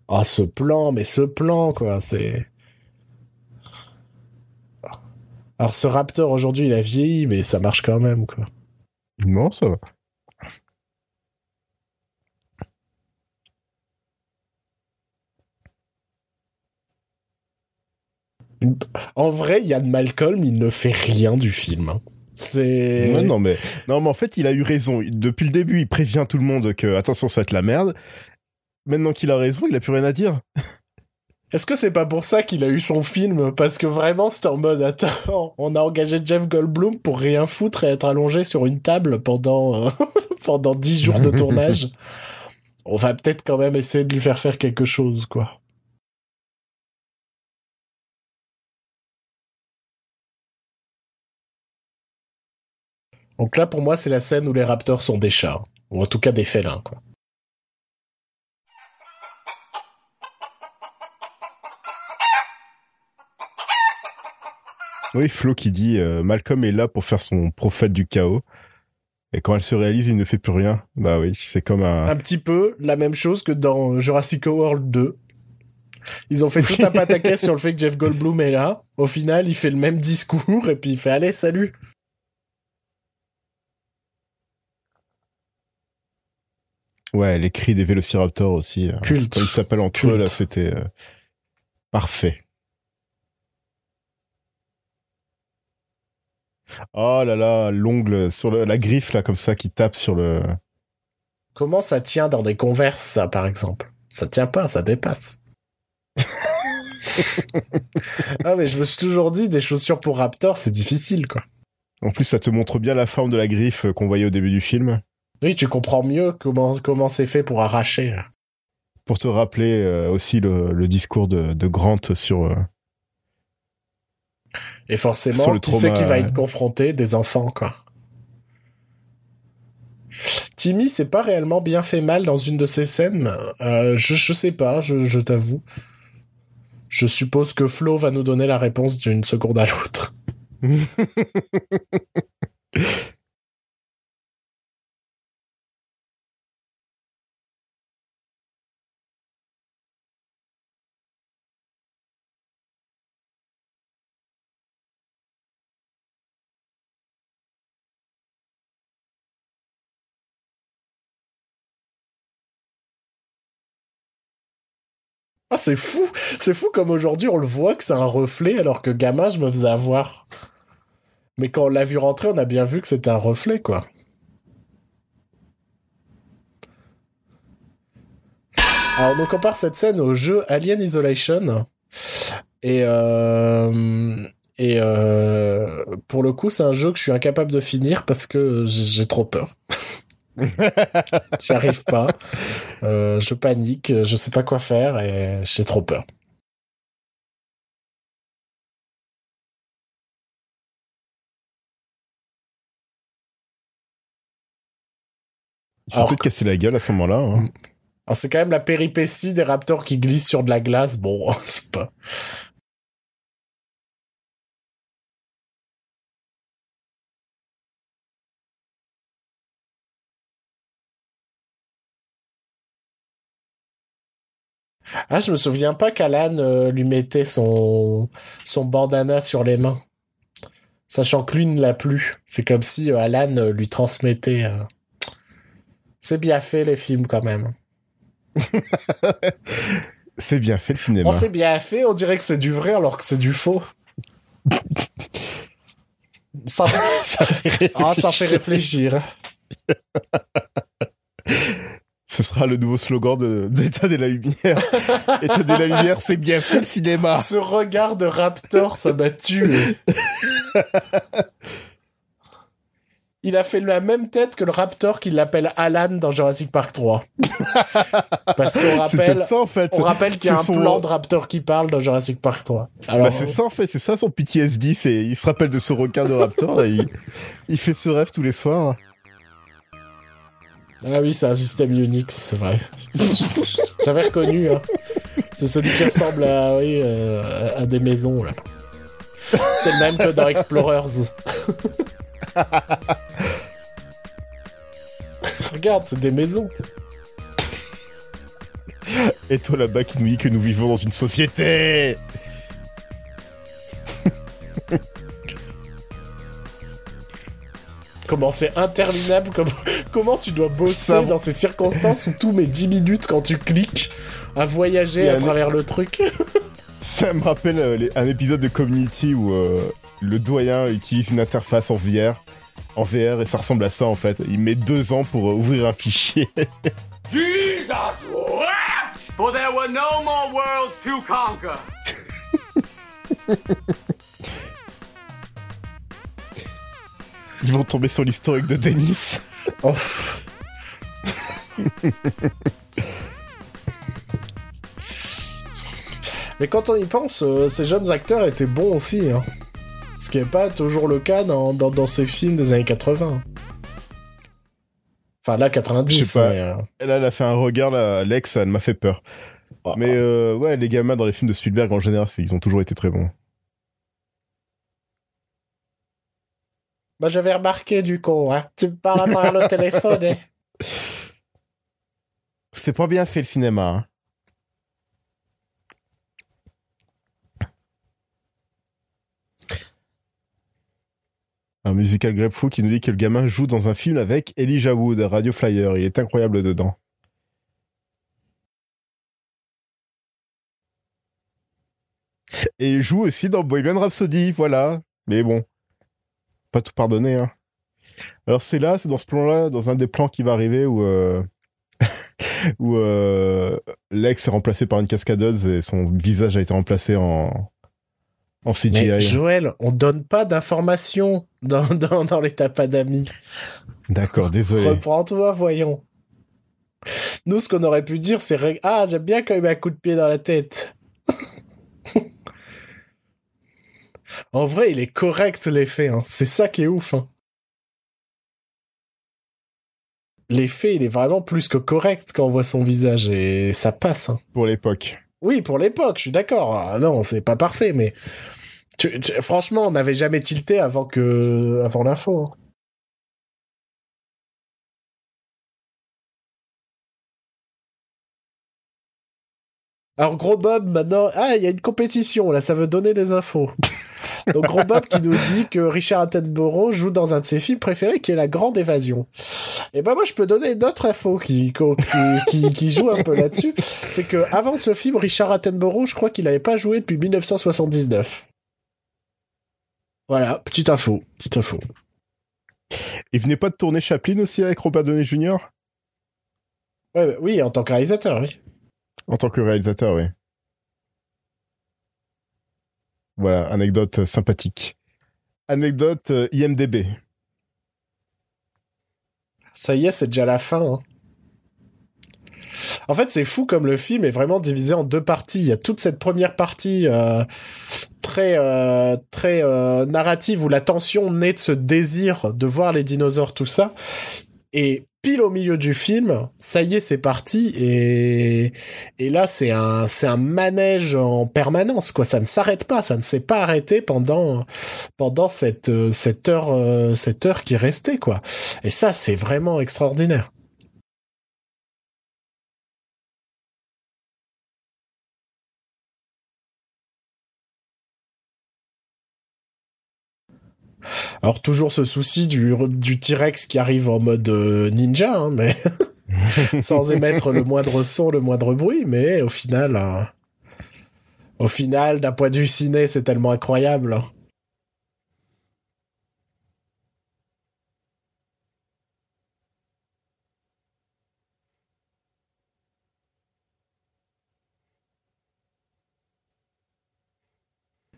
Ah, ce plan, mais ce plan, quoi, c'est... Alors, ce Raptor, aujourd'hui, il a vieilli, mais ça marche quand même, quoi. Non, ça va. En vrai, Ian Malcolm, il ne fait rien du film. C'est... Ouais, non, mais... non, mais en fait, il a eu raison. Depuis le début, il prévient tout le monde que, attention, ça va être la merde. Maintenant qu'il a raison, il n'a plus rien à dire. Est-ce que c'est pas pour ça qu'il a eu son film ? Parce que vraiment, c'était en mode, attends, on a engagé Jeff Goldblum pour rien foutre et être allongé sur une table pendant, euh, pendant dix jours de tournage. On va peut-être quand même essayer de lui faire faire quelque chose, quoi. Donc là, pour moi, c'est la scène où les raptors sont des chats. Ou en tout cas, des félins, quoi. Oui, Flo qui dit euh, « Malcolm est là pour faire son prophète du chaos. Et quand elle se réalise, il ne fait plus rien. » Bah oui, c'est comme un... Un petit peu la même chose que dans Jurassic World deux. Ils ont fait tout un pataquès sur le fait que Jeff Goldblum est là. Au final, il fait le même discours et puis il fait « Allez, salut !» Ouais, les cris des vélociraptors aussi. Culte. Quand ils s'appellent entre eux, là, c'était euh, parfait. Oh là là, l'ongle, sur le, la griffe, là, comme ça, qui tape sur le... Comment ça tient dans des Converse, ça, par exemple ? Ça tient pas, ça dépasse. Ah, mais je me suis toujours dit, des chaussures pour raptors, c'est difficile, quoi. En plus, ça te montre bien la forme de la griffe qu'on voyait au début du film. Oui, tu comprends mieux comment, comment c'est fait pour arracher. Pour te rappeler euh, aussi le, le discours de, de Grant sur... Euh, Et forcément, sur le qui trauma... c'est qui va être confronté ? Des enfants, quoi. Timmy s'est pas réellement bien fait mal dans une de ces scènes. Euh, je, je sais pas, je, je t'avoue. Je suppose que Flo va nous donner la réponse d'une seconde à l'autre. Ah, c'est fou! C'est fou comme aujourd'hui, on le voit que c'est un reflet, alors que gamin, je me faisais avoir. Mais quand on l'a vu rentrer, on a bien vu que c'était un reflet, quoi. Alors, on compare cette scène au jeu Alien Isolation. Et, euh, et euh, pour le coup, c'est un jeu que je suis incapable de finir parce que j'ai trop peur. J'y arrive pas, euh, je panique, je sais pas quoi faire et j'ai trop peur. Je vais peut-être casser la gueule à ce moment-là. Hein. Alors c'est quand même la péripétie des raptors qui glissent sur de la glace. Bon, c'est pas. Ah, je me souviens pas qu'Alan euh, lui mettait son, son bandana sur les mains. Sachant que lui ne l'a plus. C'est comme si euh, Alan euh, lui transmettait... Euh... C'est bien fait, les films, quand même. C'est bien fait, le cinéma. On s'est bien fait, on dirait que c'est du vrai alors que c'est du faux. Ça... ça fait ah, ça fait réfléchir. Ce sera le nouveau slogan de, d'État de la Lumière. État de la Lumière, c'est bien fait le cinéma. Ce regard de Raptor, ça m'a tué. Il a fait la même tête que le Raptor qui l'appelle Alan dans Jurassic Park trois. Parce qu'on rappelle, ça, en fait. on rappelle qu'il y a c'est un son... plan de Raptor qui parle dans Jurassic Park trois. Alors, bah c'est ça en fait, c'est ça son P T S D. C'est... Il se rappelle de ce regard de Raptor et il... il fait ce rêve tous les soirs. Ah oui, c'est un système Unix, c'est vrai. J'avais reconnu, hein. C'est celui qui ressemble à, oui, euh, à des maisons, là. C'est le même que dans Explorers. Regarde, c'est des maisons. Et toi, là-bas, qui nous dit que nous vivons dans une société. Comment c'est interminable, comment, comment tu dois bosser bon. Dans ces circonstances où tous mes dix minutes quand tu cliques à voyager à travers é... le truc. Ça me rappelle euh, les, un épisode de Community où euh, le doyen utilise une interface en V R, en V R et ça ressemble à ça en fait. Il met deux ans pour euh, ouvrir un fichier. Jesus wept, for there were no more worlds to conquer. Ils vont tomber sur l'historique de Dennis. Oh. Mais quand on y pense, euh, ces jeunes acteurs étaient bons aussi. Hein. Ce qui n'est pas toujours le cas dans, dans, dans ces films des années quatre-vingts. Enfin, là, quatre-vingt-dix. Je sais pas. Mais, euh... Là, elle a fait un regard, là, Alex, elle m'a fait peur. Oh. Mais euh, ouais, les gamins dans les films de Spielberg, en général, ils ont toujours été très bons. Bah, j'avais remarqué, du coup, hein. Tu me parles à travers le téléphone, hein. C'est pas bien fait, le cinéma. Hein. Un musical grapefruit qui nous dit que le gamin joue dans un film avec Elijah Wood, Radio Flyer. Il est incroyable dedans. Et il joue aussi dans Bohemian Rhapsody, voilà. Mais bon. Pas tout pardonner, hein. Alors c'est là, c'est dans ce plan-là, dans un des plans qui va arriver où, euh... où euh... Lex est remplacé par une cascadeuse et son visage a été remplacé en, en C G I. Mais Joël, on donne pas d'informations dans, dans, dans les Tapadami. D'accord, désolé. Reprends-toi, voyons. Nous, ce qu'on aurait pu dire, c'est « Ah, j'aime bien quand il met un coup de pied dans la tête !» En vrai, il est correct, l'effet. Hein. C'est ça qui est ouf. Hein. l'effet, il est vraiment plus que correct quand on voit son visage, et ça passe. Hein. Pour l'époque. Oui, pour l'époque, je suis d'accord. Ah, non, c'est pas parfait, mais... Tu, tu, franchement, on n'avait jamais tilté avant que... avant l'info. Hein. Alors, Gros Bob, maintenant... Ah, il y a une compétition, là, ça veut donner des infos. Donc, Gros Bob qui nous dit que Richard Attenborough joue dans un de ses films préférés, qui est La Grande Évasion. Et ben moi, je peux donner une autre info qui, qui, qui, qui joue un peu là-dessus. C'est que avant ce film, Richard Attenborough, je crois qu'il n'avait pas joué depuis dix-neuf cent soixante-dix-neuf. Voilà, petite info, petite info. Il venait pas de tourner Chaplin aussi avec Robert Downey junior ? Ouais, bah, oui, en tant que réalisateur, oui. En tant que réalisateur, oui. Voilà, anecdote sympathique. Anecdote euh, I M D B. Ça y est, c'est déjà la fin. Hein. En fait, c'est fou comme le film est vraiment divisé en deux parties. Il y a toute cette première partie euh, très, euh, très euh, narrative où la tension naît de ce désir de voir les dinosaures, tout ça. Et pile au milieu du film, ça y est, c'est parti. Et, et là, c'est un, c'est un manège en permanence, quoi. Ça ne s'arrête pas, ça ne s'est pas arrêté pendant, pendant cette, cette heure, cette heure qui restait, quoi. Et ça, c'est vraiment extraordinaire. Alors, toujours ce souci du, du T-Rex qui arrive en mode ninja, hein, mais sans émettre le moindre son, le moindre bruit, mais au final, euh... au final, d'un point de vue ciné, c'est tellement incroyable.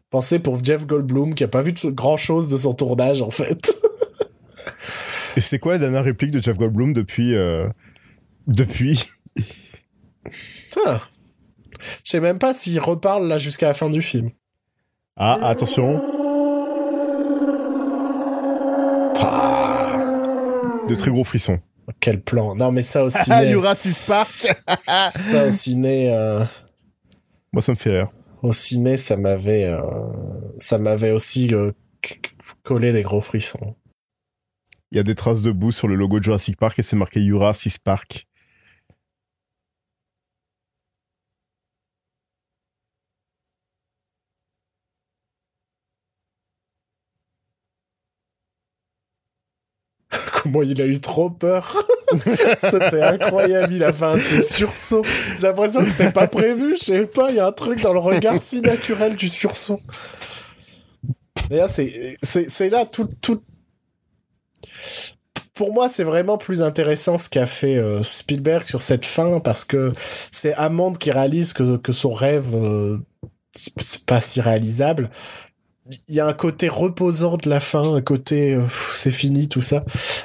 Pensez pour Jeff Goldblum qui n'a pas vu de grand-chose de son tournage, en fait. Et c'est quoi la dernière réplique de Jeff Goldblum depuis... Euh, depuis ah. Je sais même pas s'il reparle là jusqu'à la fin du film. Ah, attention. Ah. De très gros frissons. Quel plan. Non, mais ça au ciné... Jurassic Park. Ça au ciné... Euh... Moi, ça me fait rire. Au ciné, ça m'avait, euh, ça m'avait aussi euh, collé des gros frissons. Il y a des traces de boue sur le logo de Jurassic Park et c'est marqué Jurassic Park. Comment il a eu trop peur. C'était incroyable, il a fait un sursaut. J'ai l'impression que c'était pas prévu, je sais pas, il y a un truc dans le regard si naturel du sursaut. Et là, c'est, c'est, c'est là tout, tout... Pour moi, c'est vraiment plus intéressant ce qu'a fait euh, Spielberg sur cette fin, parce que c'est Hammond qui réalise que, que son rêve, euh, c'est pas si réalisable. Il y a un côté reposant de la fin, un côté euh, c'est fini tout ça.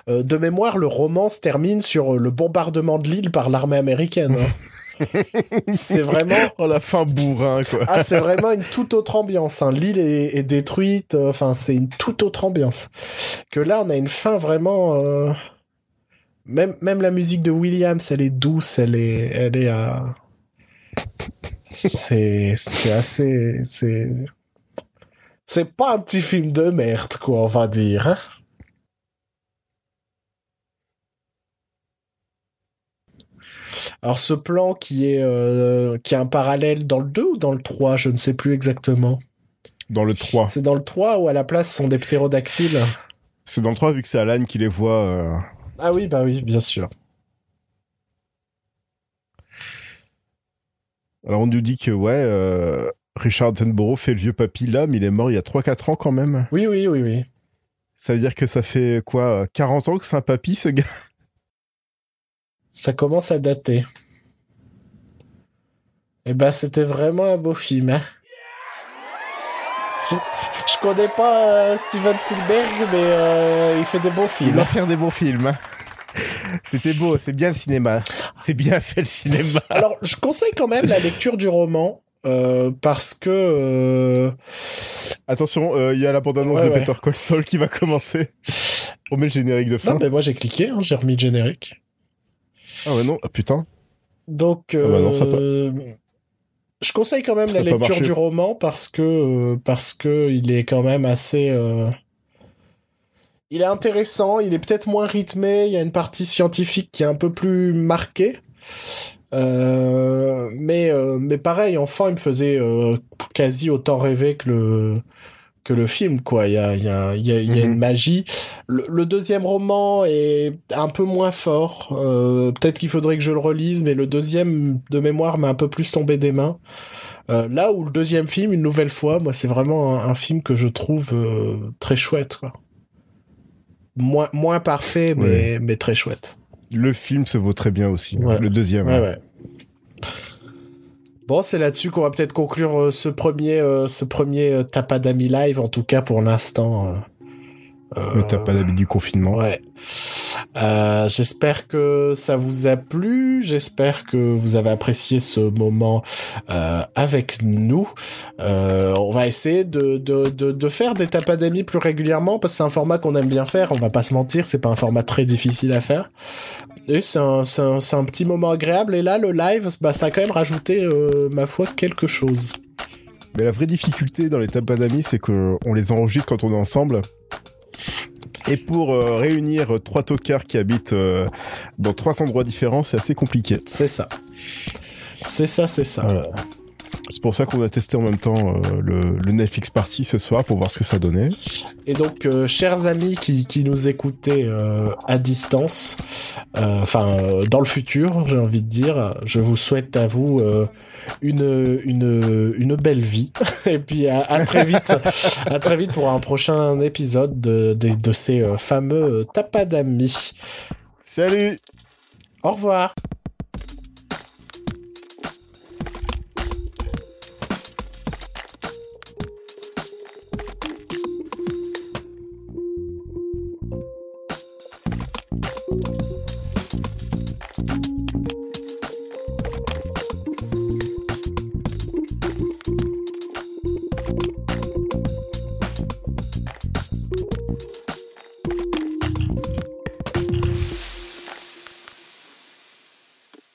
Euh, de mémoire, le roman se termine sur le bombardement de l'île par l'armée américaine. Hein. C'est vraiment oh la fin bourrin quoi. Ah, c'est vraiment une toute autre ambiance. Hein. L'île est, est détruite. Enfin, euh, c'est une toute autre ambiance. Que là, on a une fin vraiment. Euh... Même même la musique de Williams, elle est douce, elle est elle est à. Euh... C'est c'est assez c'est. C'est pas un petit film de merde, quoi, on va dire. Hein, alors, ce plan qui est euh, qui a un parallèle dans le deux ou dans le trois, je ne sais plus exactement. Dans le trois. C'est dans le trois où, à la place, sont des ptérodactyles. C'est dans le trois, vu que c'est Alan qui les voit. Euh... Ah oui, bah oui, bien sûr. Alors, on nous dit que, ouais... Euh... Richard Attenborough fait le vieux papy là, mais il est mort il y a trois quatre ans quand même. Oui, oui, oui, oui. Ça veut dire que ça fait quoi, quarante ans que c'est un papy, ce gars? Ça commence à dater. Eh ben, c'était vraiment un beau film. Hein, je connais pas euh, Steven Spielberg, mais euh, il fait des bons films. Il va faire des bons films. C'était beau, c'est bien le cinéma. C'est bien fait le cinéma. Alors, je conseille quand même la lecture du roman. Euh, parce que euh... attention, il euh, y a la bande-annonce ouais, de ouais. Better Call Saul qui va commencer. On met le générique de fin. Non mais moi j'ai cliqué, hein, j'ai remis le générique. Ah ouais, non, ah, putain. Donc, euh, ah bah non, ça peut... je conseille quand même ça la lecture du roman parce que, euh, parce que il est quand même assez... Euh... Il est intéressant, il est peut-être moins rythmé, il y a une partie scientifique qui est un peu plus marquée. Euh, mais, euh, mais pareil, enfant, il me faisait euh, quasi autant rêver que le... que le film, quoi. Il y a, il y a, il y a, il y a une magie. Le, le deuxième roman est un peu moins fort. Euh, peut-être qu'il faudrait que je le relise, mais le deuxième, de mémoire, m'a un peu plus tombé des mains. Euh, là où le deuxième film, une nouvelle fois, moi, c'est vraiment un, un film que je trouve euh, très chouette, quoi. Moins, moins parfait, mais, ouais. mais très chouette. Le film se vaut très bien aussi. Ouais. Le deuxième. Ouais, ouais. ouais. Bon, c'est là-dessus qu'on va peut-être conclure euh, ce premier, euh, ce premier euh, Tapadami live, en tout cas pour l'instant. Euh, euh, Le Tapadami du confinement. Ouais. Euh, j'espère que ça vous a plu. J'espère que vous avez apprécié ce moment euh, avec nous. Euh, on va essayer de, de, de, de faire des Tapadami plus régulièrement parce que c'est un format qu'on aime bien faire. On va pas se mentir, c'est pas un format très difficile à faire. Et c'est un, c'est, un, c'est un petit moment agréable. Et là, le live, bah, ça a quand même rajouté, euh, ma foi, quelque chose. Mais la vraie difficulté dans les Tapadami, c'est qu'on les enregistre quand on est ensemble. Et pour euh, réunir euh, trois tocards qui habitent euh, dans trois endroits différents, c'est assez compliqué. C'est ça. C'est ça, c'est ça. Voilà. C'est pour ça qu'on a testé en même temps euh, le, le Netflix Party ce soir pour voir ce que ça donnait. Et donc, euh, chers amis qui, qui nous écoutez euh, à distance, enfin euh, euh, dans le futur, j'ai envie de dire, je vous souhaite à vous euh, une, une, une belle vie. Et puis à, à très vite, à très vite pour un prochain épisode de, de, de ces euh, fameux euh, Tapadami. Salut. Au revoir.